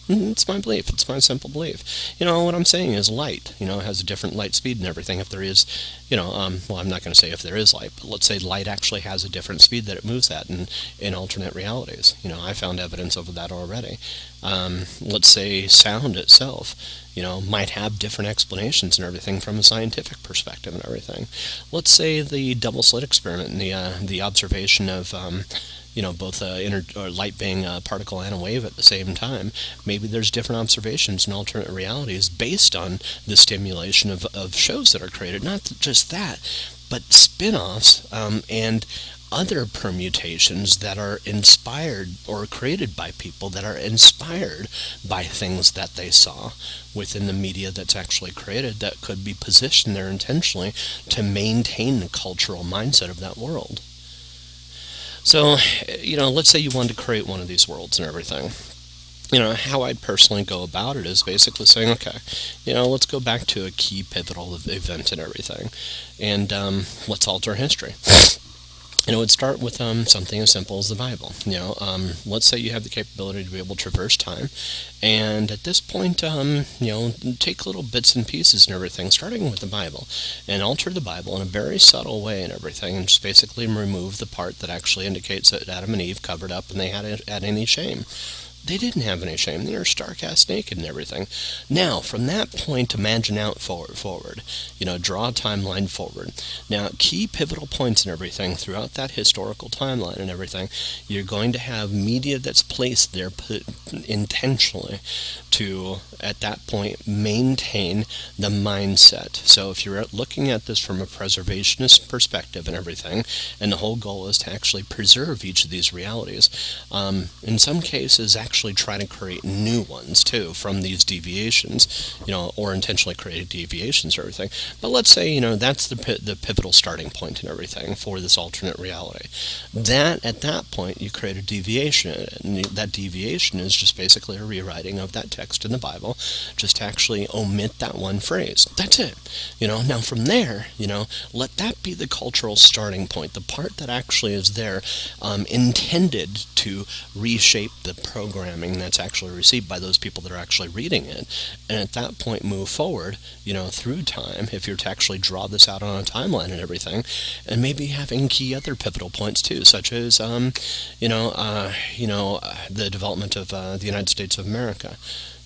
It's my belief. It's my simple belief. You know, what I'm saying is light, you know, has a different light speed and everything. If there is, you know, um, well, I'm not going to say if there is light, but let's say light actually has a different speed that it moves at in, in alternate realities. You know, I found evidence of that already. Um, let's say sound itself, you know, might have different explanations and everything from a scientific perspective and everything. Let's say the double slit experiment and the, uh, the observation of... Um, you know, both uh, inter- or light being a particle and a wave at the same time, maybe there's different observations and alternate realities based on the stimulation of, of shows that are created. Not just that, but spin-offs um, and other permutations that are inspired or created by people that are inspired by things that they saw within the media that's actually created that could be positioned there intentionally to maintain the cultural mindset of that world. So, you know, let's say you wanted to create one of these worlds and everything. You know, how I personally go about it is basically saying, okay, you know, let's go back to a key pivotal event and everything, and um, let's alter history. And it would start with um, something as simple as the Bible. You know, um, let's say you have the capability to be able to traverse time, and at this point, um, you know, take little bits and pieces and everything, starting with the Bible, and alter the Bible in a very subtle way and everything, and just basically remove the part that actually indicates that Adam and Eve covered up and they had, had any shame. They didn't have any shame. They were stark-ass naked and everything. Now, from that point, imagine out forward, forward. You know, draw a timeline forward. Now, key pivotal points and everything throughout that historical timeline and everything, you're going to have media that's placed there put intentionally to, at that point, maintain the mindset. So if you're looking at this from a preservationist perspective and everything, and the whole goal is to actually preserve each of these realities, um, in some cases, actually, Actually, try to create new ones too from these deviations, you know, or intentionally created deviations or everything. But let's say, you know, that's the pi- the pivotal starting point and everything for this alternate reality. That at that point you create a deviation, and that deviation is just basically a rewriting of that text in the Bible, just to actually omit that one phrase. That's it. You know, now from there, you know, let that be the cultural starting point, the part that actually is there, um, intended to reshape the program that's actually received by those people that are actually reading it, and at that point move forward, you know, through time, if you're to actually draw this out on a timeline and everything, and maybe having key other pivotal points too, such as, um, you know, uh, you know, uh, the development of uh, the United States of America.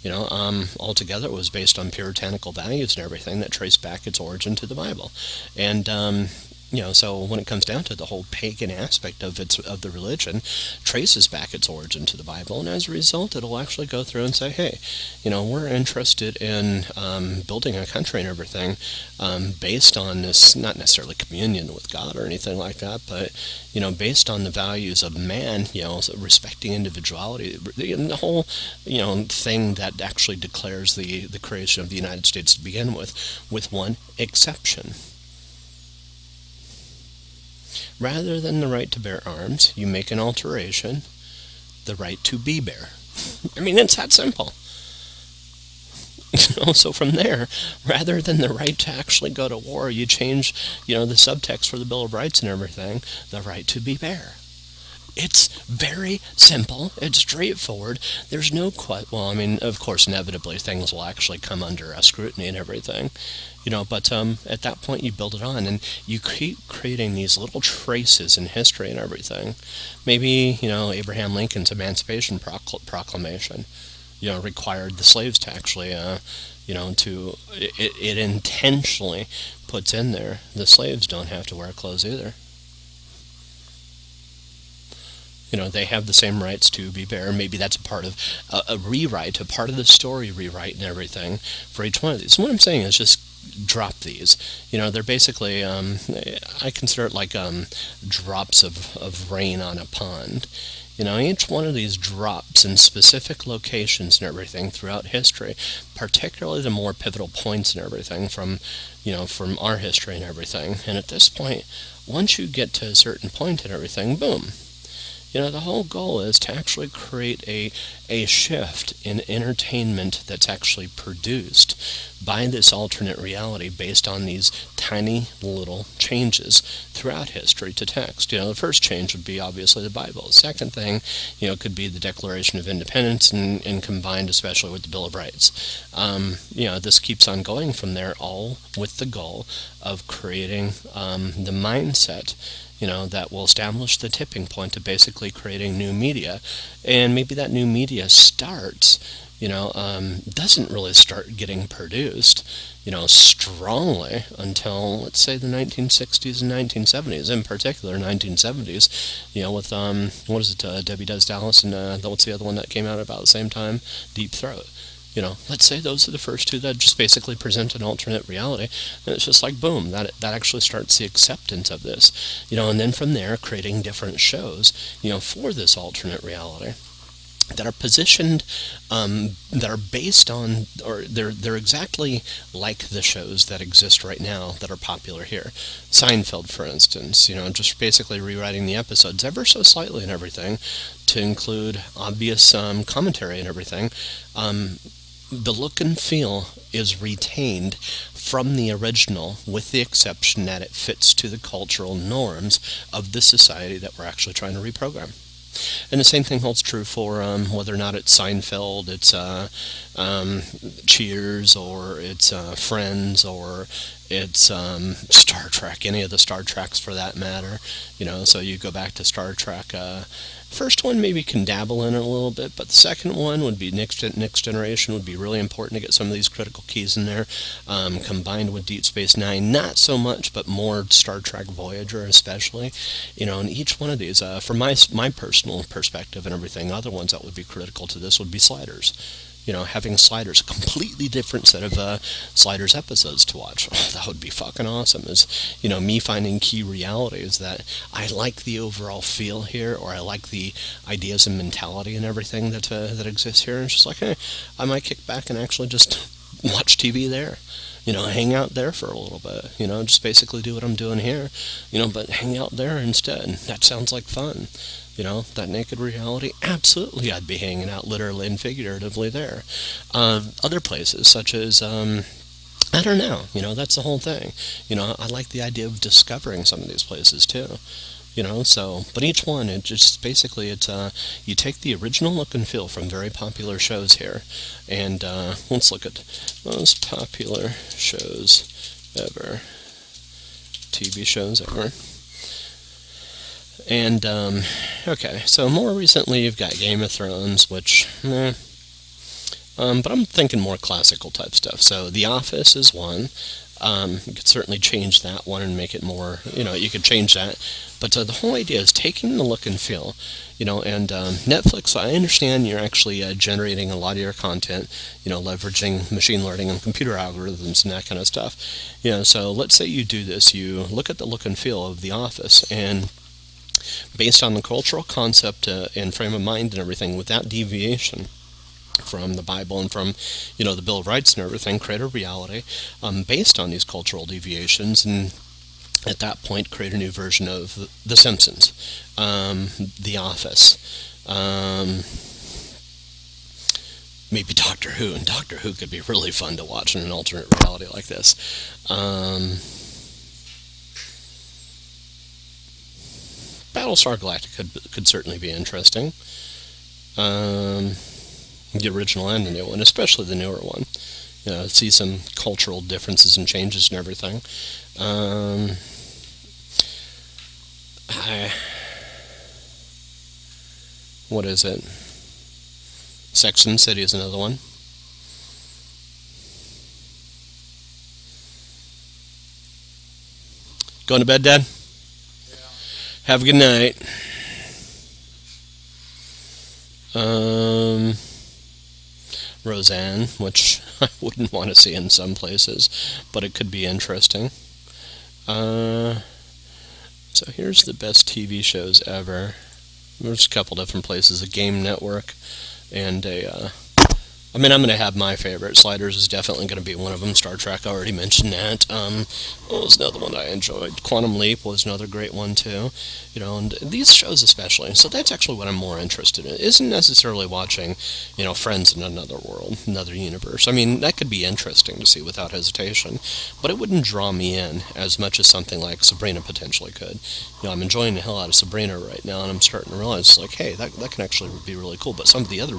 You know, um, altogether it was based on puritanical values and everything that traced back its origin to the Bible. And, um, you know, so when it comes down to the whole pagan aspect of its of the religion, traces back its origin to the Bible, and as a result, it'll actually go through and say, hey, you know, we're interested in um, building a country and everything um, based on this, not necessarily communion with God or anything like that, but, you know, based on the values of man, you know, respecting individuality, and the whole, you know, thing that actually declares the, the creation of the United States to begin with, with one exception. Rather than the right to bear arms, you make an alteration, the right to be bear. I mean, it's that simple. You know, so from there, rather than the right to actually go to war, you change, you know, the subtext for the Bill of Rights and everything, the right to be bear. It's very simple. It's straightforward. There's no qu- well, I mean, of course, inevitably things will actually come under uh, scrutiny and everything, you know. But um, at that point, you build it on, and you keep creating these little traces in history and everything. Maybe, you know, Abraham Lincoln's Emancipation Procl- Proclamation, you know, required the slaves to actually, uh, you know, to it, it intentionally puts in there the slaves don't have to wear clothes either. You know, they have the same rights to be bare. Maybe that's a part of a, a rewrite, a part of the story rewrite and everything for each one of these. So what I'm saying is just drop these. You know, they're basically, um, I consider it like um, drops of, of rain on a pond. You know, each one of these drops in specific locations and everything throughout history, particularly the more pivotal points and everything from, you know, from our history and everything. And at this point, once you get to a certain point and everything, boom. You know, the whole goal is to actually create a a shift in entertainment that's actually produced by this alternate reality based on these tiny little changes throughout history to text. You know, the first change would be obviously the Bible. The second thing, you know, could be the Declaration of Independence and, and combined especially with the Bill of Rights. Um, you know, this keeps on going from there, all with the goal of creating um, the mindset, you know, that will establish the tipping point to basically creating new media. And maybe that new media starts, you know, um, doesn't really start getting produced, you know, strongly until, let's say, the nineteen sixties and nineteen seventies, in particular, nineteen seventies, you know, with, um, what is it, uh, Debbie Does Dallas and uh, what's the other one that came out about the same time? Deep Throat. You know, let's say those are the first two that just basically present an alternate reality, and it's just like, boom, that that actually starts the acceptance of this, you know, and then from there, creating different shows, you know, for this alternate reality that are positioned, um, that are based on, or they're they're exactly like the shows that exist right now that are popular here. Seinfeld, for instance, you know, just basically rewriting the episodes ever so slightly and everything to include obvious um, commentary and everything. Um, The look and feel is retained from the original, with the exception that it fits to the cultural norms of the society that we're actually trying to reprogram. And the same thing holds true for um, whether or not it's Seinfeld, it's uh, um, Cheers, or it's uh, Friends, or it's um, Star Trek, any of the Star Treks for that matter. You know, so you go back to Star Trek. Uh, First one maybe can dabble in it a little bit, but the second one would be Next Next Generation would be really important to get some of these critical keys in there, um, combined with Deep Space Nine, not so much, but more Star Trek Voyager especially, you know. And each one of these, uh, from my my personal perspective and everything, other ones that would be critical to this would be Sliders. You know, having Sliders, a completely different set of uh, Sliders episodes to watch. Oh, that would be fucking awesome. Is, you know, me finding key realities that I like the overall feel here, or I like the ideas and mentality and everything that uh, that exists here. And it's just like, hey, I might kick back and actually just watch T V there. You know, hang out there for a little bit. You know, just basically do what I'm doing here. You know, but hang out there instead. That sounds like fun. You know, that naked reality, absolutely I'd be hanging out literally and figuratively there. Uh, other places such as, um, I don't know, you know, that's the whole thing. You know, I like the idea of discovering some of these places too. You know, so, but each one, it just basically, it's, uh, you take the original look and feel from very popular shows here. And uh, let's look at most popular shows ever, T V shows ever. And, um, okay, so more recently you've got Game of Thrones, which, eh, Um, but I'm thinking more classical type stuff. So The Office is one. Um, you could certainly change that one and make it more, you know, you could change that. But uh, the whole idea is taking the look and feel, you know, and um, Netflix, I understand you're actually uh, generating a lot of your content, you know, leveraging machine learning and computer algorithms and that kind of stuff. You know, so let's say you do this, you look at the look and feel of The Office, and based on the cultural concept uh, and frame of mind and everything, without deviation from the Bible and from, you know, the Bill of Rights and everything, create a reality um, based on these cultural deviations, and at that point create a new version of The Simpsons, um, The Office, um, maybe Doctor Who, and Doctor Who could be really fun to watch in an alternate reality like this. Um, Battlestar Galactica could, could certainly be interesting. Um... The original and the new one, especially the newer one. You know, see some cultural differences and changes and everything. Um, I, what is it? Sex and the City is another one. Going to bed, Dad? Yeah. Have a good night. Um... Roseanne, which I wouldn't want to see in some places, but it could be interesting. Uh, so here's the best T V shows ever. There's a couple different places, a game network, and a, uh, I mean, I'm going to have my favorite. Sliders is definitely going to be one of them. Star Trek, I already mentioned that. Um, what was another one I enjoyed? Quantum Leap was another great one, too. You know, and these shows especially. So that's actually what I'm more interested in. It isn't necessarily watching, you know, Friends in another world, another universe. I mean, that could be interesting to see without hesitation, but it wouldn't draw me in as much as something like Sabrina potentially could. You know, I'm enjoying the hell out of Sabrina right now, and I'm starting to realize, like, hey, that, that can actually be really cool. But some of the other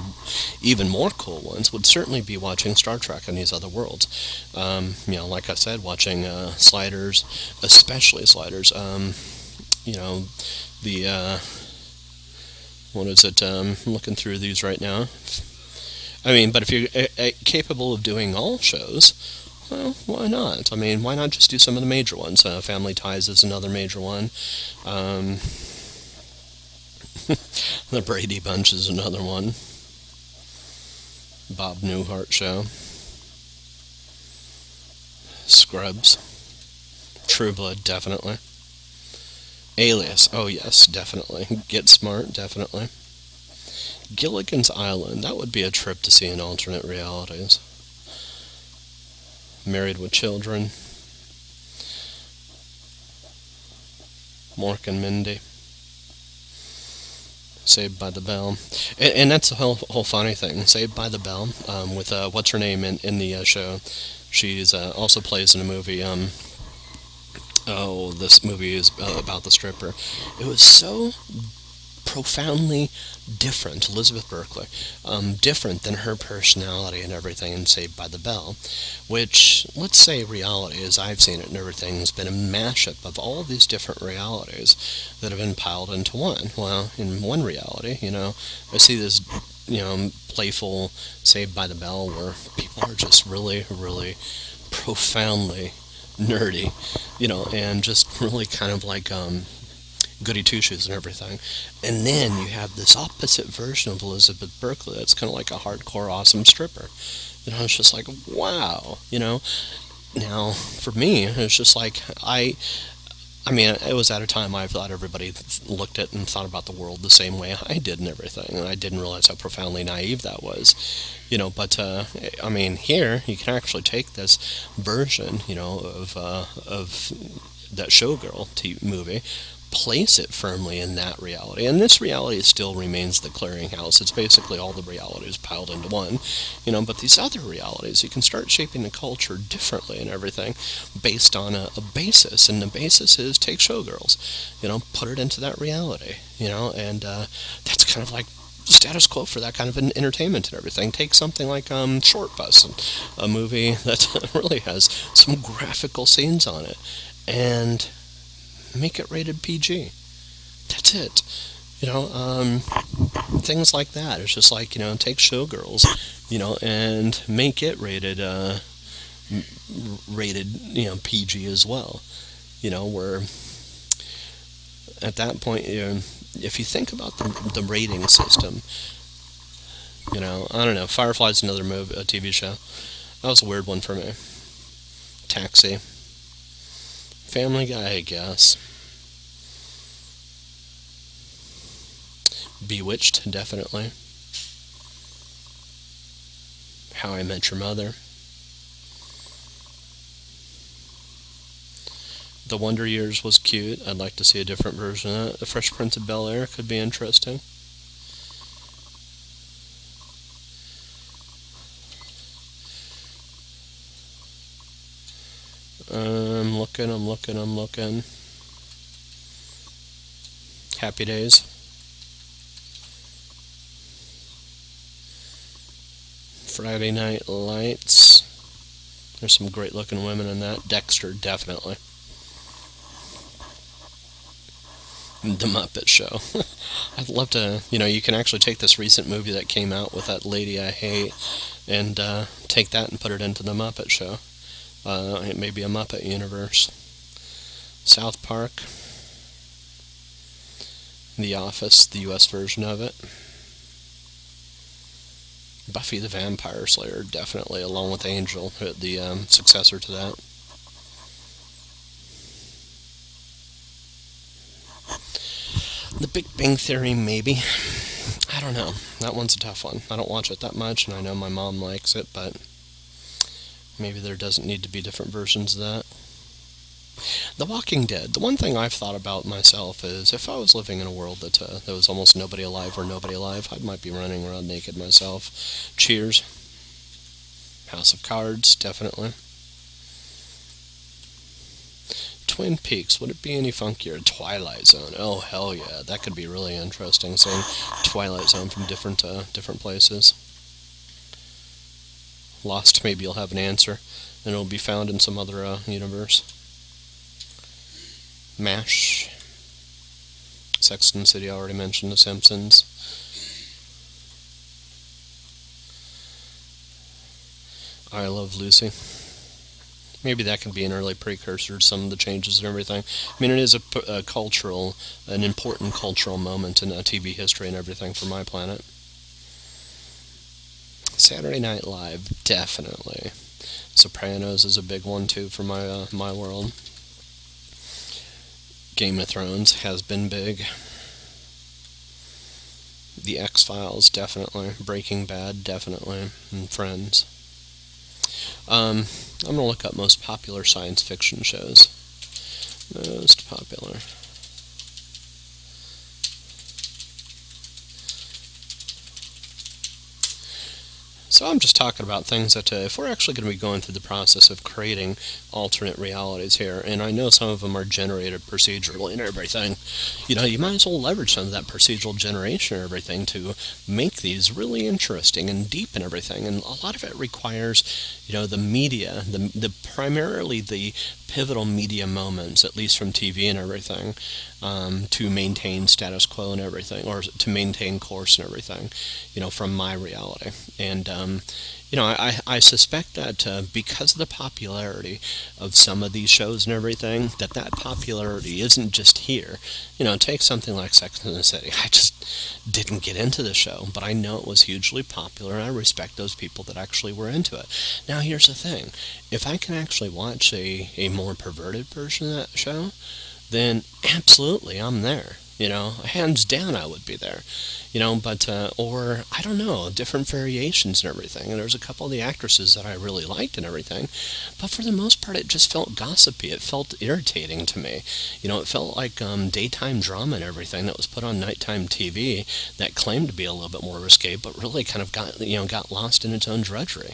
even more cool ones would certainly be watching Star Trek and these other worlds. Um, you know, like I said, watching uh, Sliders, especially Sliders, um, you know, the, uh, what is it, um, I'm looking through these right now. I mean, but if you're uh, uh, capable of doing all shows, well, why not? I mean, why not just do some of the major ones? Uh, Family Ties is another major one. Um, the Brady Bunch is another one. Bob Newhart Show, Scrubs, True Blood, definitely, Alias, oh yes, definitely, Get Smart, definitely, Gilligan's Island, that would be a trip to see in alternate realities, Married with Children, Mork and Mindy, Saved by the Bell, and, and that's the whole whole funny thing. Saved by the Bell, um, with uh, what's her name in in the uh, show. She's uh, also plays in a movie. Um, oh, this movie is uh, about the stripper. It was so profoundly different, Elizabeth Berkley, um, different than her personality and everything in Saved by the Bell, which, let's say reality as I've seen it and everything has been a mashup of all these different realities that have been piled into one. Well, in one reality, you know, I see this, you know, playful Saved by the Bell where people are just really, really profoundly nerdy, you know, and just really kind of like, um, goody two-shoes and everything. And then you have this opposite version of Elizabeth Berkley that's kind of like a hardcore, awesome stripper. You know, it's just like, wow, you know. Now, for me, it's just like, I... I mean, it was at a time I thought everybody looked at and thought about the world the same way I did and everything, and I didn't realize how profoundly naive that was, you know, but, uh, I mean, here, you can actually take this version, you know, of, uh, of that Showgirl t- movie, place it firmly in that reality, and this reality still remains the clearinghouse. It's basically all the realities piled into one, you know, but these other realities, you can start shaping the culture differently and everything based on a, a basis, and the basis is take Showgirls, you know, put it into that reality, you know, and uh, that's kind of like status quo for that kind of an entertainment and everything. Take something like um, Short Bus, a movie that really has some graphical scenes on it, and make it rated P G. That's it. You know, um, things like that. It's just like, you know, take Showgirls, you know, and make it rated, uh, rated, you know, P G as well. You know, where at that point, you know, if you think about the, the rating system, you know, I don't know. Firefly's another movie, a T V show. That was a weird one for me. Taxi. Family Guy, I guess. Bewitched, definitely. How I Met Your Mother. The Wonder Years was cute. I'd like to see a different version of it. The Fresh Prince of Bel-Air could be interesting. I'm looking, I'm looking, I'm looking. Happy Days. Friday Night Lights. There's some great looking women in that. Dexter, definitely. The Muppet Show. I'd love to, you know, you can actually take this recent movie that came out with that lady I hate and uh, take that and put it into The Muppet Show. Uh, it may be a Muppet universe. South Park. The Office, the U S version of it. Buffy the Vampire Slayer, definitely, along with Angel, the um, successor to that. The Big Bang Theory, maybe. I don't know. That one's a tough one. I don't watch it that much, and I know my mom likes it, but maybe there doesn't need to be different versions of that. The Walking Dead. The one thing I've thought about myself is, if I was living in a world that uh, there was almost nobody alive or nobody alive, I might be running around naked myself. Cheers. House of Cards, definitely. Twin Peaks. Would it be any funkier? Twilight Zone. Oh, hell yeah. That could be really interesting, seeing Twilight Zone from different, uh, different places. Lost, maybe you'll have an answer, and it'll be found in some other uh, universe. MASH. Sex and the City, I already mentioned. The Simpsons. I Love Lucy. Maybe that can be an early precursor to some of the changes and everything. I mean, it is a, a cultural, an important cultural moment in uh, T V history and everything for my planet. Saturday Night Live, definitely. Sopranos is a big one, too, for my uh, my world. Game of Thrones has been big. The X-Files, definitely. Breaking Bad, definitely. And Friends. Um, I'm going to look up most popular science fiction shows. Most popular. So I'm just talking about things that, uh, if we're actually going to be going through the process of creating alternate realities here, and I know some of them are generated procedurally and everything, you know, you might as well leverage some of that procedural generation and everything to make these really interesting and deep and everything, and a lot of it requires, you know, the media, the, the primarily the pivotal media moments, at least from T V and everything, um, to maintain status quo and everything, or to maintain course and everything, you know, from my reality. And, um, you know, I, I suspect that uh, because of the popularity of some of these shows and everything, that that popularity isn't just here. You know, take something like Sex and the City. I just didn't get into the show, but I know it was hugely popular, and I respect those people that actually were into it. Now, here's the thing. If I can actually watch a, a more perverted version of that show, then absolutely, I'm there. You know, hands down, I would be there. You know, but, uh, or, I don't know, different variations and everything. And there's a couple of the actresses that I really liked and everything. But for the most part, it just felt gossipy. It felt irritating to me. You know, it felt like um, daytime drama and everything that was put on nighttime T V that claimed to be a little bit more risque, but really kind of got, you know, got lost in its own drudgery.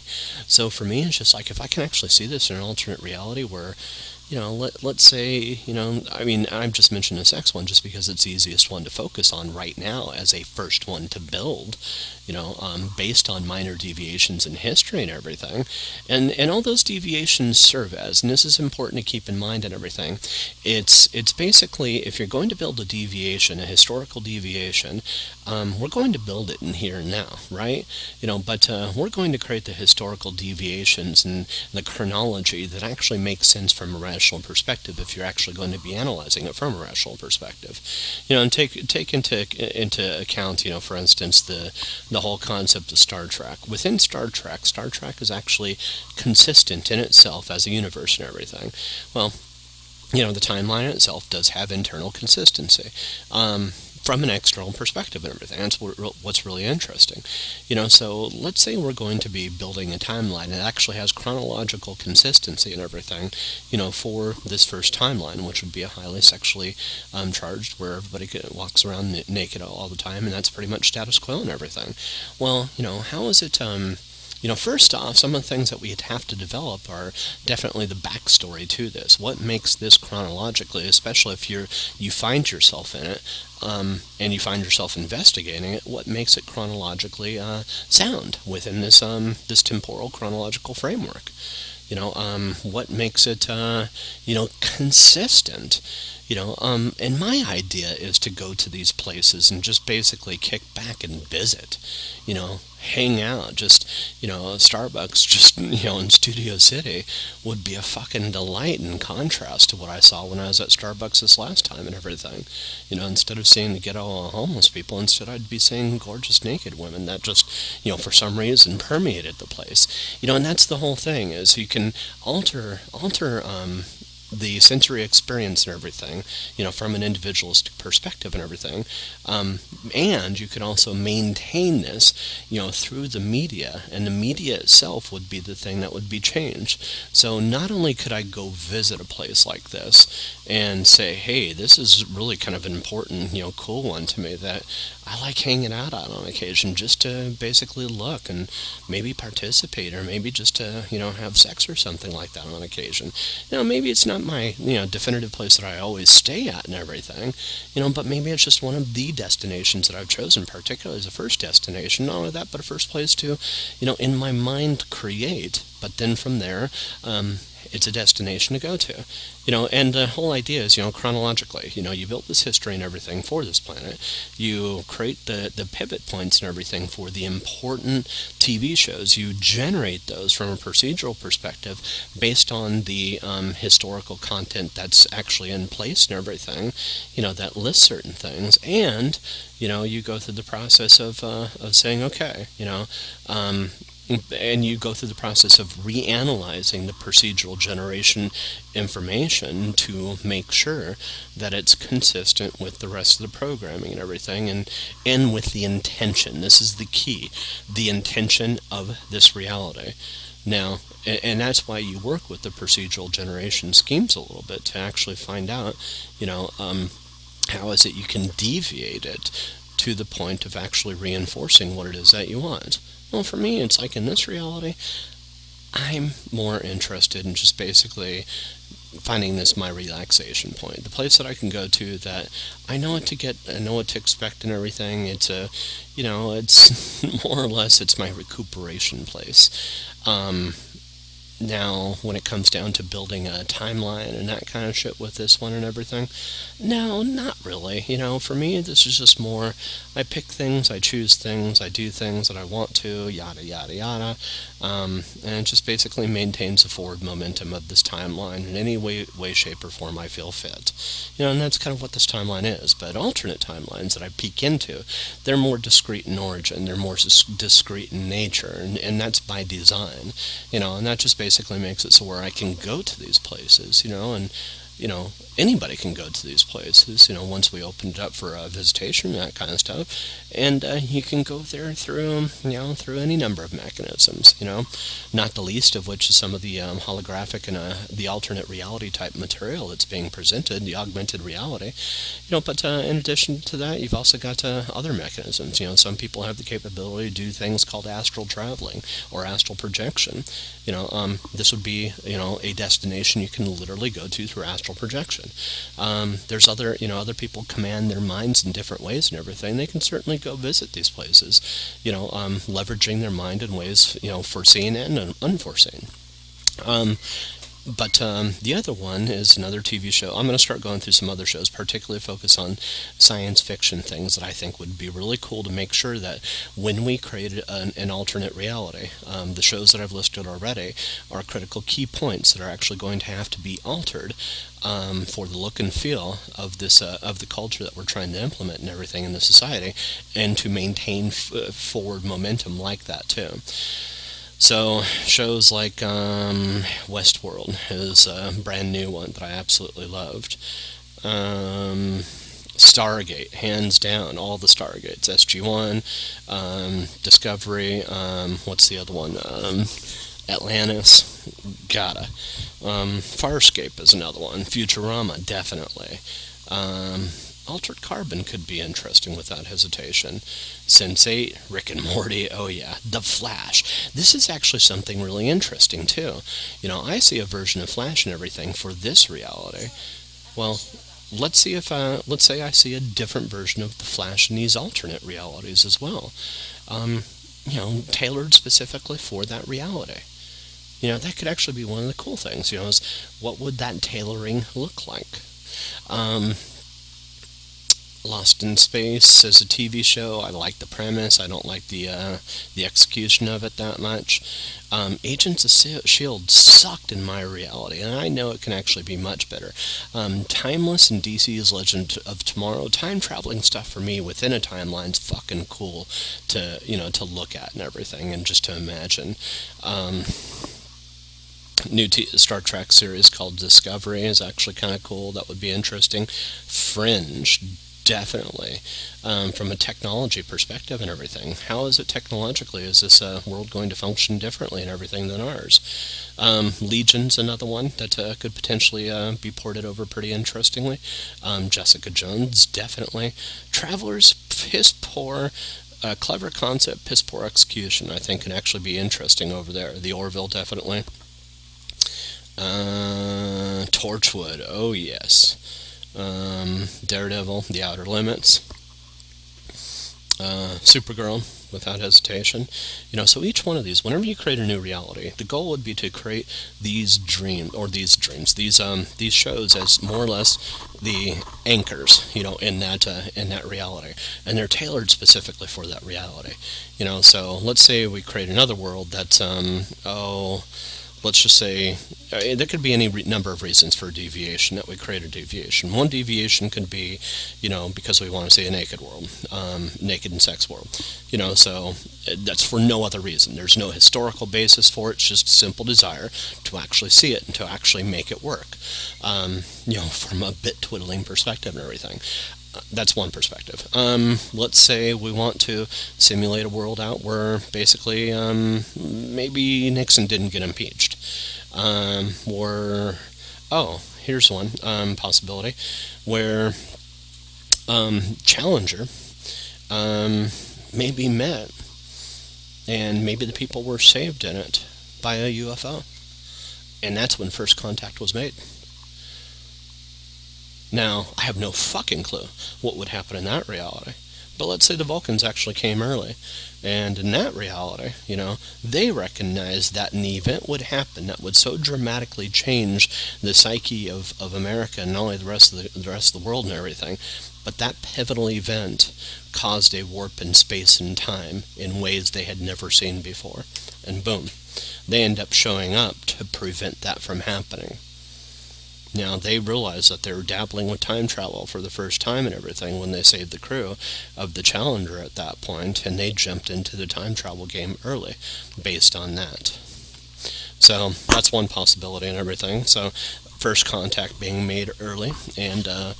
So for me, it's just like, if I can actually see this in an alternate reality where, you know, let, let's say, you know, I mean, I've just mentioned the sex one just because it's the easiest one to focus on right now as a first one to build, you know, um, based on minor deviations in history and everything. And and all those deviations serve as, and this is important to keep in mind and everything, it's, it's basically, if you're going to build a deviation, a historical deviation, um, we're going to build it in here and now, right? You know, but uh, we're going to create the historical deviations and the chronology that actually makes sense from a rational perspective if you're actually going to be analyzing it from a rational perspective. You know, and take take into into account, you know, for instance, the the whole concept of Star Trek. Within Star Trek, Star Trek is actually consistent in itself as a universe and everything. Well, you know, the timeline itself does have internal consistency. Um, from an external perspective and everything. That's what's really interesting. You know, so let's say we're going to be building a timeline that actually has chronological consistency and everything, you know, for this first timeline, which would be a highly sexually um, charged, where everybody walks around n- naked all the time, and that's pretty much status quo and everything. Well, you know, how is it... Um, You know, first off, some of the things that we'd have to develop are definitely the backstory to this. What makes this chronologically, especially if you're you find yourself in it, um, and you find yourself investigating it, what makes it chronologically uh, sound within this um, this temporal chronological framework? You know, um, what makes it, uh, you know, consistent? You know, um, and my idea is to go to these places and just basically kick back and visit, you know, hang out, just, you know, Starbucks, just, you know, in Studio City would be a fucking delight in contrast to what I saw when I was at Starbucks this last time and everything. You know, instead of seeing the ghetto homeless people, instead I'd be seeing gorgeous naked women that just, you know, for some reason permeated the place. You know, and that's the whole thing, is you can alter, alter, um, the sensory experience and everything, you know, from an individualistic perspective and everything, um, and you could also maintain this, you know, through the media, and the media itself would be the thing that would be changed. So not only could I go visit a place like this and say, hey, this is really kind of an important, you know, cool one to me that I like hanging out on on occasion, just to basically look and maybe participate, or maybe just to, you know, have sex or something like that on occasion. You know, maybe it's not my, you know, definitive place that I always stay at and everything, you know, but maybe it's just one of the destinations that I've chosen, particularly as a first destination, not only that, but a first place to, you know, in my mind create, but then from there, um, it's a destination to go to. You know, and the whole idea is, you know, chronologically, you know, you built this history and everything for this planet. You create the, the pivot points and everything for the important T V shows. You generate those from a procedural perspective based on the um, historical content that's actually in place and everything, you know, that lists certain things. And, you know, you go through the process of, uh, of saying, okay, you know, um, and you go through the process of reanalyzing the procedural generation information to make sure that it's consistent with the rest of the programming and everything, and, and with the intention. This is the key, the intention of this reality. Now, and, and that's why you work with the procedural generation schemes a little bit, to actually find out, you know, um, how is it you can deviate it to the point of actually reinforcing what it is that you want. Well, for me, it's like in this reality, I'm more interested in just basically finding this my relaxation point, the place that I can go to that I know what to get, I know what to expect and everything. It's a, you know, it's more or less, it's my recuperation place. Um, now, when it comes down to building a timeline and that kind of shit with this one and everything, no, not really. You know, for me, this is just more, I pick things, I choose things, I do things that I want to, yada, yada, yada. Um, and it just basically maintains the forward momentum of this timeline in any way, way, shape, or form I feel fit. You know, and that's kind of what this timeline is. But alternate timelines that I peek into, they're more discrete in origin, they're more discrete in nature, and, and that's by design. You know, and that just basically makes it so where I can go to these places, you know, and, you know, anybody can go to these places, you know, once we open it up for uh, visitation and that kind of stuff, and uh, you can go there through, you know, through any number of mechanisms, you know, not the least of which is some of the um, holographic and uh, the alternate reality type material that's being presented, the augmented reality, you know, but uh, in addition to that, you've also got uh, other mechanisms, you know, some people have the capability to do things called astral traveling or astral projection, you know, um, this would be, you know, a destination you can literally go to through astral astral projection. Um, there's other, you know, other people command their minds in different ways and everything. They can certainly go visit these places, you know, um, leveraging their mind in ways, you know, foreseen and unforeseen. Um, But um, the other one is another T V show. I'm going to start going through some other shows, particularly focus on science fiction things that I think would be really cool to make sure that when we create an, an alternate reality, um, the shows that I've listed already are critical key points that are actually going to have to be altered um, for the look and feel of this uh, of the culture that we're trying to implement and everything in the society, and to maintain f- forward momentum like that too. So shows like um, Westworld is a brand new one that I absolutely loved. Um, Stargate, hands down, all the Stargates, S G one, um, Discovery, um, what's the other one? Um, Atlantis, gotta. Um, Farscape is another one. Futurama, definitely. Um, Altered Carbon could be interesting without hesitation. Sense eight, Rick and Morty, oh yeah, The Flash. This is actually something really interesting too. You know, I see a version of Flash and everything for this reality. Well, let's see if I, let's say I see a different version of The Flash in these alternate realities as well. Um, you know, tailored specifically for that reality. You know, that could actually be one of the cool things, you know, is what would that tailoring look like? Um... Lost in Space is a T V show. I like the premise. I don't like the uh, the execution of it that much. Um, Agents of S H I E L D sucked in my reality, and I know it can actually be much better. Um, Timeless and D C's Legend of Tomorrow, time traveling stuff for me within a timeline's fucking cool to you know to look at and everything, and just to imagine. Um, New T- Star Trek series called Discovery is actually kind of cool. That would be interesting. Fringe. Definitely, um, from a technology perspective and everything. How is it technologically? Is this uh, world going to function differently and everything than ours? Um, Legion's another one that uh, could potentially uh, be ported over pretty interestingly. Um, Jessica Jones, definitely. Travelers, piss poor, uh, clever concept, piss poor execution, I think can actually be interesting over there. The Orville, definitely. Uh, Torchwood, oh yes. Um, Daredevil, The Outer Limits, uh, Supergirl, without hesitation. You know, so each one of these, whenever you create a new reality, the goal would be to create these dreams, or these dreams, these um, these shows as more or less the anchors, you know, in that uh, in that reality, and they're tailored specifically for that reality. You know, so let's say we create another world that's um, oh. Let's just say, uh, there could be any re- number of reasons for a deviation that we create a deviation. One deviation could be, you know, because we want to see a naked world, um, naked and sex world. You know, so that's for no other reason. There's no historical basis for it. It's just a simple desire to actually see it and to actually make it work, um, you know, from a bit twiddling perspective and everything. That's one perspective. Um, let's say we want to simulate a world out where basically um, maybe Nixon didn't get impeached. Um, or, oh, here's one um, possibility where um, Challenger um, maybe met, and maybe the people were saved in it by a U F O. And that's when first contact was made. Now, I have no fucking clue what would happen in that reality. But let's say the Vulcans actually came early. And in that reality, you know, they recognized that an event would happen that would so dramatically change the psyche of, of America and not only the rest of the, the rest of the world and everything, but that pivotal event caused a warp in space and time in ways they had never seen before. And boom, they end up showing up to prevent that from happening. Now, they realize that they're dabbling with time travel for the first time and everything when they saved the crew of the Challenger at that point, and they jumped into the time travel game early based on that. So, that's one possibility and everything. So, first contact being made early, and uh,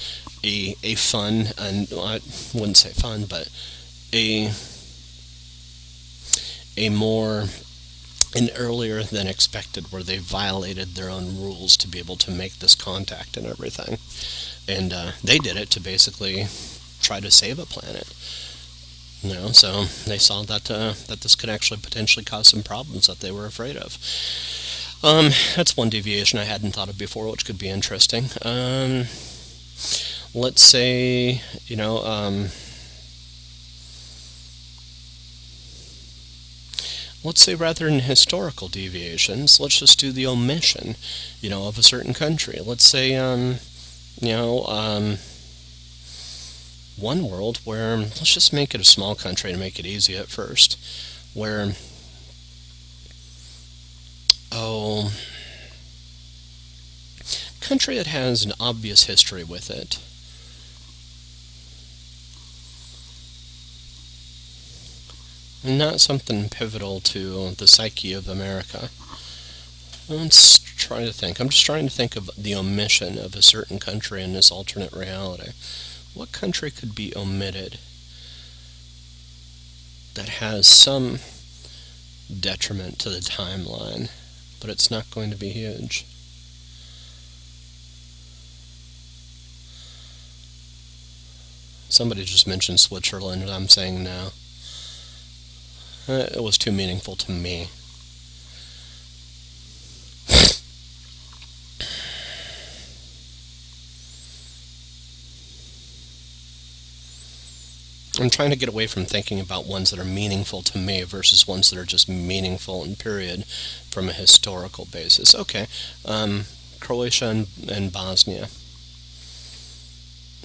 a, a fun, and well, I wouldn't say fun, but a a more... and earlier than expected, where they violated their own rules to be able to make this contact and everything. And uh, they did it to basically try to save a planet. You know, so they saw that uh, that this could actually potentially cause some problems that they were afraid of. Um, that's one deviation I hadn't thought of before, which could be interesting. Um, let's say, you know, um, let's say rather than historical deviations, let's just do the omission, you know, of a certain country. Let's say, um, you know, um, one world where, let's just make it a small country to make it easy at first, where, oh, country that has an obvious history with it. Not something pivotal to the psyche of America. Let's try to think. I'm just trying to think of the omission of a certain country in this alternate reality. What country could be omitted that has some detriment to the timeline, but it's not going to be huge? Somebody just mentioned Switzerland, and I'm saying no. It was too meaningful to me. I'm trying to get away from thinking about ones that are meaningful to me versus ones that are just meaningful in period from a historical basis. Okay, um, Croatia and, and Bosnia.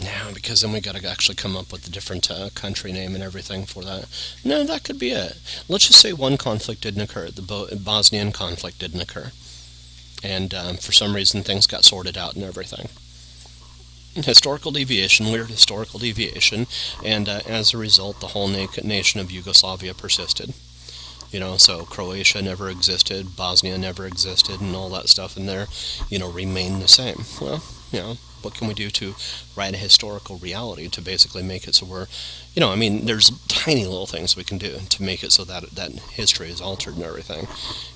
Now, because then we got to actually come up with a different uh, country name and everything for that. No, that could be it. Let's just say one conflict didn't occur. The Bo Bosnian conflict didn't occur. And um, for some reason, things got sorted out and everything. Historical deviation, weird historical deviation. And uh, as a result, the whole na nation of Yugoslavia persisted. You know, so Croatia never existed, Bosnia never existed, and all that stuff in there, you know, remained the same. Well, you know, what can we do to write a historical reality to basically make it so we're, you know, I mean, there's tiny little things we can do to make it so that that history is altered and everything,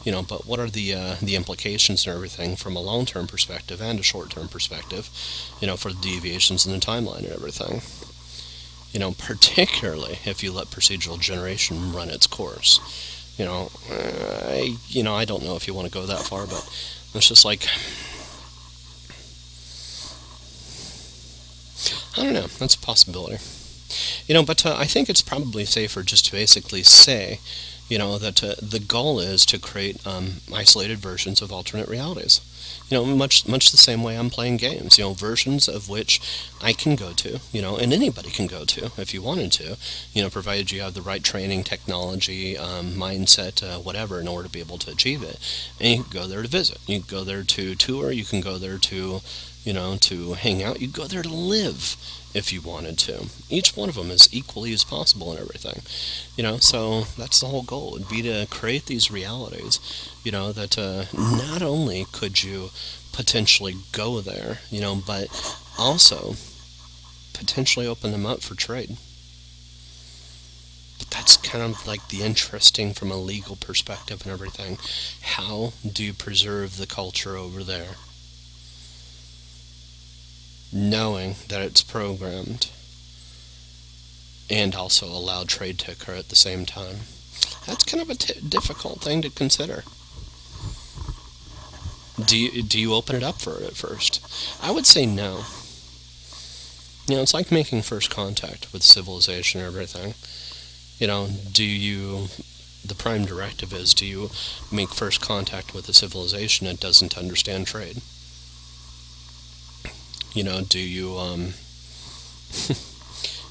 you know, but what are the uh, the implications and everything from a long-term perspective and a short-term perspective, you know, for the deviations in the timeline and everything, you know, particularly if you let procedural generation run its course, you know, I, you know, I don't know if you want to go that far, but it's just like, I don't know. That's a possibility. You know, but uh, I think it's probably safer just to basically say, you know, that uh, the goal is to create um, isolated versions of alternate realities. You know, much much the same way I'm playing games, you know, versions of which I can go to, you know, and anybody can go to if you wanted to, you know, provided you have the right training, technology, um, mindset, uh, whatever, in order to be able to achieve it. And you can go there to visit. You can go there to tour. You can go there to, you know, to hang out. You go there to live if you wanted to. Each one of them is equally as possible and everything. You know, so that's the whole goal, would be to create these realities, you know, that uh, not only could you potentially go there, you know, but also potentially open them up for trade. But that's kind of like the interesting from a legal perspective and everything. How do you preserve the culture over there, knowing that it's programmed and also allow trade to occur at the same time? That's kind of a t difficult thing to consider. Do you, do you open it up for it at first? I would say no. You know, it's like making first contact with civilization and everything. You know, do you... The prime directive is, do you make first contact with a civilization that doesn't understand trade? You know, do you, um,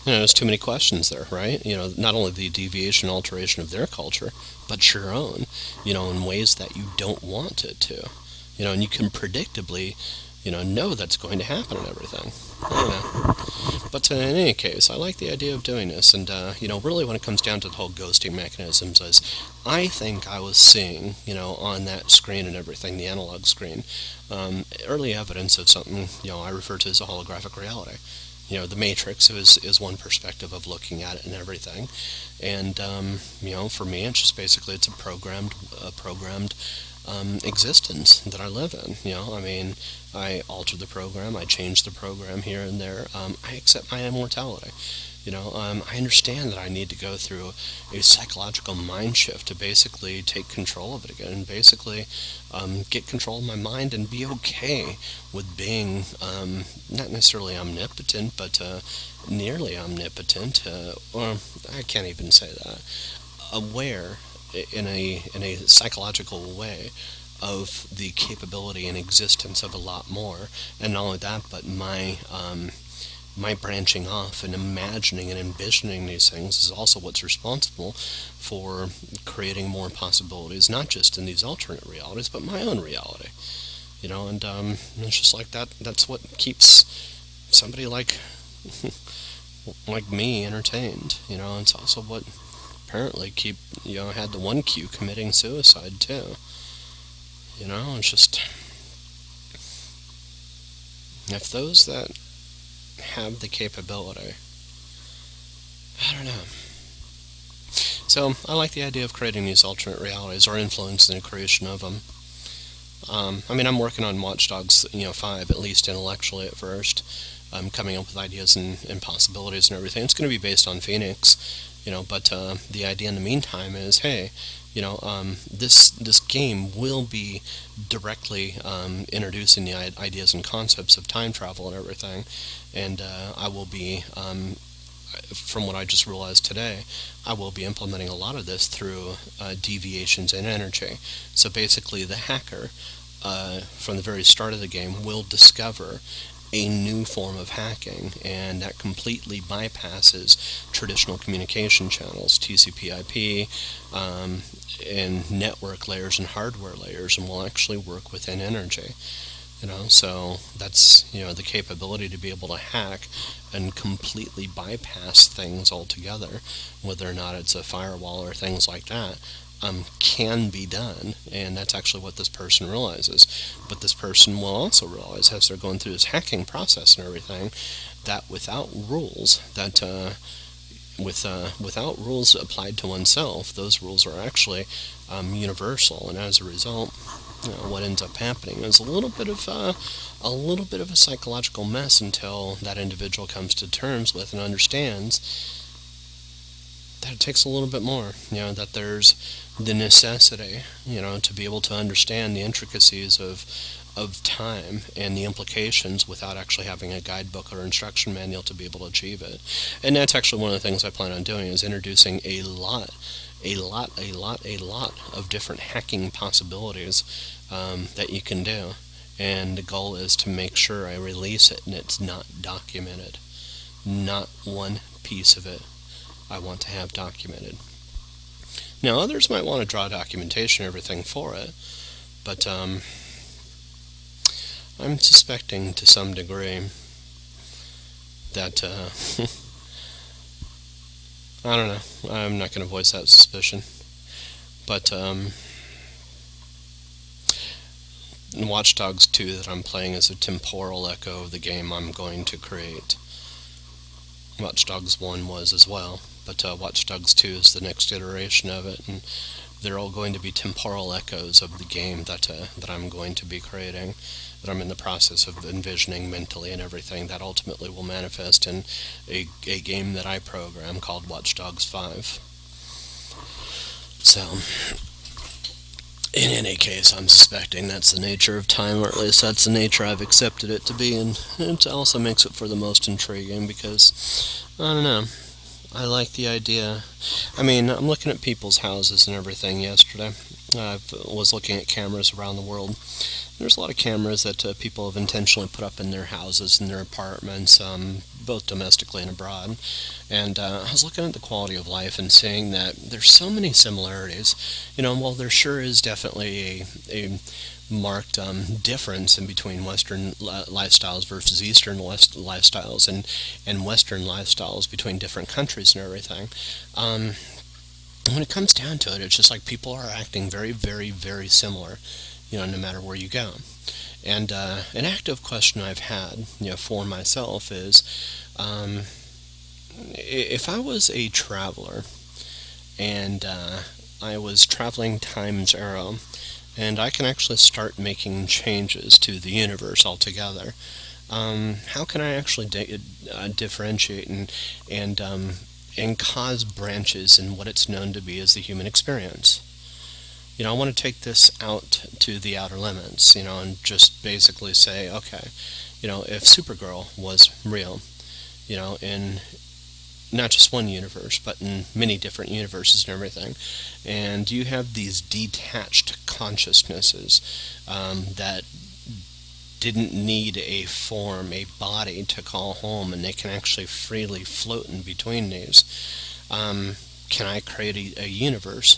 you know, there's too many questions there, right? You know, not only the deviation, alteration of their culture, but your own, you know, in ways that you don't want it to. You know, and you can predictably, you know, know that's going to happen and everything. I don't know. But in any case, I like the idea of doing this. And, uh, you know, really when it comes down to the whole ghosting mechanisms is, I think I was seeing, you know, on that screen and everything, the analog screen, um, early evidence of something, you know, I refer to as a holographic reality. You know, the Matrix is, is one perspective of looking at it and everything. And, um, you know, for me, it's just basically it's a programmed, a programmed um, existence that I live in. You know, I mean, I alter the program, I change the program here and there. Um, I accept my immortality. You know, um, I understand that I need to go through a psychological mind shift to basically take control of it again, and basically um, get control of my mind and be okay with being um, not necessarily omnipotent, but uh, nearly omnipotent. Uh, or I can't even say that. Aware i- in a in a psychological way of the capability and existence of a lot more, and not only that, but my um, my branching off and imagining and envisioning these things is also what's responsible for creating more possibilities, not just in these alternate realities, but my own reality. You know, and um, it's just like that. That's what keeps somebody like like me entertained. You know, it's also what apparently keep you know had the one Q committing suicide too. You know, it's just if those that have the capability, I don't know. So I like the idea of creating these alternate realities or influencing the creation of them. Um, I mean, I'm working on Watch Dogs, you know, five at least intellectually at first. I'm coming up with ideas and, and possibilities and everything. It's going to be based on Phoenix, you know. But uh, the idea in the meantime is, hey, you know, um, this this game will be directly um, introducing the i- ideas and concepts of time travel and everything, and uh, I will be. Um, from what I just realized today, I will be implementing a lot of this through uh, deviations in energy. So basically, the hacker uh, from the very start of the game will discover a new form of hacking, and that completely bypasses traditional communication channels, T C P/I P, um, and network layers and hardware layers, and will actually work within energy. You know, so that's you know the capability to be able to hack and completely bypass things altogether, whether or not it's a firewall or things like that, um, can be done, and that's actually what this person realizes. But this person will also realize as they're going through this hacking process and everything, that without rules, that uh, with uh, without rules applied to oneself, those rules are actually um, universal, and as a result, you know, what ends up happening is a little bit of uh, a little bit of a psychological mess until that individual comes to terms with and understands that it takes a little bit more. You know, that there's the necessity, you know, to be able to understand the intricacies of of time and the implications without actually having a guidebook or instruction manual to be able to achieve it. And that's actually one of the things I plan on doing is introducing a lot, a lot, a lot, a lot of different hacking possibilities um, that you can do. And the goal is to make sure I release it and it's not documented. Not one piece of it I want to have documented. Now, others might want to draw documentation and everything for it, but um, I'm suspecting to some degree that, uh, I don't know, I'm not going to voice that suspicion, but um, Watch Dogs two that I'm playing is a temporal echo of the game I'm going to create. Watch Dogs one was as well, but uh, Watch Dogs two is the next iteration of it, and they're all going to be temporal echoes of the game that uh, that I'm going to be creating, that I'm in the process of envisioning mentally and everything that ultimately will manifest in a, a game that I program called Watch Dogs five. So, in any case, I'm suspecting that's the nature of time, or at least that's the nature I've accepted it to be, and it also makes it for the most intriguing because, I don't know, I like the idea. I mean, I'm looking at people's houses and everything yesterday. I was looking at cameras around the world. There's a lot of cameras that uh, people have intentionally put up in their houses and their apartments, um, both domestically and abroad. And uh, I was looking at the quality of life and seeing that there's so many similarities. You know, while there sure is definitely a, a marked um, difference in between Western li- lifestyles versus Eastern West lifestyles and, and Western lifestyles between different countries and everything, um, when it comes down to it, it's just like people are acting very, very, very similar, you know, no matter where you go. And uh, an active question I've had, you know, for myself is, um, i- if I was a traveler and uh, I was traveling time zero, and I can actually start making changes to the universe altogether, um, how can I actually di- uh, differentiate and and um, and cause branches in what it's known to be as the human experience? You know, I want to take this out to the outer limits, you know, and just basically say, okay, you know, if Supergirl was real, you know, in not just one universe, but in many different universes and everything, and you have these detached consciousnesses um, that didn't need a form, a body to call home, and they can actually freely float in between these. Um, can I create a, a universe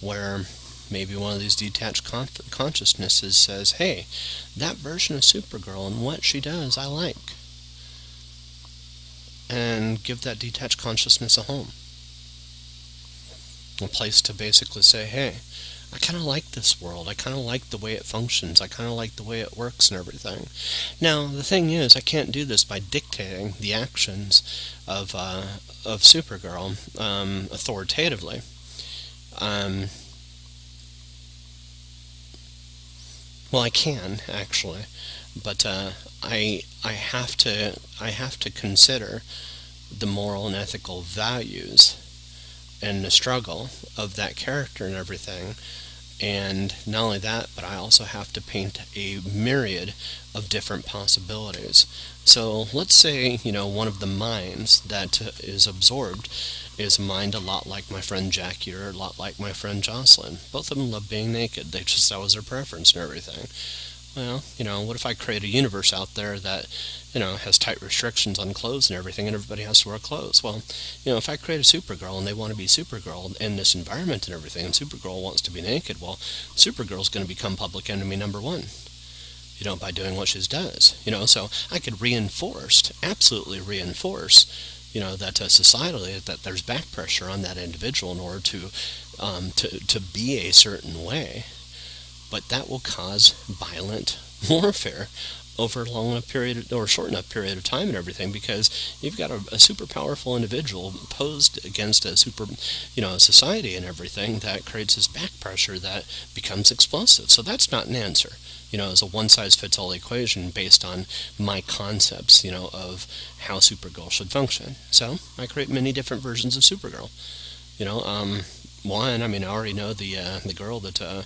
where maybe one of these detached con- consciousnesses says, hey, that version of Supergirl and what she does, I like. And give that detached consciousness a home. A place to basically say, hey, I kind of like this world. I kind of like the way it functions. I kind of like the way it works and everything. Now, the thing is, I can't do this by dictating the actions of uh, of Supergirl um, authoritatively. Um... Well, I can actually, but uh, I I have to I have to consider the moral and ethical values and the struggle of that character and everything. And not only that, but I also have to paint a myriad of different possibilities. So let's say, you know, one of the minds that is absorbed is a mind a lot like my friend Jackie or a lot like my friend Jocelyn. Both of them love being naked. They just, that was their preference and everything. Well, you know, what if I create a universe out there that, you know, has tight restrictions on clothes and everything, and everybody has to wear clothes? Well, you know, if I create a Supergirl and they want to be Supergirl in this environment and everything, and Supergirl wants to be naked, well, Supergirl's going to become public enemy number one, you know, by doing what she does. You know, so I could reinforce, absolutely reinforce, you know, that uh, societally that there's back pressure on that individual in order to, um, to, to be a certain way. But that will cause violent warfare over a long enough period of, or a short enough period of time and everything, because you've got a, a super powerful individual posed against a super, you know, society and everything that creates this back pressure that becomes explosive. So that's not an answer, you know, as a one-size-fits-all equation based on my concepts, you know, of how Supergirl should function. So I create many different versions of Supergirl, you know. Um, one, I mean, I already know the uh, the girl that. Uh,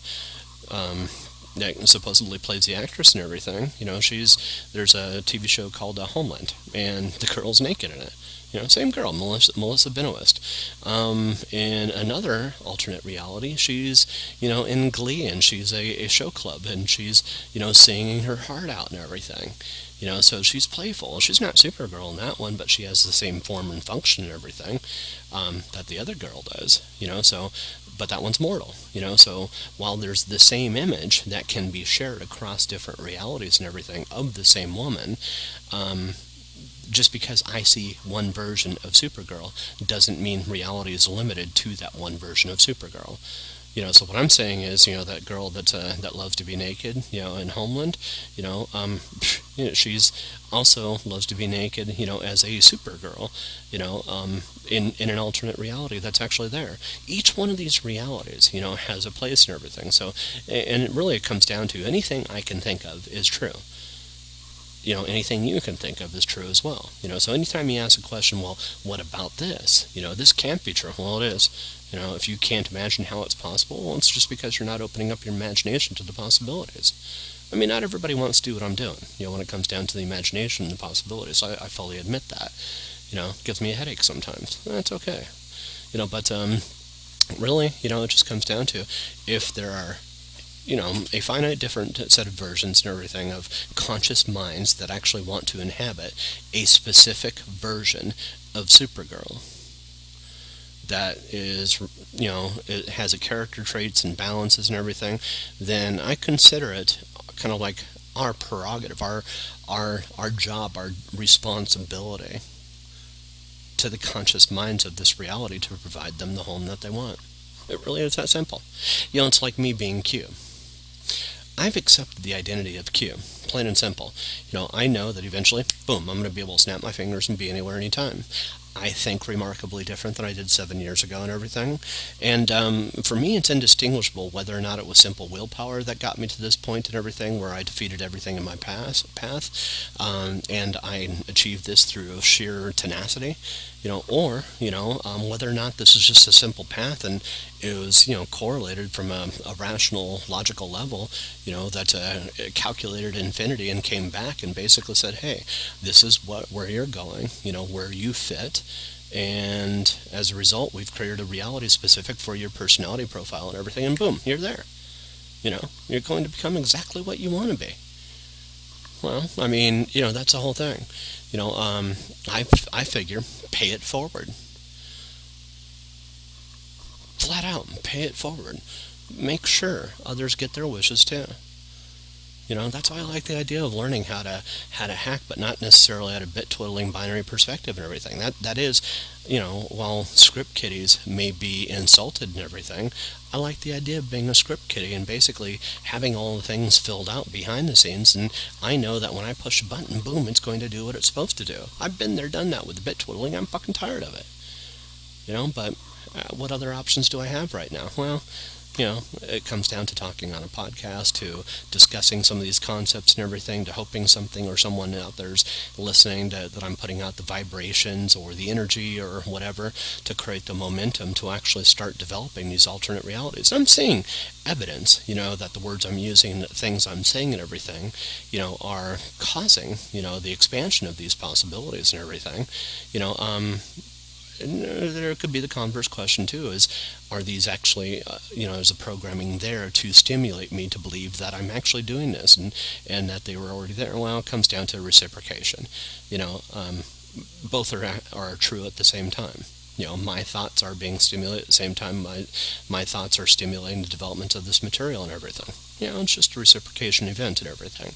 Um, that supposedly plays the actress and everything. You know, she's there's a T V show called uh, Homeland, and the girl's naked in it. You know, same girl, Melissa, Melissa Benoist. Um, in another alternate reality, she's, you know, in Glee, and she's a, a show club, and she's, you know, singing her heart out and everything. You know, so she's playful. She's not Supergirl in that one, but she has the same form and function and everything um, that the other girl does. You know, so, but that one's mortal. You know, so while there's the same image that can be shared across different realities and everything of the same woman, um, just because I see one version of Supergirl doesn't mean reality is limited to that one version of Supergirl. You know, so what I'm saying is, you know, that girl that uh, that loves to be naked, you know, in Homeland, you know, um, you know, she's also loves to be naked, you know, as a Supergirl, you know, um, in in an alternate reality that's actually there. Each one of these realities, you know, has a place and everything. So, and it really comes down to anything I can think of is true. You know, anything you can think of is true as well. You know, so anytime you ask a question, well, what about this? You know, this can't be true. Well, it is. You know, if you can't imagine how it's possible, well, it's just because you're not opening up your imagination to the possibilities. I mean, not everybody wants to do what I'm doing, you know, when it comes down to the imagination and the possibilities. So I, I fully admit that. You know, it gives me a headache sometimes. That's okay. You know, but um, really, you know, it just comes down to if there are, you know, a finite different set of versions and everything of conscious minds that actually want to inhabit a specific version of Supergirl that is, you know, it has a character traits and balances and everything, then I consider it kind of like our prerogative, our our our job, our responsibility to the conscious minds of this reality to provide them the home that they want. It really is that simple. You know, it's like me being Q. I've accepted the identity of Q. plain and simple. You know, I know that eventually, boom, I'm going to be able to snap my fingers and be anywhere, anytime. I think remarkably different than I did seven years ago and everything. And um, for me, it's indistinguishable whether or not it was simple willpower that got me to this point and everything, where I defeated everything in my path, path um, and I achieved this through sheer tenacity, you know, or, you know, um, whether or not this is just a simple path and it was, you know, correlated from a, a rational, logical level, you know, that uh, calculated infinity and came back and basically said, hey, this is what where you're going, you know, where you fit. And as a result, we've created a reality specific for your personality profile and everything. And boom, you're there. You know, you're going to become exactly what you want to be. Well, I mean, you know, that's the whole thing. You know, um, I, I figure pay it forward. Flat out, pay it forward. Make sure others get their wishes too. You know, that's why I like the idea of learning how to how to hack, but not necessarily at a bit-twiddling binary perspective and everything. That that is, you know, while script kiddies may be insulted and everything, I like the idea of being a script kiddie and basically having all the things filled out behind the scenes, and I know that when I push a button, boom, it's going to do what it's supposed to do. I've been there, done that with the bit-twiddling. I'm fucking tired of it. You know, but uh, what other options do I have right now? Well, you know, it comes down to talking on a podcast, to discussing some of these concepts and everything, to hoping something or someone out there's listening to, that I'm putting out the vibrations or the energy or whatever to create the momentum to actually start developing these alternate realities. I'm seeing evidence, you know, that the words I'm using, the things I'm saying and everything, you know, are causing, you know, the expansion of these possibilities and everything. You know, um... there could be the converse question too, is are these actually, uh, you know, is the programming there to stimulate me to believe that I'm actually doing this and, and that they were already there? Well, it comes down to reciprocation. You know, um, both are are true at the same time. You know, my thoughts are being stimulated at the same time my my thoughts are stimulating the development of this material and everything. You know, it's just a reciprocation event and everything.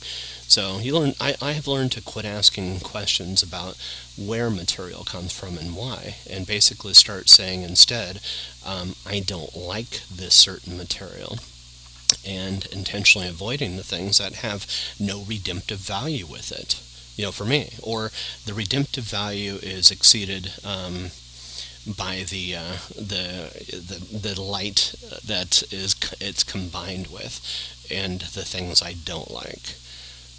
So you learn. I, I have learned to quit asking questions about where material comes from and why, and basically start saying instead, um, I don't like this certain material, and intentionally avoiding the things that have no redemptive value with it, you know, for me. Or the redemptive value is exceeded Um, by the, uh, the the the light that is it's combined with, and the things I don't like,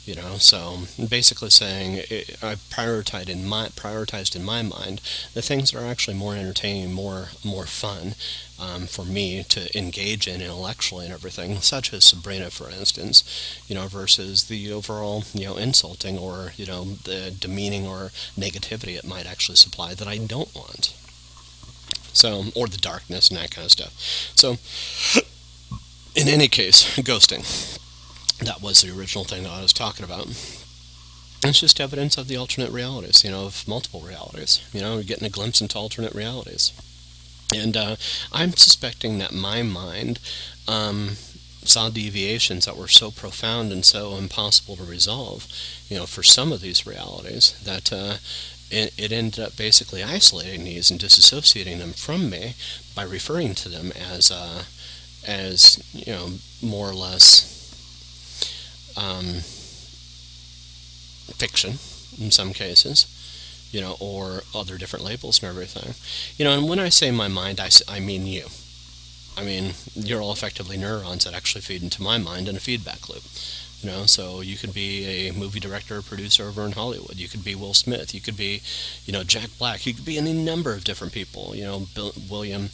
you know. So basically, saying it, I prioritized in my prioritized in my mind the things that are actually more entertaining, more more fun um, for me to engage in intellectually and everything, such as Sabrina, for instance, you know, versus the overall, you know, insulting or, you know, the demeaning or negativity it might actually supply that I don't want. So, or the darkness and that kind of stuff. So, in any case, ghosting. That was the original thing that I was talking about. It's just evidence of the alternate realities, you know, of multiple realities. You know, getting a glimpse into alternate realities. And uh, I'm suspecting that my mind um, saw deviations that were so profound and so impossible to resolve, you know, for some of these realities, that Uh, It, it ended up basically isolating these and disassociating them from me by referring to them as, uh, as you know, more or less um, fiction in some cases, you know, or other different labels and everything. You know, and when I say my mind, I, I mean you. I mean, you're all effectively neurons that actually feed into my mind in a feedback loop. You know, so you could be a movie director or producer over in Hollywood. You could be Will Smith. You could be, you know, Jack Black. You could be any number of different people. You know, Bill, William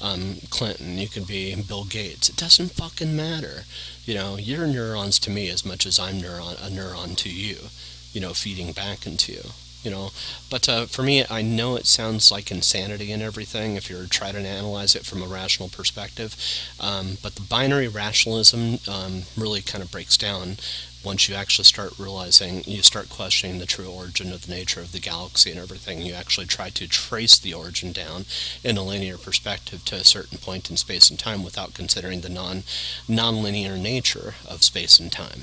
um, Clinton. You could be Bill Gates. It doesn't fucking matter. You know, you're neurons to me as much as I'm neuron a neuron to you. You know, feeding back into you. You know, but uh, for me, I know it sounds like insanity and everything if you're trying to analyze it from a rational perspective, um, but the binary rationalism um, really kind of breaks down once you actually start realizing, you start questioning the true origin of the nature of the galaxy and everything. You actually try to trace the origin down in a linear perspective to a certain point in space and time without considering the non non-linear nature of space and time.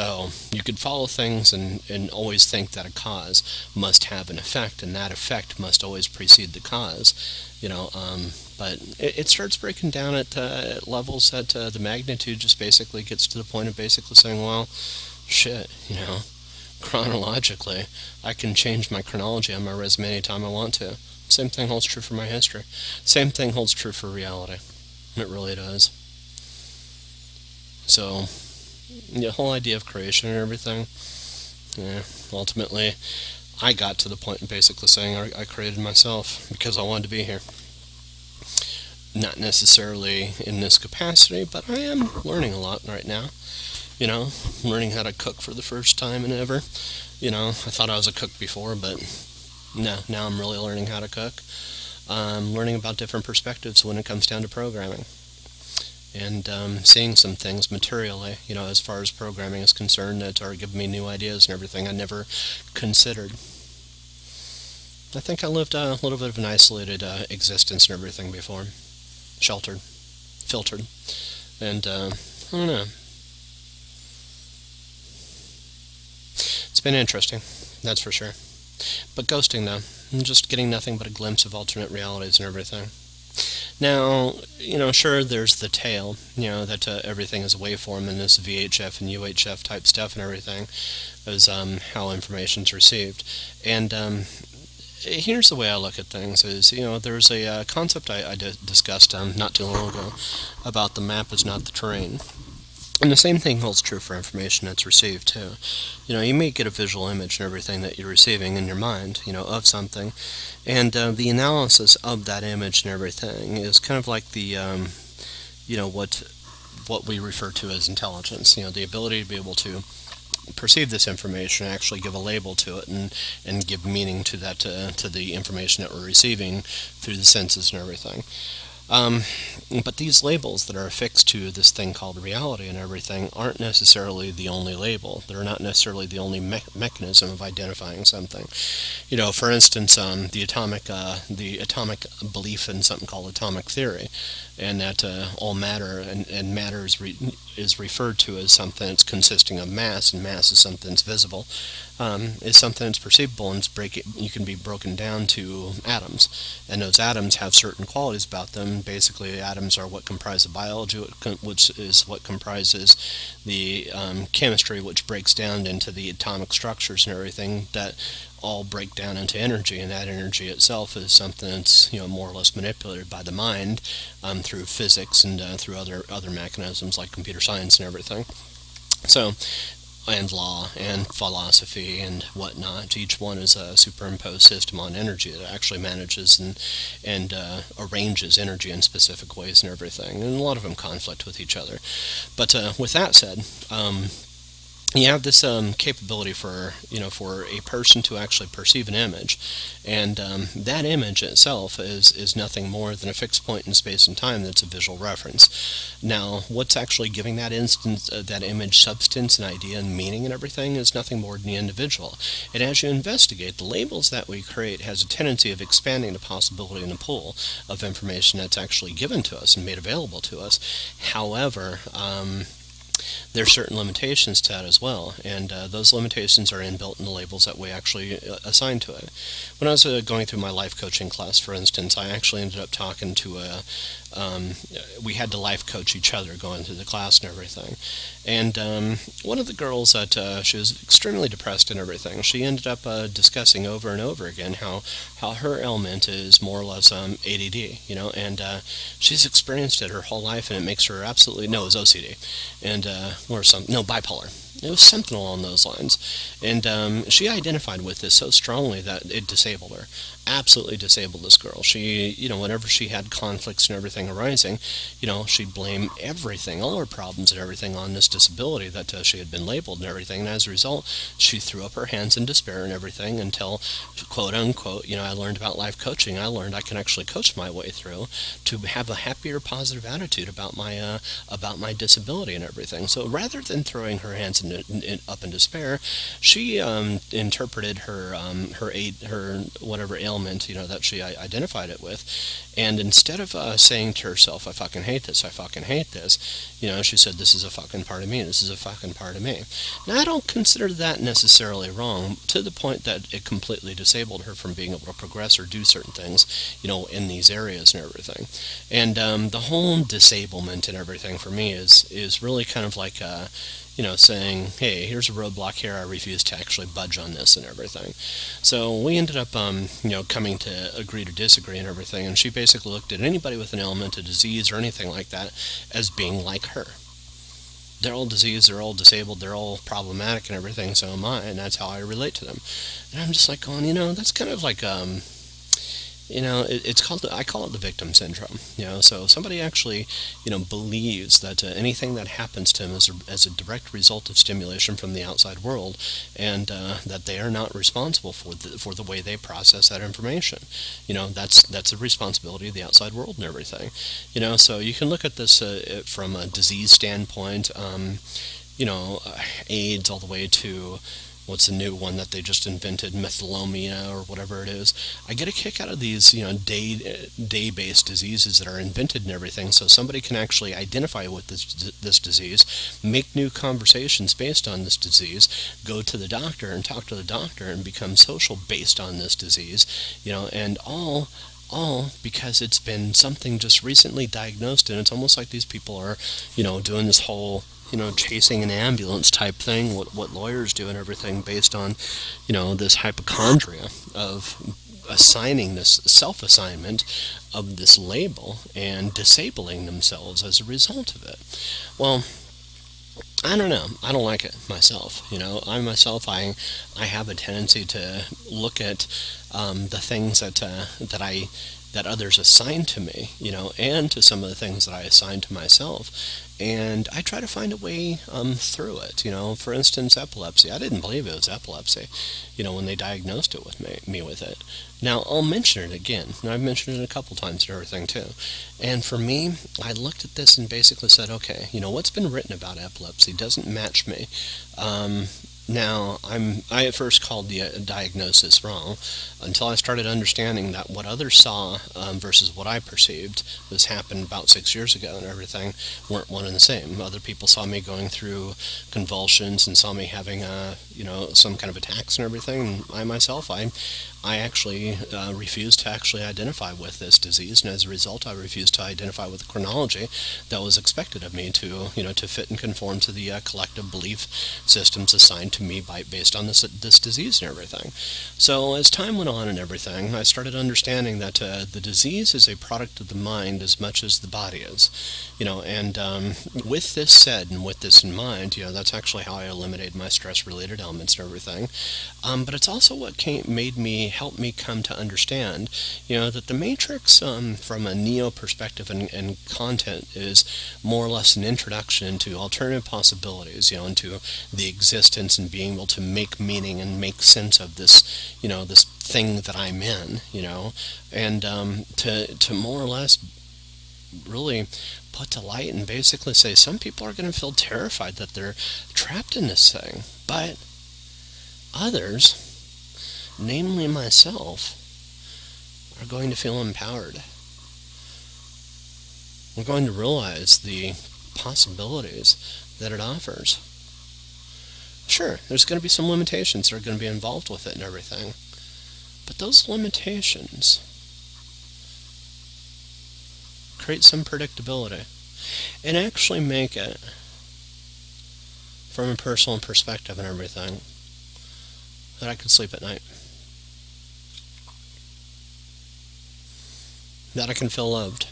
So you could follow things and, and always think that a cause must have an effect, and that effect must always precede the cause, you know. Um, but it, it starts breaking down at, uh, at levels that uh, the magnitude just basically gets to the point of basically saying, well, shit, you know, chronologically. I can change my chronology on my resume anytime I want to. Same thing holds true for my history. Same thing holds true for reality. It really does. So, the whole idea of creation and everything, yeah, ultimately, I got to the point of basically saying I, I created myself because I wanted to be here. Not necessarily in this capacity, but I am learning a lot right now. You know, learning how to cook for the first time and ever. You know, I thought I was a cook before, but no, now I'm really learning how to cook. I'm learning about different perspectives when it comes down to programming. And um, seeing some things materially, you know, as far as programming is concerned, that's already given me new ideas and everything I never considered. I think I lived uh, a little bit of an isolated uh, existence and everything before. Sheltered. Filtered. And, uh, I don't know. It's been interesting, that's for sure. But ghosting, though, I'm just getting nothing but a glimpse of alternate realities and everything. Now, you know, sure, there's the tale, you know, that uh, everything is waveform and this V H F and U H F type stuff and everything is um, how information's received. And um, here's the way I look at things is, you know, there's a uh, concept I, I d- discussed um, not too long ago about the map is not the terrain. And the same thing holds true for information that's received, too. You know, you may get a visual image and everything that you're receiving in your mind, you know, of something. And uh, the analysis of that image and everything is kind of like the, um, you know, what what we refer to as intelligence. You know, the ability to be able to perceive this information, actually give a label to it, and, and give meaning to that uh, to the information that we're receiving through the senses and everything. Um, but these labels that are affixed to this thing called reality and everything aren't necessarily the only label. They're not necessarily the only me- mechanism of identifying something. You know, for instance, um, the atomic uh, the atomic belief in something called atomic theory, and that uh, all matter and, and matter is, re- is referred to as something that's consisting of mass, and mass is something that's visible, um, is something that's perceivable, and it's break it, you can be broken down to atoms. And those atoms have certain qualities about them. Basically, atoms are what comprise the biology, which is what comprises the um, chemistry, which breaks down into the atomic structures and everything that all break down into energy, and that energy itself is something that's, you know, more or less manipulated by the mind um, through physics and uh, through other other mechanisms like computer science and everything. So, and law and philosophy and whatnot. Each one is a superimposed system on energy that actually manages and and uh, arranges energy in specific ways and everything. And a lot of them conflict with each other. But uh, with that said, um, you have this um, capability for you know for a person to actually perceive an image, and um, that image itself is is nothing more than a fixed point in space and time that's a visual reference. Now, what's actually giving that instance uh, that image substance and idea and meaning and everything is nothing more than the individual. And as you investigate, the labels that we create has a tendency of expanding the possibility in the pool of information that's actually given to us and made available to us. However, um, there are certain limitations to that as well, and uh, those limitations are inbuilt in the labels that we actually uh, assign to it. When I was uh, going through my life coaching class, for instance, I actually ended up talking to a, um, we had to life coach each other going through the class and everything, and um, one of the girls that, uh, she was extremely depressed and everything, she ended up uh, discussing over and over again how, how her ailment is more or less um, A D D, you know, and uh, she's experienced it her whole life, and it makes her absolutely, no, it's O C D, and Uh, or some no bipolar. It was something along those lines, and um, she identified with this so strongly that it disabled her. Absolutely disabled this girl. She, you know, whenever she had conflicts and everything arising, you know, she'd blame everything, all her problems and everything, on this disability that uh, she had been labeled and everything. And as a result, she threw up her hands in despair and everything until, quote unquote, you know, I learned about life coaching. I learned I can actually coach my way through to have a happier, positive attitude about my uh, about my disability and everything. So rather than throwing her hands in In, in, up in despair, she um, interpreted her um, her aid, her whatever ailment, you know, that she I- identified it with, and instead of uh, saying to herself, "I fucking hate this, I fucking hate this," you know, she said, "This is a fucking part of me. This is a fucking part of me." Now, I don't consider that necessarily wrong, to the point that it completely disabled her from being able to progress or do certain things, you know, in these areas and everything. And um, the whole disablement and everything for me is is really kind of like a you know, saying, hey, here's a roadblock here, I refuse to actually budge on this and everything. So we ended up, um, you know, coming to agree to disagree and everything, and she basically looked at anybody with an element of disease or anything like that as being like her. They're all diseased, they're all disabled, they're all problematic and everything, so am I, and that's how I relate to them. And I'm just like going, you know, that's kind of like, um, you know, it, it's called, I call it the victim syndrome, you know, so somebody actually, you know, believes that uh, anything that happens to them is a, as a direct result of stimulation from the outside world, and uh, that they are not responsible for the, for the way they process that information. You know, that's that's the responsibility of the outside world and everything. You know, so you can look at this uh, from a disease standpoint, um, you know, AIDS all the way to... what's the new one that they just invented, methylomia or whatever it is. I get a kick out of these, you know, day, day-based diseases that are invented and everything, so somebody can actually identify with this this disease, make new conversations based on this disease, go to the doctor and talk to the doctor and become social based on this disease, you know, and all... all because it's been something just recently diagnosed, and it's almost like these people are, you know, doing this whole, you know, chasing an ambulance type thing, what what lawyers do and everything, based on, you know, this hypochondria of assigning this self-assignment of this label and disabling themselves as a result of it. Well, I don't know. I don't like it myself. You know, I myself, I, I have a tendency to look at um, the things that uh, that I that others assign to me, you know, and to some of the things that I assign to myself, and I try to find a way um, through it. You know, for instance, epilepsy. I didn't believe it was epilepsy, you know, when they diagnosed it with me, me with it. Now, I'll mention it again, and I've mentioned it a couple times and everything, too. And for me, I looked at this and basically said, okay, you know, what's been written about epilepsy doesn't match me. Um... Now, I'm, I at first called the uh, diagnosis wrong until I started understanding that what others saw um, versus what I perceived, this happened about six years ago and everything, weren't one and the same. Other people saw me going through convulsions and saw me having, uh, you know, some kind of attacks and everything. And I myself, I, I actually uh, refused to actually identify with this disease, and as a result, I refused to identify with the chronology that was expected of me to, you know, to fit and conform to the uh, collective belief systems assigned to me by based on this this disease and everything. So as time went on and everything, I started understanding that uh, the disease is a product of the mind as much as the body is, you know. And um, with this said and with this in mind, you know, that's actually how I eliminated my stress-related elements and everything. Um, but it's also what came, made me help me come to understand, you know, that the matrix um, from a neo perspective and, and content is more or less an introduction to alternative possibilities, you know, into the existence and being able to make meaning and make sense of this, you know, this thing that I'm in, you know, and um, to to more or less really put to light and basically say some people are going to feel terrified that they're trapped in this thing, but others, namely myself, are going to feel empowered. We're going to realize the possibilities that it offers. Sure, there's going to be some limitations that are going to be involved with it and everything, but those limitations create some predictability and actually make it, from a personal perspective and everything, that I could sleep at night, that I can feel loved,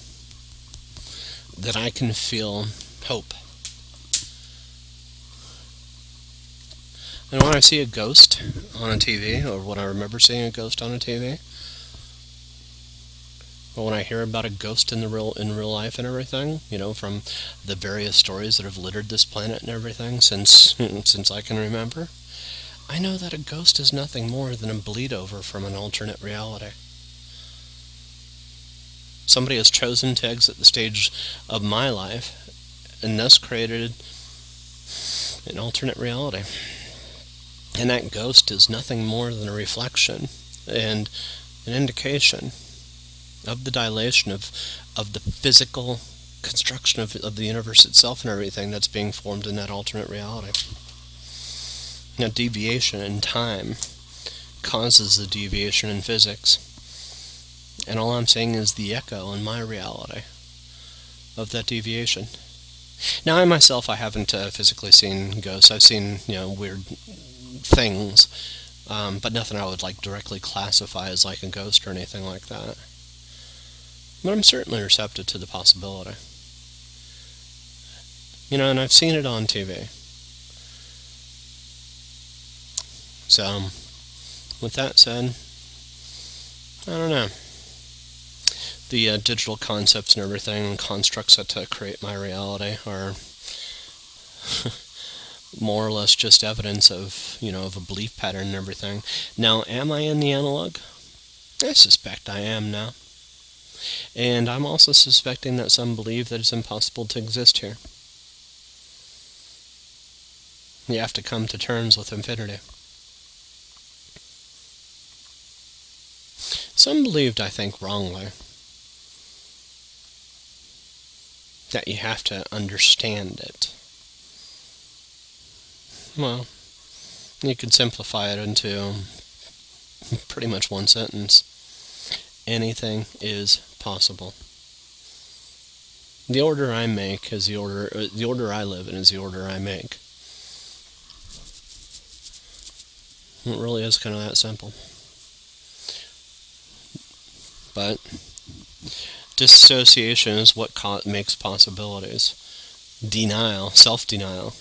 that I can feel hope. And when I see a ghost on a T V, or when I remember seeing a ghost on a T V, or when I hear about a ghost in the real in real life and everything, you know, from the various stories that have littered this planet and everything since since I can remember, I know that a ghost is nothing more than a bleed over from an alternate reality. Somebody has chosen to exit the stage of my life, and thus created an alternate reality. And that ghost is nothing more than a reflection and an indication of the dilation of of the physical construction of, of the universe itself and everything that's being formed in that alternate reality. Now, deviation in time causes the deviation in physics. And all I'm seeing is the echo in my reality of that deviation. Now, I myself, I haven't uh, physically seen ghosts. I've seen, you know, weird things, um, but nothing I would, like, directly classify as, like, a ghost or anything like that. But I'm certainly receptive to the possibility. You know, and I've seen it on T V. So, with that said, I don't know. The uh, digital concepts and everything, constructs that uh, create my reality are more or less just evidence of, you know, of a belief pattern and everything. Now, am I in the analog? I suspect I am now. And I'm also suspecting that some believe that it's impossible to exist here. You have to come to terms with infinity. Some believed, I think, wrongly, that you have to understand it. Well, you could simplify it into pretty much one sentence. Anything is possible. The order I make is the order, or the order I live in is the order I make. It really is kind of that simple. But dissociation is what co- makes possibilities. Denial, self-denial,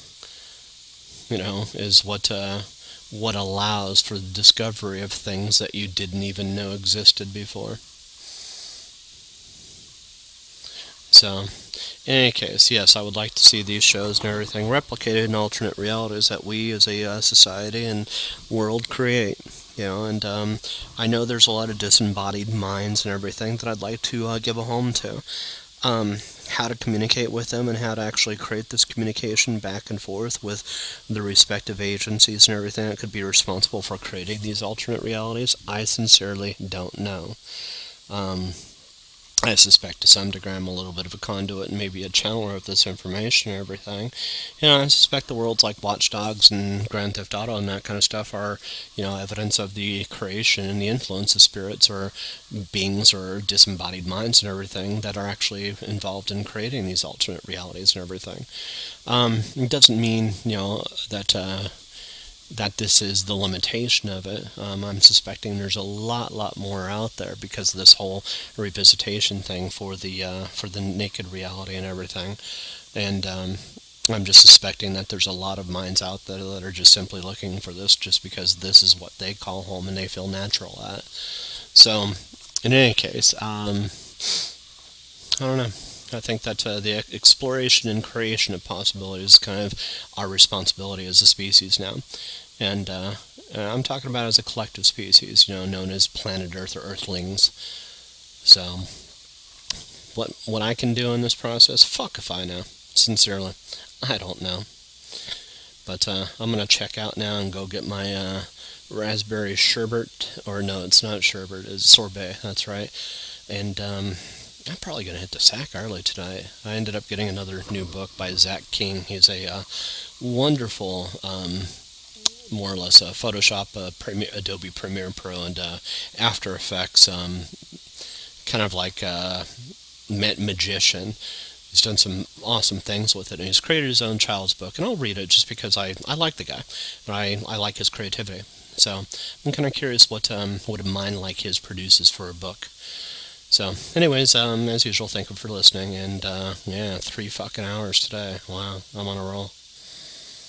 you know, is what uh, what allows for the discovery of things that you didn't even know existed before. So, in any case, yes, I would like to see these shows and everything replicated in alternate realities that we as a uh, society and world create. You know, and um, I know there's a lot of disembodied minds and everything that I'd like to uh, give a home to. Um, how to communicate with them and how to actually create this communication back and forth with the respective agencies and everything that could be responsible for creating these alternate realities, I sincerely don't know. Um, I suspect to some degree I'm a little bit of a conduit and maybe a channeler of this information and everything. You know, I suspect the worlds like Watch Dogs and Grand Theft Auto and that kind of stuff are, you know, evidence of the creation and the influence of spirits or beings or disembodied minds and everything that are actually involved in creating these alternate realities and everything. Um, it doesn't mean, you know, that... Uh, that this is the limitation of it. Um, I'm suspecting there's a lot, lot more out there because of this whole revisitation thing for the uh, for the naked reality and everything. And um, I'm just suspecting that there's a lot of minds out there that are just simply looking for this just because this is what they call home and they feel natural at. So, in any case, um, I don't know. I think that uh, the exploration and creation of possibilities is kind of our responsibility as a species now. And uh, I'm talking about as a collective species, you know, known as planet Earth or Earthlings. So, what what I can do in this process, fuck if I know. Sincerely, I don't know. But uh, I'm going to check out now and go get my uh, raspberry sherbet. Or no, it's not sherbet, it's sorbet, that's right. And, um... I'm probably going to hit the sack early tonight. I ended up getting another new book by Zach King. He's a uh, wonderful, um, more or less, uh, Photoshop, uh, Premier, Adobe Premiere Pro, and uh, After Effects, um, kind of like a uh, magician. He's done some awesome things with it, and he's created his own child's book. And I'll read it just because I, I like the guy, and I, I like his creativity. So I'm kind of curious what, um, what a mind like his produces for a book. So, anyways, um, as usual, thank you for listening, and, uh, yeah, three fucking hours today. Wow, I'm on a roll.